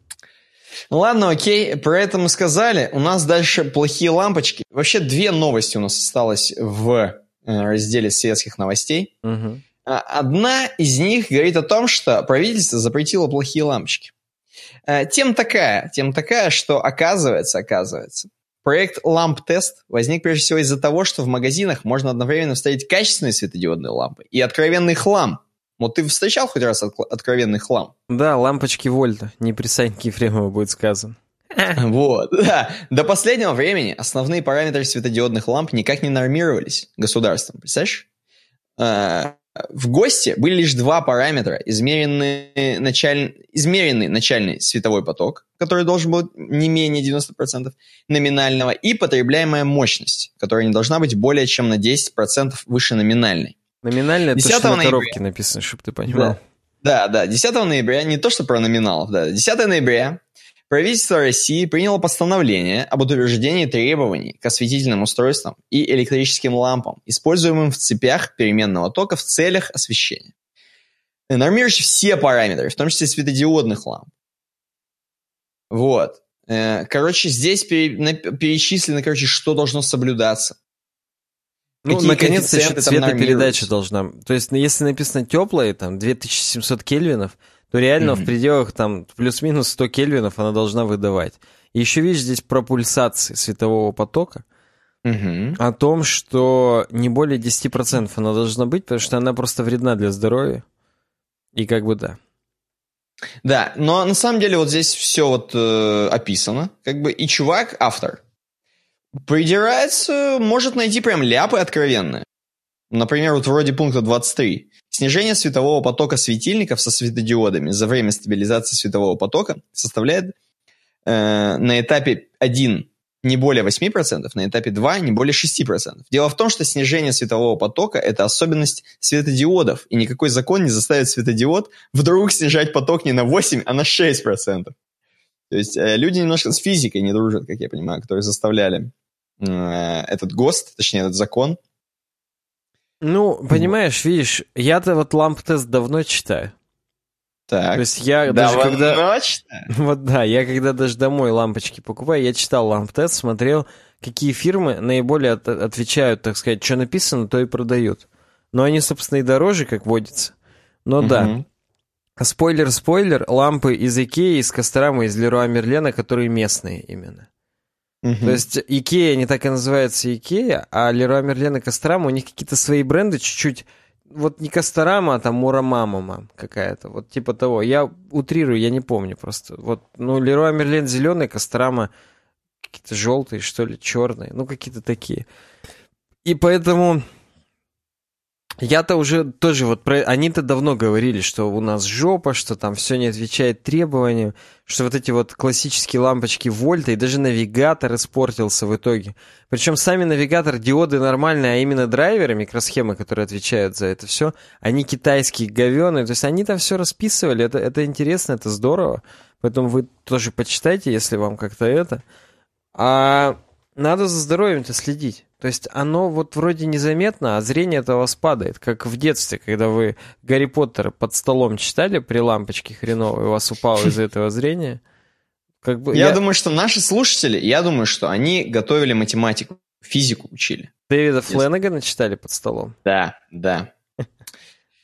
Ладно, окей, про это мы сказали. У нас дальше плохие лампочки. Вообще две новости у нас осталось в разделе светских новостей. Угу. Одна из них говорит о том, что правительство запретило плохие лампочки. Тема такая, тема такая, что оказывается, оказывается, проект «Ламп-тест» возник прежде всего из-за того, что в магазинах можно одновременно встретить качественные светодиодные лампы и откровенный хлам. Вот ты встречал хоть раз откровенный хлам? Да, лампочки Вольта, не при Саньке Ефремова будет сказано. Вот, да. До последнего времени основные параметры светодиодных ламп никак не нормировались государством, представляешь? В ГОСТе были лишь два параметра, измеренный, началь... измеренный начальный световой поток, который должен был не менее девяносто процентов номинального, и потребляемая мощность, которая не должна быть более чем на десять процентов выше номинальной. Номинальная, то, что на коробке написано, чтобы ты понимал. Да, да, да, десятого ноября, не то, что про номинал, да, десятого ноября правительство России приняло постановление об утверждении требований к осветительным устройствам и электрическим лампам, используемым в цепях переменного тока в целях освещения, нормирующие все параметры, в том числе светодиодных ламп. Вот. Короче, здесь перечислено, короче, что должно соблюдаться. Ну, наконец-то еще цветопередача должна. То есть, если написано теплое, там, две тысячи семьсот кельвинов, то реально mm-hmm. в пределах там плюс-минус сто кельвинов она должна выдавать. И еще, видишь, здесь про пульсации светового потока, mm-hmm. о том, что не более десять процентов она должна быть, потому что она просто вредна для здоровья. И как бы да. Да, но на самом деле вот здесь все вот э, описано. Как бы и чувак, автор, придирается, может найти прям ляпы откровенные. Например, вот вроде пункта двадцать три. Снижение светового потока светильников со светодиодами за время стабилизации светового потока составляет э, на этапе один не более восемь процентов, на этапе два не более шесть процентов. Дело в том, что снижение светового потока – это особенность светодиодов, и никакой закон не заставит светодиод вдруг снижать поток не на восемь, а на шесть процентов. То есть э, люди немножко с физикой не дружат, как я понимаю, которые заставляли э, этот ГОСТ, точнее этот закон. Ну, понимаешь, видишь, я-то вот ламп-тест давно читаю. Так, то есть я даже когда... Вот да, я когда даже домой лампочки покупаю, я читал ламп-тест, смотрел, какие фирмы наиболее от- отвечают, так сказать, что написано, то и продают. Но они, собственно, и дороже, как водится. Но угу. да. Спойлер-спойлер, лампы из Икеи, из Костромы, из Леруа Мерлена, которые местные именно. Uh-huh. То есть Икея, не так и называется Икея, а Леруа Мерлен и Касторама, у них какие-то свои бренды чуть-чуть, вот не Касторама, а там Мурамамама какая-то, вот типа того. Я утрирую, я не помню просто. Вот, ну, Леруа Мерлен зеленый, Касторама какие-то желтые, что ли, черные, ну, какие-то такие. И поэтому я-то уже тоже вот, про... они-то давно говорили, что у нас жопа, что там все не отвечает требованиям, что вот эти вот классические лампочки Вольта, и даже навигатор испортился в итоге. Причем сами навигатор, диоды нормальные, а именно драйверы, микросхемы, которые отвечают за это все, они китайские говёные, то есть они там все расписывали, это, это интересно, это здорово, поэтому вы тоже почитайте, если вам как-то это. А надо за здоровьем-то следить. То есть оно вот вроде незаметно, а зрение от вас падает, как в детстве, когда вы Гарри Поттера под столом читали при лампочке хреновой, у вас упало из-за этого зрение. Как бы, я, я думаю, что наши слушатели, я думаю, что они готовили математику, физику учили. Дэвида Фленнегана читали под столом? Да, да.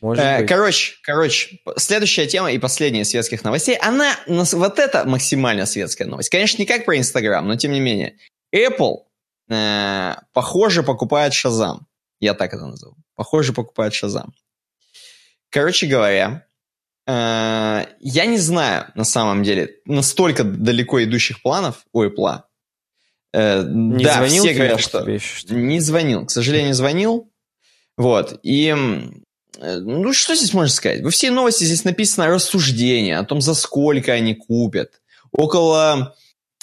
Может быть. Короче, короче, следующая тема и последняя из светских новостей, она, вот это максимально светская новость. Конечно, не как про Инстаграм, но тем не менее. Apple... похоже, покупает Shazam. Я так это назову. Похоже, покупает Shazam. Короче говоря, я не знаю, на самом деле, настолько далеко идущих планов у Apple. Не да, звонил все говорят, что... Еще, что... Не звонил. К сожалению, не звонил. Вот. И... Ну, что здесь можно сказать? Во всей новости здесь написано рассуждение о том, за сколько они купят. Около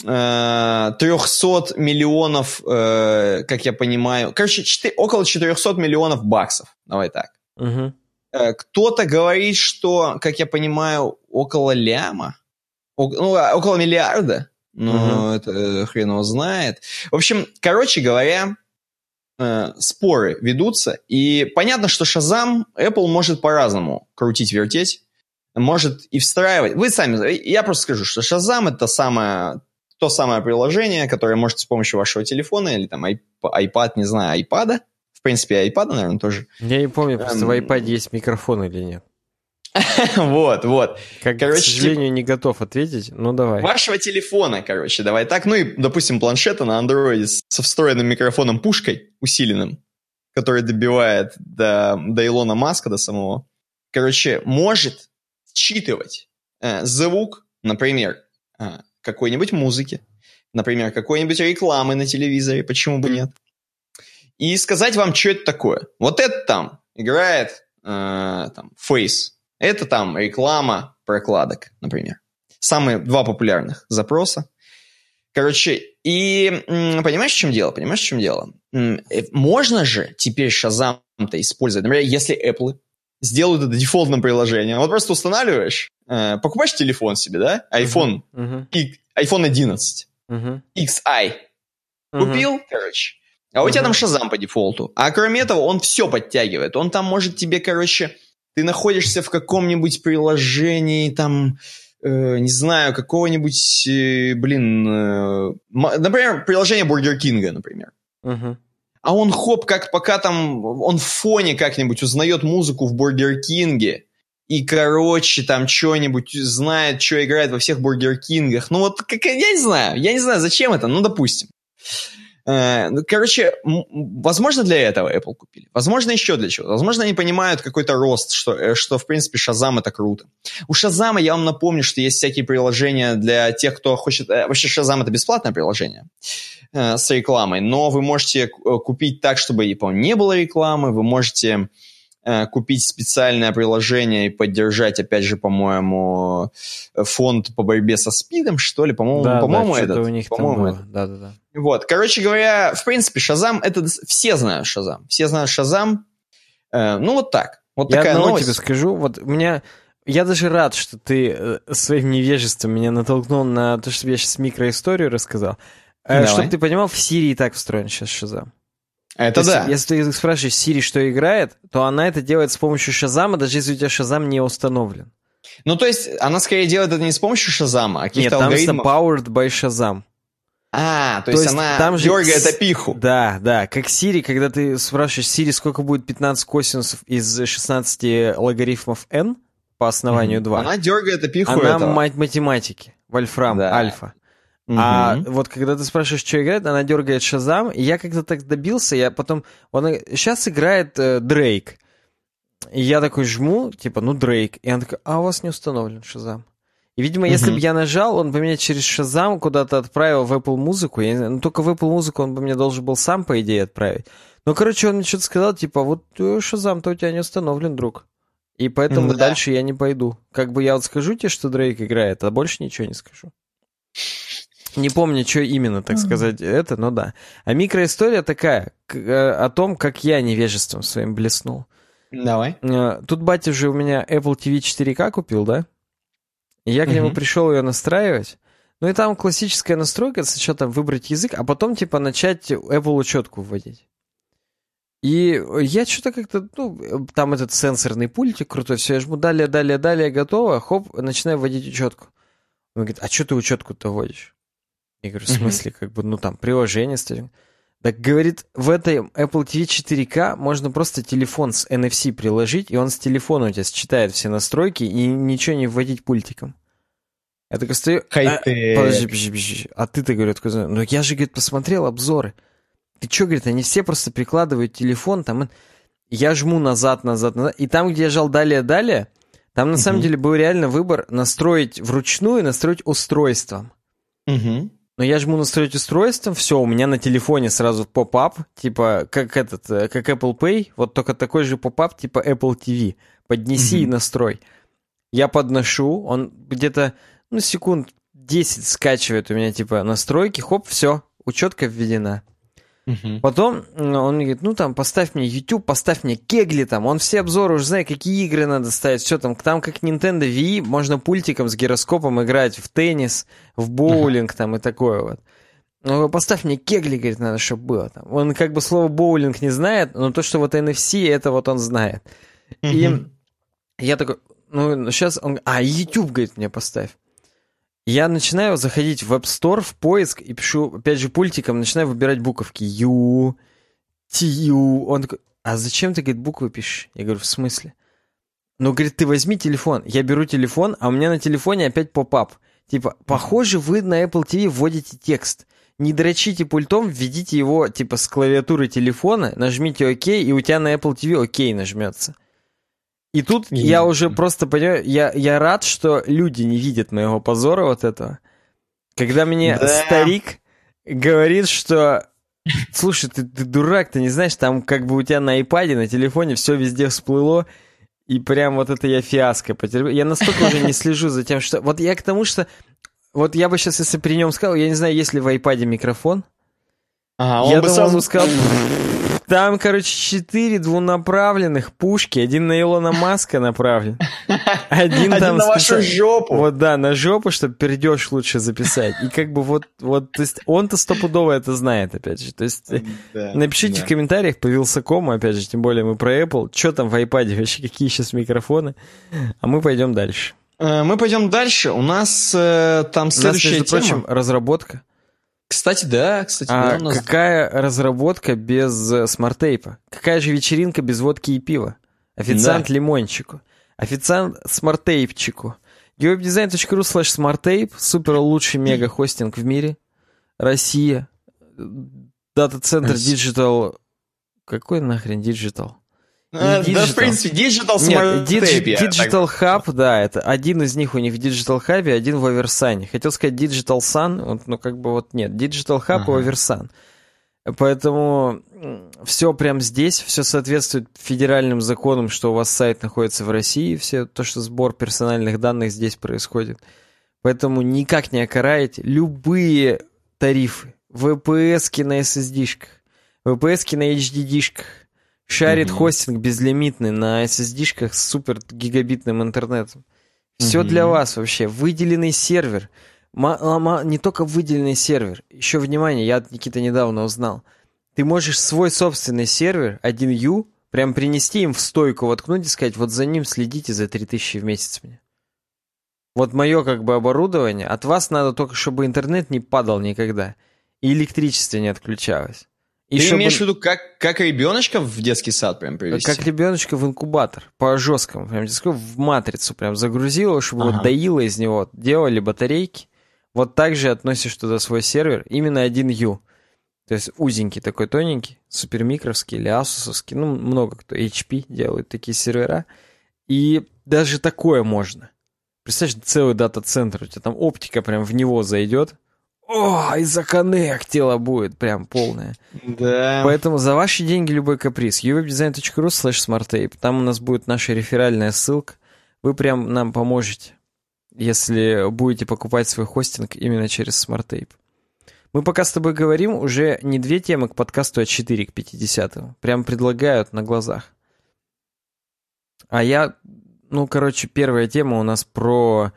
э, триста миллионов, э, как я понимаю... Короче, четыре, около четырехсот миллионов баксов. Давай так. Угу. Э, кто-то говорит, что, как я понимаю, около ляма. О, ну, около миллиарда. Ну, угу. это хрен его знает. В общем, короче говоря... споры ведутся, и понятно, что Shazam Apple может по-разному крутить-вертеть, может и встраивать. Вы сами, я просто скажу, что Shazam — это самое, то самое приложение, которое можете с помощью вашего телефона или там iPad, не знаю, iPad, в принципе, iPad, наверное, тоже. Я не помню, просто в iPad есть микрофон или нет. Вот, вот. Как, короче, к сожалению, тип... не готов ответить, ну давай. Вашего телефона, короче, давай так. Ну и, допустим, планшета на андроиде со встроенным микрофоном-пушкой усиленным, который добивает до, до Илона Маска, до самого. Короче, может считывать э, звук, например, э, какой-нибудь музыки, например, какой-нибудь рекламы на телевизоре, почему бы нет, и сказать вам, что это такое. Вот это там играет э, там, Face. Это там реклама прокладок, например. Самые два популярных запроса. Короче, и понимаешь, в чем дело? Понимаешь, в чем дело? Можно же теперь Shazam-то использовать. Например, если Apple сделают это дефолтным приложением. Вот просто устанавливаешь, покупаешь телефон себе, да? iPhone, uh-huh. и, айфон одиннадцать, uh-huh. икс ай. Купил, uh-huh. короче. А у uh-huh. тебя там Shazam по дефолту. А кроме этого, он все подтягивает. Он там может тебе, короче... Ты находишься в каком-нибудь приложении, там, э, не знаю, какого-нибудь, э, блин, э, например, приложение Бургер Кинга, например. Uh-huh. А он, хоп, как пока там, он в фоне как-нибудь узнает музыку в Бургер Кинге и, короче, там, что-нибудь знает, что играет во всех Бургер Кингах. Ну, вот, как, я не знаю, я не знаю, зачем это, ну, допустим. Короче, возможно, для этого Apple купили. Возможно, еще для чего. Возможно, они понимают какой-то рост, что, что в принципе, Shazam — это круто. У Shazam, я вам напомню, что есть всякие приложения для тех, кто хочет... Вообще, Shazam — это бесплатное приложение э, с рекламой, но вы можете купить так, чтобы, по-моему, не было рекламы. Вы можете э, купить специальное приложение и поддержать, опять же, по-моему, фонд по борьбе со СПИДом, что ли? По-моему, да, по-моему, да, этот, у них по-моему это. Да-да-да. Вот, короче говоря, в принципе, Shazam, это все знают Shazam, все знают Shazam, э, ну вот так, вот я такая новость. Я тебе скажу, вот у меня, я даже рад, что ты своим невежеством меня натолкнул на то, что я сейчас микроисторию рассказал. Э, чтобы ты понимал, в Siri и так встроен сейчас Shazam. Это то да. Есть, если ты спрашиваешь Siri, что играет, то она это делает с помощью Shazam, даже если у тебя Shazam не установлен. Ну то есть, она скорее делает это не с помощью Shazam, а каких-то алгоритмов. Нет, там написано Powered by Shazam. А, то, то есть, есть она дергает же... опиху. Да, да, как Siri, когда ты спрашиваешь Siri, сколько будет пятнадцать косинусов из шестнадцати логарифмов n по основанию mm-hmm. два. Она дергает опиху она этого. Мать математики, вольфрам, да. альфа. Mm-hmm. А вот когда ты спрашиваешь, что играет, она дергает Shazam, и я как-то так добился, я потом... Он... Сейчас играет э, Drake. И я такой жму, типа, ну, Drake. И она такая, а у вас не установлен Shazam. И, видимо, mm-hmm. если бы я нажал, он бы меня через Shazam куда-то отправил в Apple музыку. Я не знаю, ну, только в Apple музыку он бы мне должен был сам, по идее, отправить. Но, короче, он мне что-то сказал, типа, вот Shazam-то у тебя не установлен, друг. И поэтому mm-hmm. дальше я не пойду. Как бы я вот скажу тебе, что Drake играет, а больше ничего не скажу. Не помню, что именно, так mm-hmm. сказать, это, но да. А микроистория такая, о том, как я невежеством своим блеснул. Давай. Тут батя же у меня Apple ти ви четыре ка купил, да? И я к нему uh-huh. пришел ее настраивать. Ну и там классическая настройка, сначала там выбрать язык, а потом типа начать Apple учетку вводить. И я что-то как-то, ну, там этот сенсорный пультик крутой, все, я жму далее, далее, далее, готово, хоп, начинаю вводить учетку. Он говорит, а что ты учетку-то вводишь? Я говорю, в смысле, uh-huh. как бы, ну там приложение стоит. Так говорит, в этой Apple ти ви четыре ка можно просто телефон с эн эф си приложить, и он с телефона у тебя считает все настройки и ничего не вводить пультиком. Я такой стою... А, подожди, подожди, подожди. А ты-то, говорю, откуда... Ну я же, говорит, посмотрел обзоры. Ты что, говорит, они все просто прикладывают телефон, там... Я жму назад, назад, назад. И там, где я жал далее-далее, там на угу. самом деле был реально выбор настроить вручную, настроить устройством. Угу. Но я жму настроить устройство, все, у меня на телефоне сразу поп-ап, типа, как этот, как Apple Pay, вот только такой же поп-ап, типа Apple ти ви. Поднеси mm-hmm. и настрой. Я подношу, он где-то, ну, секунд десять скачивает у меня, типа, настройки, хоп, все, учетка введена. Mm-hmm. Потом он мне говорит, ну, там, поставь мне YouTube, поставь мне кегли, там, он все обзоры уже знает, какие игры надо ставить, все там, там, как Nintendo Wii, можно пультиком с гироскопом играть в теннис, в боулинг, mm-hmm. там, и такое вот. Ну, поставь мне кегли, говорит, надо, чтобы было там. Он как бы слово боулинг не знает, но то, что вот эн эф си, это вот он знает. Mm-hmm. И я такой, ну, сейчас он, а, YouTube, говорит, мне поставь. Я начинаю заходить в App Store, в поиск, и пишу, опять же, пультиком, начинаю выбирать буковки. Ю, Тью. Он такой, а зачем ты, говорит, буквы пишешь? Я говорю, в смысле? Ну, говорит, ты возьми телефон. Я беру телефон, а у меня на телефоне опять поп-ап. Типа, похоже, вы на Apple ти ви вводите текст. Не дрочите пультом, введите его, типа, с клавиатуры телефона, нажмите ОК, и у тебя на Apple ти ви ОК нажмется. И тут и... я уже просто понимаю, я, я рад, что люди не видят моего позора вот этого. Когда мне да. старик говорит, что, слушай, ты, ты дурак, ты не знаешь, там как бы у тебя на айпаде, на телефоне все везде всплыло, и прям вот это я фиаско потерпел. Я настолько уже не слежу за тем, что... Вот я к тому, что... Вот я бы сейчас, если при нем сказал, я не знаю, есть ли в айпаде микрофон. Ага, он я бы думал, сам... он сказал... Там, короче, четыре двунаправленных пушки. Один на Илона Маска направлен. Один, Один там на вашу жопу. Вот, да, на жопу, чтобы пердеж лучше записать. И как бы вот, вот, то есть он-то стопудово это знает, опять же. То есть да, напишите да. в комментариях по Вилсакому, опять же, тем более мы про Apple. Что там в iPad вообще, какие сейчас микрофоны. А мы пойдем дальше. Мы пойдем дальше. У нас э, там следующая тема. У нас, между прочим, разработка. Кстати, да, кстати, а да, у нас... Какая разработка без э, смарт-тейпа? Какая же вечеринка без водки и пива? Официант да. лимончику. Официант смарт-тейпчику. uwebdesign.ru слэш смарт-тейп. Супер лучший мега-хостинг в мире. Россия. Дата-центр Digital. Какой нахрен Digital? А, да, в принципе, Digital Smart Tape. Digital Hub, так... да, это один из них у них в Digital Hub, один в Оверсане. Хотел сказать Digital Sun, вот, но как бы вот нет. Digital Hub ага. и Оверсан. Поэтому все прям здесь, все соответствует федеральным законам, что у вас сайт находится в России, все то, что сбор персональных данных здесь происходит. Поэтому никак не окараете любые тарифы. ви пи эс-ки на эс эс ди-шках, ви пи эс-ки на эйч ди ди-шках. Шарит mm-hmm. хостинг безлимитный на эс эс ди-шках с супер гигабитным интернетом. Все mm-hmm. для вас вообще. Выделенный сервер. Ма- ма- не только выделенный сервер. Еще внимание, я от Никиты недавно узнал. Ты можешь свой собственный сервер, один ю, прям принести им в стойку, воткнуть и сказать, вот за ним следите за три тысячи в месяц мне. Вот мое как бы оборудование. От вас надо только, чтобы интернет не падал никогда. И электричество не отключалось. И Ты чтобы... имеешь в виду, как, как ребеночка в детский сад прям привезти? Как ребеночка в инкубатор, по-жесткому, прям в матрицу прям загрузила, чтобы ага. вот доила из него, делали батарейки. Вот так же относишь туда свой сервер, именно один ю. То есть узенький такой, тоненький, супермикровский или асусовский, ну много кто, эйч пи делают такие сервера. И даже такое можно. Представляешь, целый дата-центр, у тебя там оптика прям в него зайдет. О, и законнектила будет прям полная. Да. Поэтому за ваши деньги любой каприз. uwebdesign.ru slash smarttape. Там у нас будет наша реферальная ссылка. Вы прям нам поможете, если будете покупать свой хостинг именно через SmartTape. Мы пока с тобой говорим уже не две темы к подкасту, а четыре к пятидесятому. Прям предлагают на глазах. А я... Ну, короче, первая тема у нас про...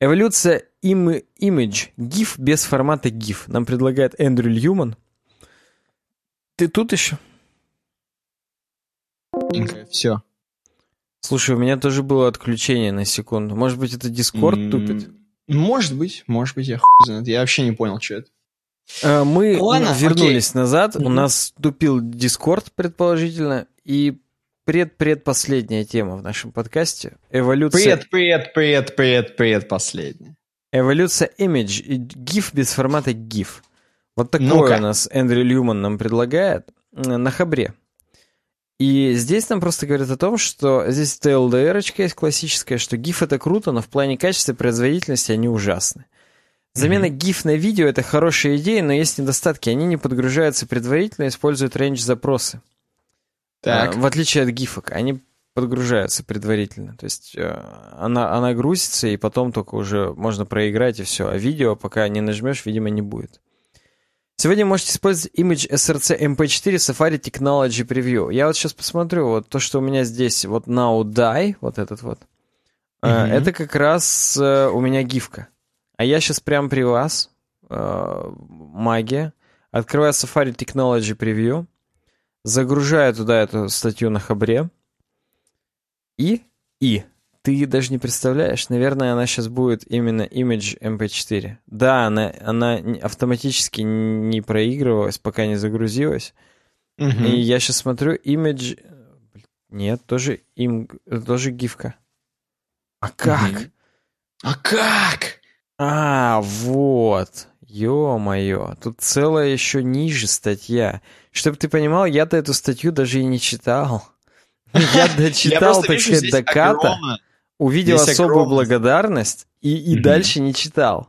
Эволюция им- image, GIF без формата GIF. Нам предлагает Эндрю Льюман. Ты тут еще? Все. Слушай, у меня тоже было отключение на секунду. Может быть, это Дискорд mm-hmm. тупит? Может быть, может быть, я хуй знает. Я вообще не понял, что это. А, мы Ладно, вернулись окей. назад. Mm-hmm. У нас тупил Дискорд, предположительно, и... Пред-предпоследняя тема в нашем подкасте. Эволюция... Пред-пред-пред-пред-предпоследняя. Эволюция image. GIF без формата GIF. Вот такое Ну-ка. у нас Эндрю Льюман нам предлагает на Хабре. И здесь нам просто говорят о том, что здесь ти эл ди эр-очка есть классическая, что GIF это круто, но в плане качества и производительности они ужасны. Замена mm-hmm. GIF на видео – это хорошая идея, но есть недостатки. Они не подгружаются предварительно, используют рейндж-запросы. Так. А, в отличие от гифок, они подгружаются предварительно. То есть она, она грузится, и потом только уже можно проиграть, и все. А видео, пока не нажмешь, видимо, не будет. Сегодня можете использовать Image эс эр си эм пэ четыре Safari Technology Preview. Я вот сейчас посмотрю, вот то, что у меня здесь, вот Now Die, вот этот вот, mm-hmm. это как раз у меня гифка. А я сейчас прямо при вас, магия, открываю Safari Technology Preview, загружаю туда эту статью на Хабре, и, и, ты даже не представляешь, наверное, она сейчас будет именно Image эм пэ четыре. Да, она, она автоматически не проигрывалась, пока не загрузилась. Угу. И я сейчас смотрю, Image... Нет, тоже, им... тоже гифка. А как? Угу. А как? А, вот... Ё-моё, тут целая еще ниже статья. Чтобы ты понимал, я-то эту статью даже и не читал. Я дочитал, так сказать, до ката, увидел особую благодарность и, и mm-hmm. дальше не читал.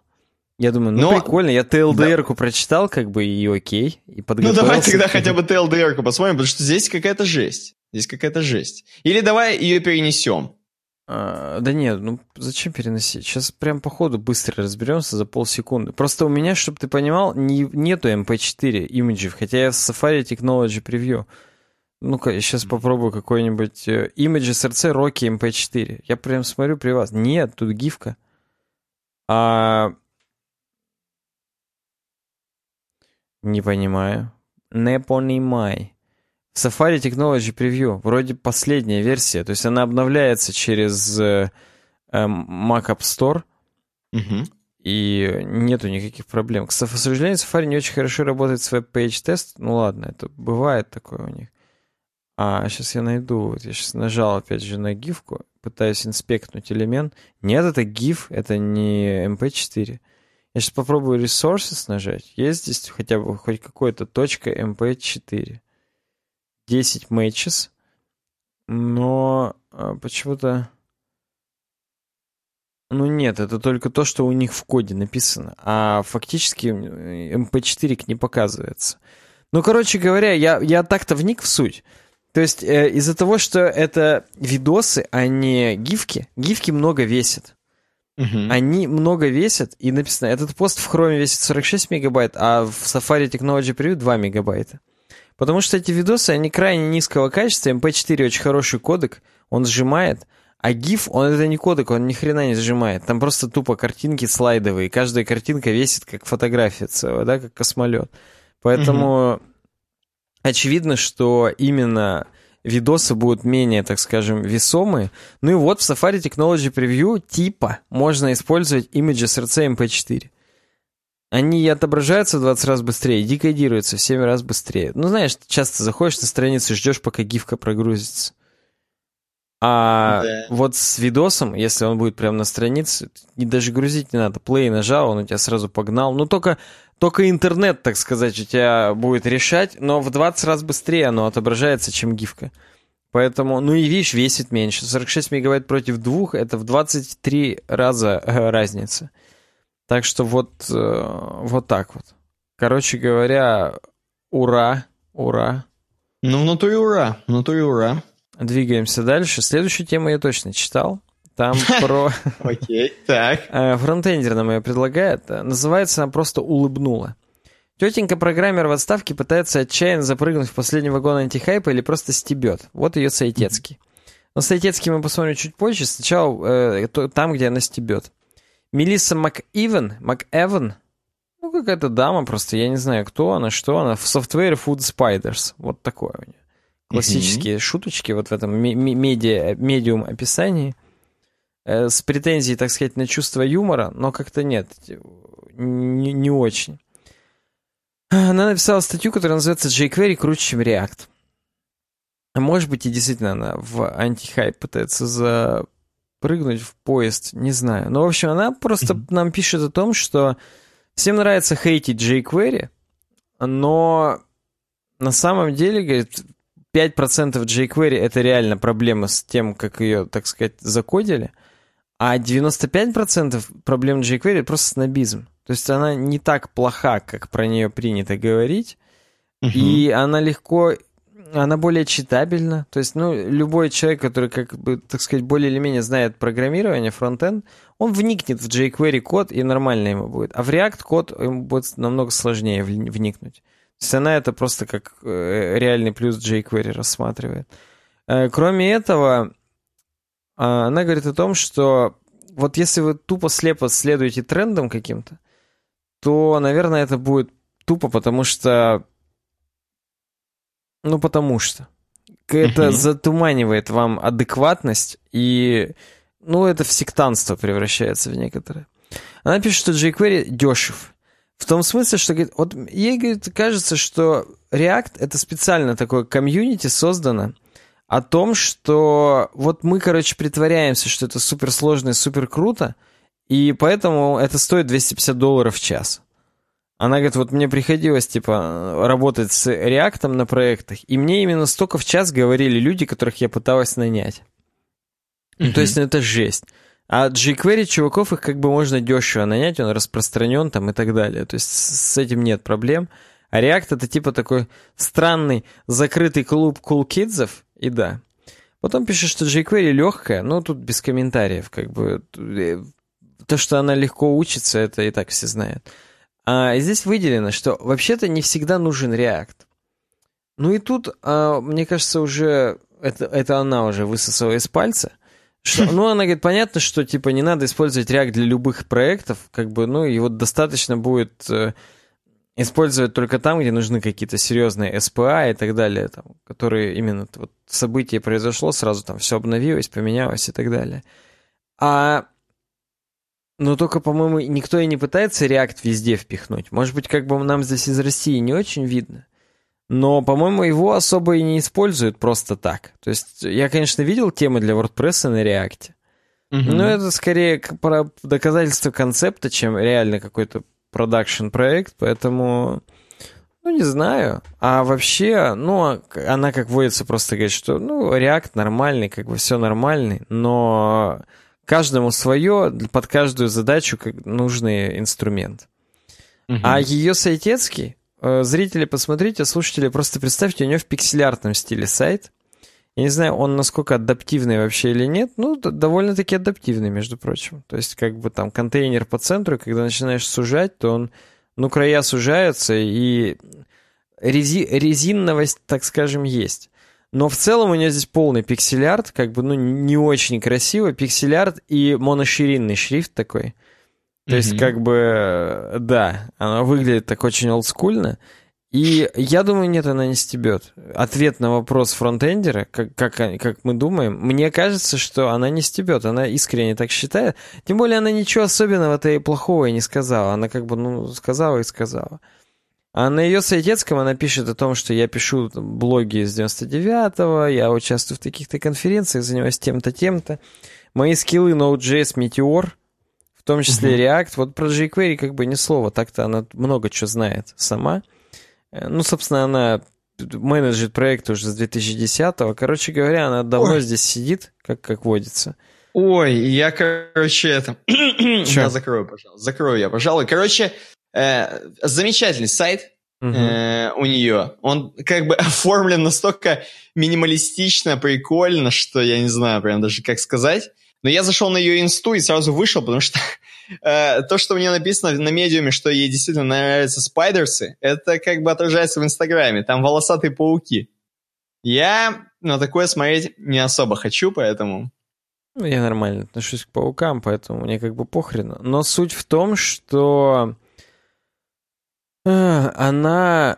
Я думаю, ну Но... прикольно, я ти эл ди ар-ку да. прочитал, как бы, и окей, и подготовился. Ну давай тогда хотя бы ти эл ди ар-ку посмотрим, потому что здесь какая-то жесть. Здесь какая-то жесть. Или давай ее перенесем. А, да нет, ну зачем переносить? Сейчас прям по ходу быстро разберемся за полсекунды. Просто у меня, чтобы ты понимал, не, нету эм пэ четыре имиджев, хотя я в Safari Technology Preview. Ну-ка, я сейчас попробую какой-нибудь Image эс эр си Rocky эм пэ четыре. Я прям смотрю при вас. Нет, тут гифка. А... Не понимаю. Не понимай. Safari Technology Preview. Вроде последняя версия. То есть она обновляется через Mac App Store. Mm-hmm. И нету никаких проблем. К сожалению, Safari не очень хорошо работает с веб-пейдж-тест. Ну ладно, это бывает такое у них. А, сейчас я найду. Вот я сейчас нажал опять же на гифку, пытаюсь инспектнуть элемент. Нет, это GIF, это не эм пэ четыре. Я сейчас попробую Resources нажать. Есть здесь хотя бы хоть какой-то точка эм пэ четыре. десять matches. Но почему-то... Ну нет, это только то, что у них в коде написано. А фактически эм пэ четыре не показывается. Ну, короче говоря, я, я так-то вник в суть. То есть э, из-за того, что это видосы, а не гифки, гифки много весят. Uh-huh. Они много весят, и написано, этот пост в Chrome весит сорок шесть мегабайт, а в Safari Technology Preview два мегабайта. Потому что эти видосы, они крайне низкого качества, эм пэ четыре очень хороший кодек, он сжимает, а GIF, он это не кодек, он ни хрена не сжимает, там просто тупо картинки слайдовые, каждая картинка весит как фотография целая, да, как космолет. Поэтому... Uh-huh. Очевидно, что именно видосы будут менее, так скажем, весомые. Ну и вот в Safari Technology Preview типа можно использовать Image эс эр си эм пэ четыре. Они отображаются в двадцать раз быстрее, декодируются в семь раз быстрее. Ну знаешь, часто заходишь на страницу и ждешь, пока гифка прогрузится. А да. вот с видосом, если он будет прямо на странице, даже грузить не надо. Play нажал, он у тебя сразу погнал. Ну только... Только интернет, так сказать, у тебя будет решать, но в двадцать раз быстрее оно отображается, чем гифка. Поэтому, ну и видишь, весит меньше. сорок шесть мегабайт против двух, это в двадцать три раза разница. Так что вот, вот так вот. Короче говоря, ура, ура. Ну, в натуре ура, в натуре ура. Двигаемся дальше. Следующую тему я точно читал. Там про... Окей, так. Фронтендер нам ее предлагает. Называется она просто «Улыбнула». Тетенька-программер в отставке пытается отчаянно запрыгнуть в последний вагон антихайпа или просто стебет. Вот ее Сайтецкий. Но Сайтецкий мы посмотрим чуть позже. Сначала э, то, там, где она стебет. Мелисса МакИвен, МакЭвен, ну какая-то дама просто, я не знаю, кто она, что она, в софтвере Food Spiders. Вот такое у нее. Классические mm-hmm. шуточки вот в этом медиум-описании. С претензией, так сказать, на чувство юмора, но как-то нет, не, не очень. Она написала статью, которая называется «jQuery круче, чем React». Может быть, и действительно она в антихайп пытается запрыгнуть в поезд, не знаю. Но, в общем, она просто mm-hmm. нам пишет о том, что всем нравится хейтить jQuery, но на самом деле, говорит, пять процентов jQuery — это реально проблема с тем, как ее, так сказать, закодили. А девяносто пять процентов проблем jQuery — просто снобизм. То есть она не так плоха, как про нее принято говорить, угу. и она легко... Она более читабельна. То есть, ну, любой человек, который, как бы, так сказать, более или менее знает программирование, фронтенд, он вникнет в jQuery код, и нормально ему будет. А в React код ему будет намного сложнее вникнуть. То есть она это просто как реальный плюс jQuery рассматривает. Кроме этого, она говорит о том, что вот если вы тупо-слепо следуете трендам каким-то, то, наверное, это будет тупо, потому что Ну, потому что. Это uh-huh. затуманивает вам адекватность, и, ну, это в сектантство превращается в некоторое. Она пишет, что jQuery дешев. В том смысле, что, говорит, вот ей, говорит, кажется, что React — это специально такое комьюнити создано о том, что вот мы, короче, притворяемся, что это суперсложно и суперкруто, и поэтому это стоит двести пятьдесят долларов в час. Она говорит, вот мне приходилось, типа, работать с React'ом на проектах, и мне именно столько в час говорили люди, которых я пыталась нанять. Mm-hmm. То есть, ну, это жесть. А jQuery, чуваков, их как бы можно дешево нанять, он распространен там и так далее. То есть, с этим нет проблем. А React — это, типа, такой странный закрытый клуб кул-кидзов, и да. Потом пишет, что jQuery легкая, но тут без комментариев, как бы. То, что она легко учится, это и так все знают. А здесь выделено, что вообще-то не всегда нужен React. Ну и тут, а, мне кажется, уже это, это она уже высосала из пальца. Что, ну, она говорит, понятно, что типа не надо использовать React для любых проектов, как бы, ну, его достаточно будет э, использовать только там, где нужны какие-то серьезные эс пи эй и так далее, там, которые именно вот, событие произошло, сразу там все обновилось, поменялось и так далее. А... Но только, по-моему, никто и не пытается React везде впихнуть. Может быть, как бы нам здесь из России не очень видно. Но, по-моему, его особо и не используют просто так. То есть я, конечно, видел темы для WordPress на React. Mm-hmm. Но это скорее про доказательство концепта, чем реально какой-то продакшн-проект. Поэтому, ну, не знаю. А вообще, ну, она как водится просто говорит, что, ну, React нормальный, как бы все нормальный, но... Каждому свое, под каждую задачу как нужный инструмент. Uh-huh. А ее сайтецкий, зрители, посмотрите, слушатели, просто представьте, у нее в пиксель-артном стиле сайт. Я не знаю, он насколько адаптивный вообще или нет, ну, довольно-таки адаптивный, между прочим. То есть, как бы там контейнер по центру, когда начинаешь сужать, то он, ну, края сужаются, и рези- резиновость, так скажем, есть. Но в целом у нее здесь полный пиксель-арт, как бы, ну, не очень красиво. Пиксель-арт и моноширинный шрифт такой. То mm-hmm. есть, как бы, да, она выглядит так очень олдскульно. И я думаю, нет, она не стебет. Ответ на вопрос фронтендера, как, как, как мы думаем, мне кажется, что она не стебет. Она искренне так считает. Тем более, она ничего особенного-то и плохого и не сказала. Она как бы, ну, сказала и сказала. А на ее сайтецком она пишет о том, что я пишу блоги с девяносто девятого, я участвую в таких-то конференциях, занимаюсь тем-то, тем-то. Мои скиллы Node.js, Meteor, в том числе React. Вот про jQuery как бы ни слова, так-то она много чего знает сама. Ну, собственно, она менеджер проекта уже с две тысячи десятого. Короче говоря, она давно Ой. здесь сидит, как, как водится. Ой, я, короче, это... Я закрою, пожалуй. Закрою я, пожалуй. Короче... Э, замечательный сайт uh-huh. э, у нее. Он как бы оформлен настолько минималистично, прикольно, что я не знаю прям даже как сказать. Но я зашел на ее инсту и сразу вышел, потому что э, то, что у нее написано на медиуме, что ей действительно нравятся спайдерсы, это как бы отражается в Инстаграме. Там волосатые пауки. Я на такое смотреть не особо хочу, поэтому... Ну, я нормально отношусь к паукам, поэтому мне как бы похрен. Но суть в том, что... Она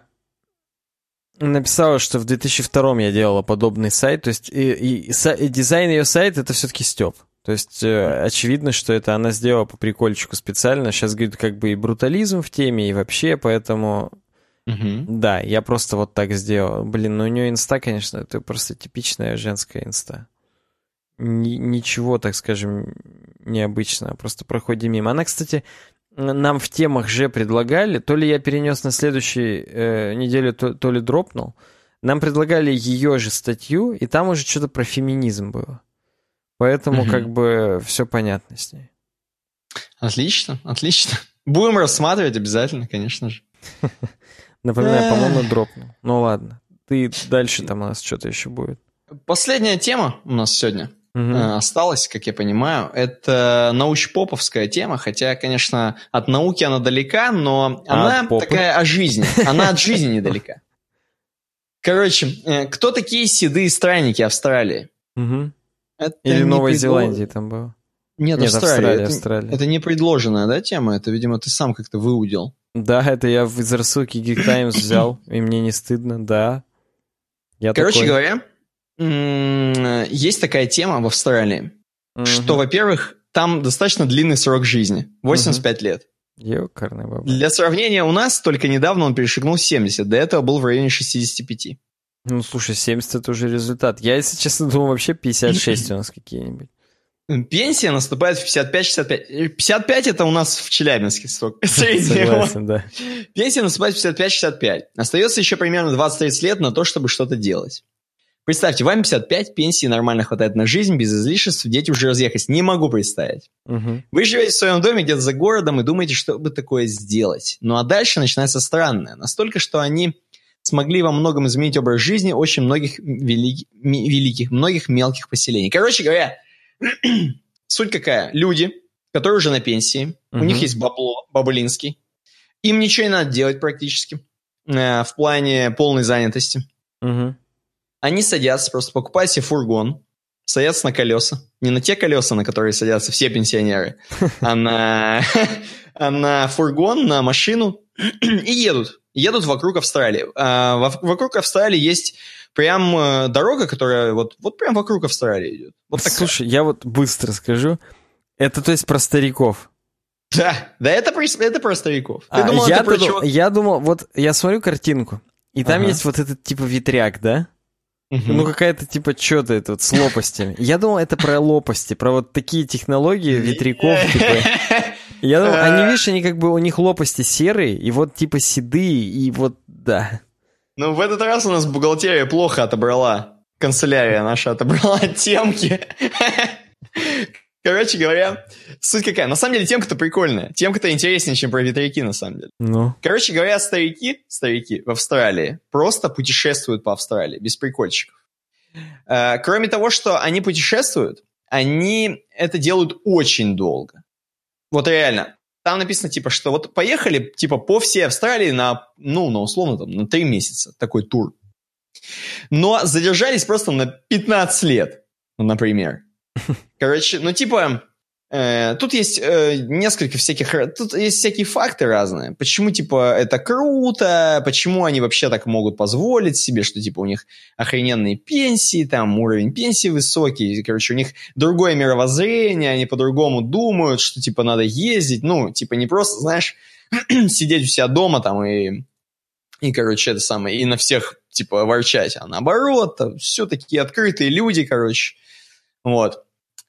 написала, что в две тысячи втором я делала подобный сайт, то есть и, и, и, и дизайн ее сайта — это все-таки Степ. То есть э, очевидно, что это она сделала по прикольчику специально. Сейчас, говорит, как бы и брутализм в теме, и вообще, поэтому... Угу. Да, я просто вот так сделал. Блин, ну у нее инста, конечно, это просто типичная женская инста. Н- ничего, так скажем, необычного, просто проходим мимо. Она, кстати... Нам в темах же предлагали, то ли я перенес на следующую э, неделю, то, то ли дропнул, нам предлагали ее же статью, и там уже что-то про феминизм было. Поэтому mm-hmm. как бы все понятно с ней. Отлично, отлично. Будем рассматривать обязательно, конечно же. Напоминаю, по-моему, дропнул. Ну ладно. Ты дальше там у нас что-то еще будет. Последняя тема у нас сегодня угу. осталась, как я понимаю. Это научпоповская тема, хотя, конечно, от науки она далека, но а она такая о жизни. Она от жизни недалека. Короче, кто такие седые странники Австралии? Угу. Или Новой Зеландии там было. Нет, Нет Австралия. Австралия, это, Австралия. Это не предложенная, да, тема? Это, видимо, ты сам как-то выудил. Да, это я из рассылки Geek Times взял, и мне не стыдно, да. Я Короче такой... говоря, есть такая тема в Австралии, угу. что, во-первых, там достаточно длинный срок жизни, восемьдесят пять угу. лет. Ёкарный баба. Для сравнения, у нас только недавно он перешагнул семьдесят, до этого был в районе шестьдесят пять. Ну, слушай, семьдесят это уже результат. Я, если честно, думал, вообще пятьдесят шесть у нас какие-нибудь. Пенсия наступает в пятьдесят пять шестьдесят пять. пятьдесят пять это у нас в Челябинске столько. Согласен, да. Пенсия наступает в пятьдесят пять шестьдесят пять. Остается еще примерно двадцать-тридцать лет на то, чтобы что-то делать. Представьте, вам пятьдесят пять, пенсии нормально хватает на жизнь, без излишеств, дети уже разъехались. Не могу представить. Угу. Вы живете в своем доме где-то за городом и думаете, что бы такое сделать. Ну а дальше начинается странное. Настолько, что они смогли во многом изменить образ жизни очень многих велик... великих, многих мелких поселений. Короче говоря... Суть какая? Люди, которые уже на пенсии, uh-huh. у них есть бабло, бабулинский, им ничего не надо делать практически э, в плане полной занятости. Uh-huh. Они садятся, просто покупают себе фургон, садятся на колеса. Не на те колеса, на которые садятся все пенсионеры, а на фургон, на машину и едут. Едут вокруг Австралии. Вокруг Австралии есть... Прям дорога, которая вот, вот прям вокруг Австралии идет. Вот такая. Слушай, я вот быстро скажу. Это то есть про стариков? Да, да, это, это про стариков. Ты а, думал, я, это про дум... я думал, вот я смотрю картинку, и там ага. есть вот этот типа ветряк, да? Угу. Ну какая-то типа что-то это вот с лопастями. Я думал, это про лопасти, про вот такие технологии ветряков типа... Я думал, они, видишь, они как бы у них лопасти серые, и вот типа седые, и вот да... Ну, в этот раз у нас бухгалтерия плохо отобрала. Канцелярия наша отобрала темки. Короче говоря, суть какая? На самом деле, темка-то прикольная. Темка-то интереснее, чем про ветряки, на самом деле. Ну. Короче говоря, старики, старики в Австралии просто путешествуют по Австралии, без прикольчиков. Кроме того, что они путешествуют, они это делают очень долго. Вот реально. Там написано, типа, что вот поехали, типа, по всей Австралии на, ну, на условно, там, на три месяца такой тур. Но задержались просто на пятнадцать лет, например. Короче, ну, типа, э, тут есть э, несколько всяких... Тут есть всякие факты разные. Почему, типа, это круто, почему они вообще так могут позволить себе, что, типа, у них охрененные пенсии, там, уровень пенсии высокий, короче, у них другое мировоззрение, они по-другому думают, что, типа, надо ездить, ну, типа, не просто, знаешь, сидеть у себя дома, там, и, и, короче, это самое, и на всех, типа, ворчать, а наоборот, там, все такие открытые люди, короче, вот.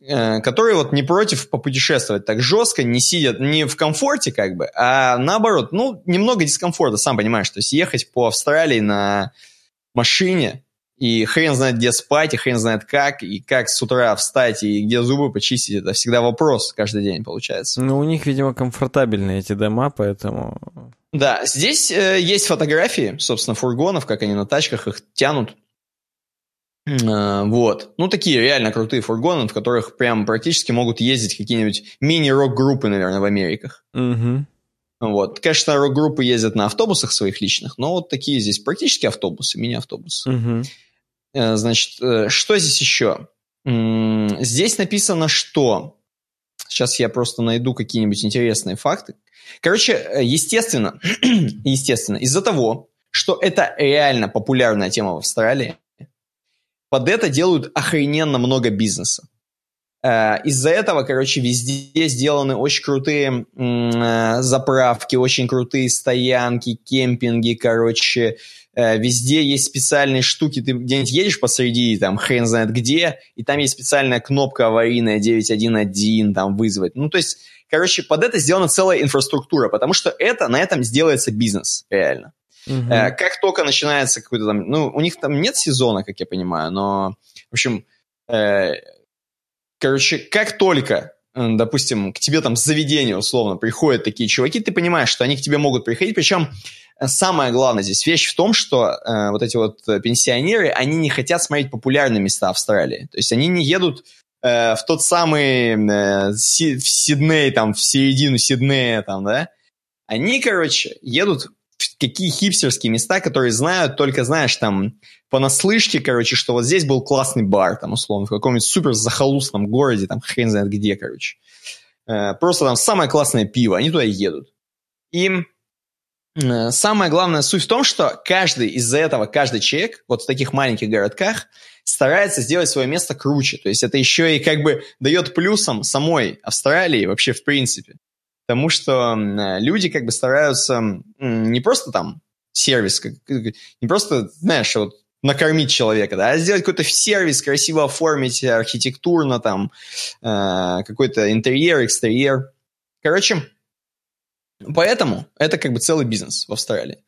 Которые вот не против попутешествовать так жестко, не сидят не в комфорте как бы, а наоборот, ну, немного дискомфорта, сам понимаешь, то есть ехать по Австралии на машине и хрен знает где спать, и хрен знает как, и как с утра встать, и где зубы почистить, это всегда вопрос каждый день получается. Ну, у них, видимо, комфортабельные эти дома, поэтому... Да, здесь э, есть фотографии, собственно, фургонов, как они на тачках их тянут. Вот. Ну, такие реально крутые фургоны, в которых прям практически могут ездить какие-нибудь мини-рок-группы, наверное, в Америках. Угу. Вот. Конечно, рок-группы ездят на автобусах своих личных, но вот такие здесь практически автобусы, мини-автобусы. Угу. Значит, что здесь еще? Здесь написано, что... Сейчас я просто найду какие-нибудь интересные факты. Короче, естественно, естественно, из-за того, что это реально популярная тема в Австралии, под это делают охрененно много бизнеса. Из-за этого, короче, везде сделаны очень крутые заправки, очень крутые стоянки, кемпинги, короче. Везде есть специальные штуки. Ты где-нибудь едешь посреди, там, хрен знает где, и там есть специальная кнопка аварийная девять один один, там, вызвать. Ну, то есть, короче, под это сделана целая инфраструктура, потому что это, на этом сделается бизнес, реально. Uh-huh. Как только начинается какой-то там... Ну, у них там нет сезона, как я понимаю, но... В общем, э, короче, как только допустим, к тебе там с заведения условно приходят такие чуваки, ты понимаешь, что они к тебе могут приходить, причем самая главная здесь вещь в том, что э, вот эти вот пенсионеры, они не хотят смотреть популярные места Австралии, то есть они не едут э, в тот самый э, си, в Сидней, там, в середину Сиднея, там, да, они, короче, едут в какие хипстерские места, которые знают, только, знаешь, там, понаслышке, короче, что вот здесь был классный бар, там, условно, в каком-нибудь супер захолустном городе, там, хрен знает где, короче. Э, просто там самое классное пиво, они туда едут. И э, самая главная суть в том, что каждый из-за этого, каждый человек вот в таких маленьких городках старается сделать свое место круче. То есть это еще и как бы дает плюсом самой Австралии вообще в принципе. Потому что люди как бы стараются не просто там сервис, не просто, знаешь, вот накормить человека, да, а сделать какой-то сервис, красиво оформить архитектурно, там, какой-то интерьер, экстерьер. Короче, поэтому это как бы целый бизнес в Австралии.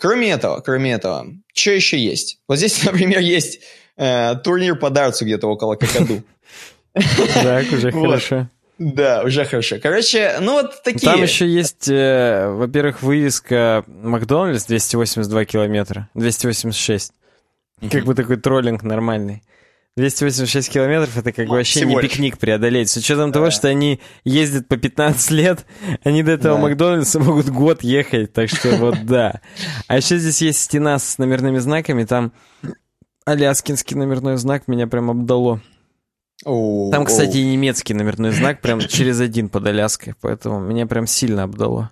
Кроме этого, кроме этого, что еще есть? Вот здесь, например, есть турнир по дартсу где-то около Кокоду. Так, уже хорошо. Да, уже хорошо. Короче, ну вот такие... Там еще есть, э, во-первых, вывеска Макдональдс двести восемьдесят два километра, двести восемьдесят шесть. Mm-hmm. Как бы такой троллинг нормальный. двести восемьдесят шесть километров — это как бы вообще не пикник преодолеть. С учетом да. того, что они ездят по пятнадцать лет, они до этого да. Макдональдса могут год ехать, так что вот да. А еще здесь есть стена с номерными знаками, там аляскинский номерной знак меня прям обдало. Oh, Там, кстати, oh. и немецкий номерной знак прям через один под Аляской, поэтому меня прям сильно обдало.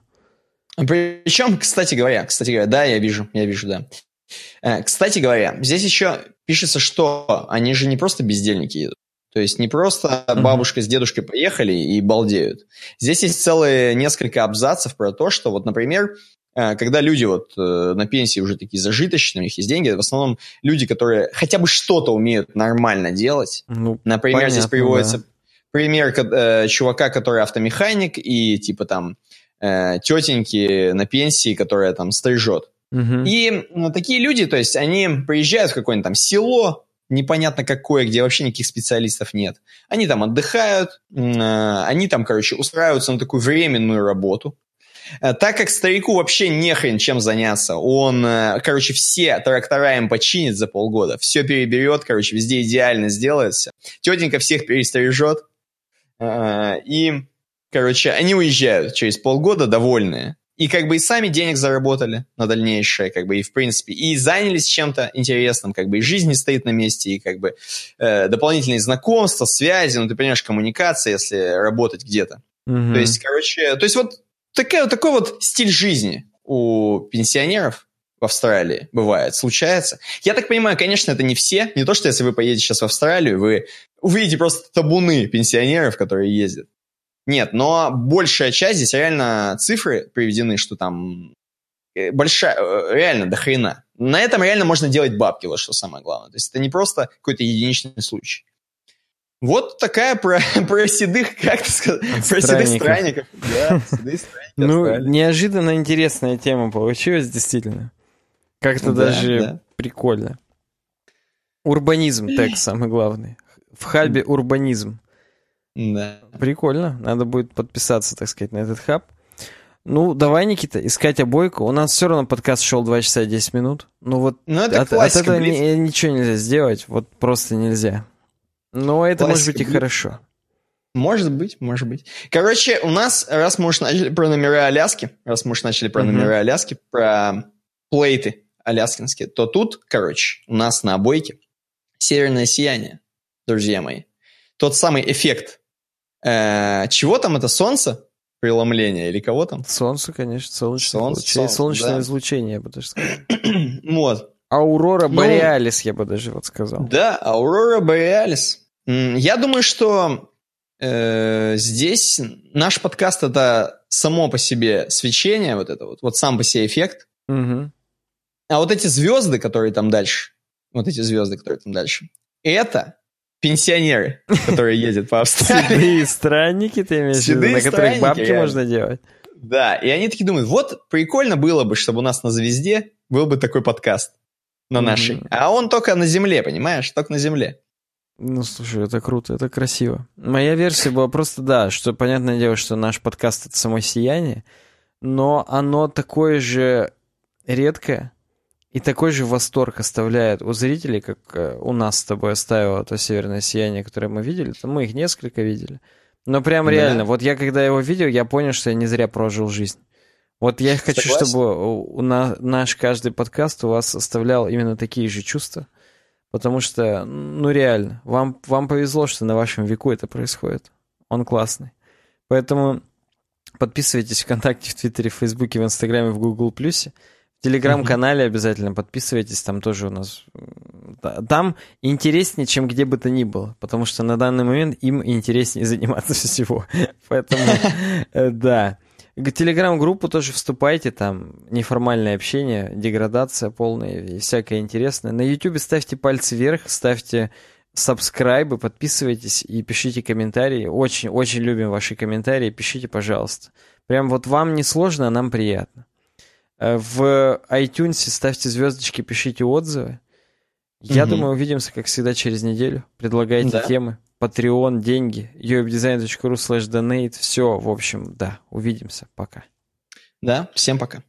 Причем, кстати говоря, кстати говоря, да, я вижу, я вижу, да. Э, кстати говоря, здесь еще пишется, что они же не просто бездельники едут, то есть не просто бабушка mm-hmm. с дедушкой поехали и балдеют. Здесь есть целые несколько абзацев про то, что вот, например, э, когда люди вот э, на пенсии уже такие зажиточные, у них есть деньги, в основном люди, которые хотя бы что-то умеют нормально делать. Ну, например, понятно, здесь приводится да. пример э, чувака, который автомеханик, и типа там э, тетеньки на пенсии, которая там стрижет. Угу. И ну, такие люди, то есть они приезжают в какое-нибудь там село, непонятно какое, где вообще никаких специалистов нет. Они там отдыхают, э, они там, короче, устраиваются на такую временную работу. Так как старику вообще не хрен чем заняться, он, короче, все трактора им починит за полгода, все переберет, короче, везде идеально сделается, тетенька всех перестрижет, и, короче, они уезжают через полгода довольные, и как бы и сами денег заработали на дальнейшее, как бы и в принципе, и занялись чем-то интересным, как бы и жизнь не стоит на месте, и как бы дополнительные знакомства, связи, ну ты понимаешь, коммуникация, если работать где-то. Mm-hmm. То есть, короче, то есть вот Такой, такой вот стиль жизни у пенсионеров в Австралии бывает, случается. Я так понимаю, конечно, это не все. Не то, что если вы поедете сейчас в Австралию, вы увидите просто табуны пенсионеров, которые ездят. Нет, но большая часть, здесь реально цифры приведены, что там большая, реально до хрена. На этом реально можно делать бабки, вот что самое главное. То есть это не просто какой-то единичный случай. Вот такая про, про седых, как ты сказал, про седых странников. Да, седые странники. Ну, неожиданно интересная тема получилась, действительно. Как-то да, даже да. прикольно. Урбанизм, так, самый главный. В хабе урбанизм. Да. Прикольно, надо будет подписаться, так сказать, на этот хаб. Ну, давай, Никита, искать обойку. У нас все равно подкаст шел два часа десять минут. Ну, вот ну, это от, классика, от этого ни, ничего нельзя сделать, вот просто нельзя. Но это, классика. Может быть, и хорошо. Может быть, может быть. Короче, у нас, раз мы уж начали про номера Аляски, раз мы уж начали про mm-hmm. номера Аляски, про плейты аляскинские, то тут, короче, у нас на обойке северное сияние, друзья мои. Тот самый эффект. Э-э- чего там это? Солнце? Преломление или кого там? Солнце, конечно, солнечное, солнце, луч... солнце, солнечное да. излучение, я бы даже сказал. Вот. Аурора Бореалис, ну, я бы даже вот сказал. Да, Аурора Бореалис. Я думаю, что э, здесь наш подкаст — это само по себе свечение, вот это вот, вот сам по себе эффект. Угу. А вот эти звезды, которые там дальше, вот эти звезды, которые там дальше, это пенсионеры, которые ездят по Австралии. Седые странники, ты имеешь в виду, на которых бабки можно делать. Да, и они такие думают, вот прикольно было бы, чтобы у нас на звезде был бы такой подкаст на нашей. А он только на земле, понимаешь, только на земле. Ну, слушай, это круто, это красиво. Моя версия была просто, да, что, понятное дело, что наш подкаст — это само сияние, но оно такое же редкое и такой же восторг оставляет у зрителей, как у нас с тобой оставило то северное сияние, которое мы видели. То мы их несколько видели. Но прям да. реально, вот я когда его видел, я понял, что я не зря прожил жизнь. Вот я хочу, Согласен? чтобы у нас, наш каждый подкаст у вас оставлял именно такие же чувства. Потому что, ну реально, вам, вам повезло, что на вашем веку это происходит. Он классный. Поэтому подписывайтесь в ВКонтакте, в Твиттере, в Фейсбуке, в Инстаграме, в Гугл Плюсе. В Телеграм-канале обязательно подписывайтесь. Там тоже у нас... Там интереснее, чем где бы то ни было. Потому что на данный момент им интереснее заниматься всего. Поэтому, да. В Телеграм-группу тоже вступайте, там неформальное общение, деградация полная и всякое интересное. На Ютубе ставьте пальцы вверх, ставьте сабскрайбы, подписывайтесь и пишите комментарии. Очень-очень любим ваши комментарии, пишите, пожалуйста. Прям вот вам не сложно, а нам приятно. В iTunes ставьте звездочки, пишите отзывы. Я угу. думаю, увидимся, как всегда, через неделю. Предлагайте да. темы. Patreon, деньги, ю экс дизайн точка ру слэш донейт. Все, в общем, да, увидимся. Пока. Да, всем пока.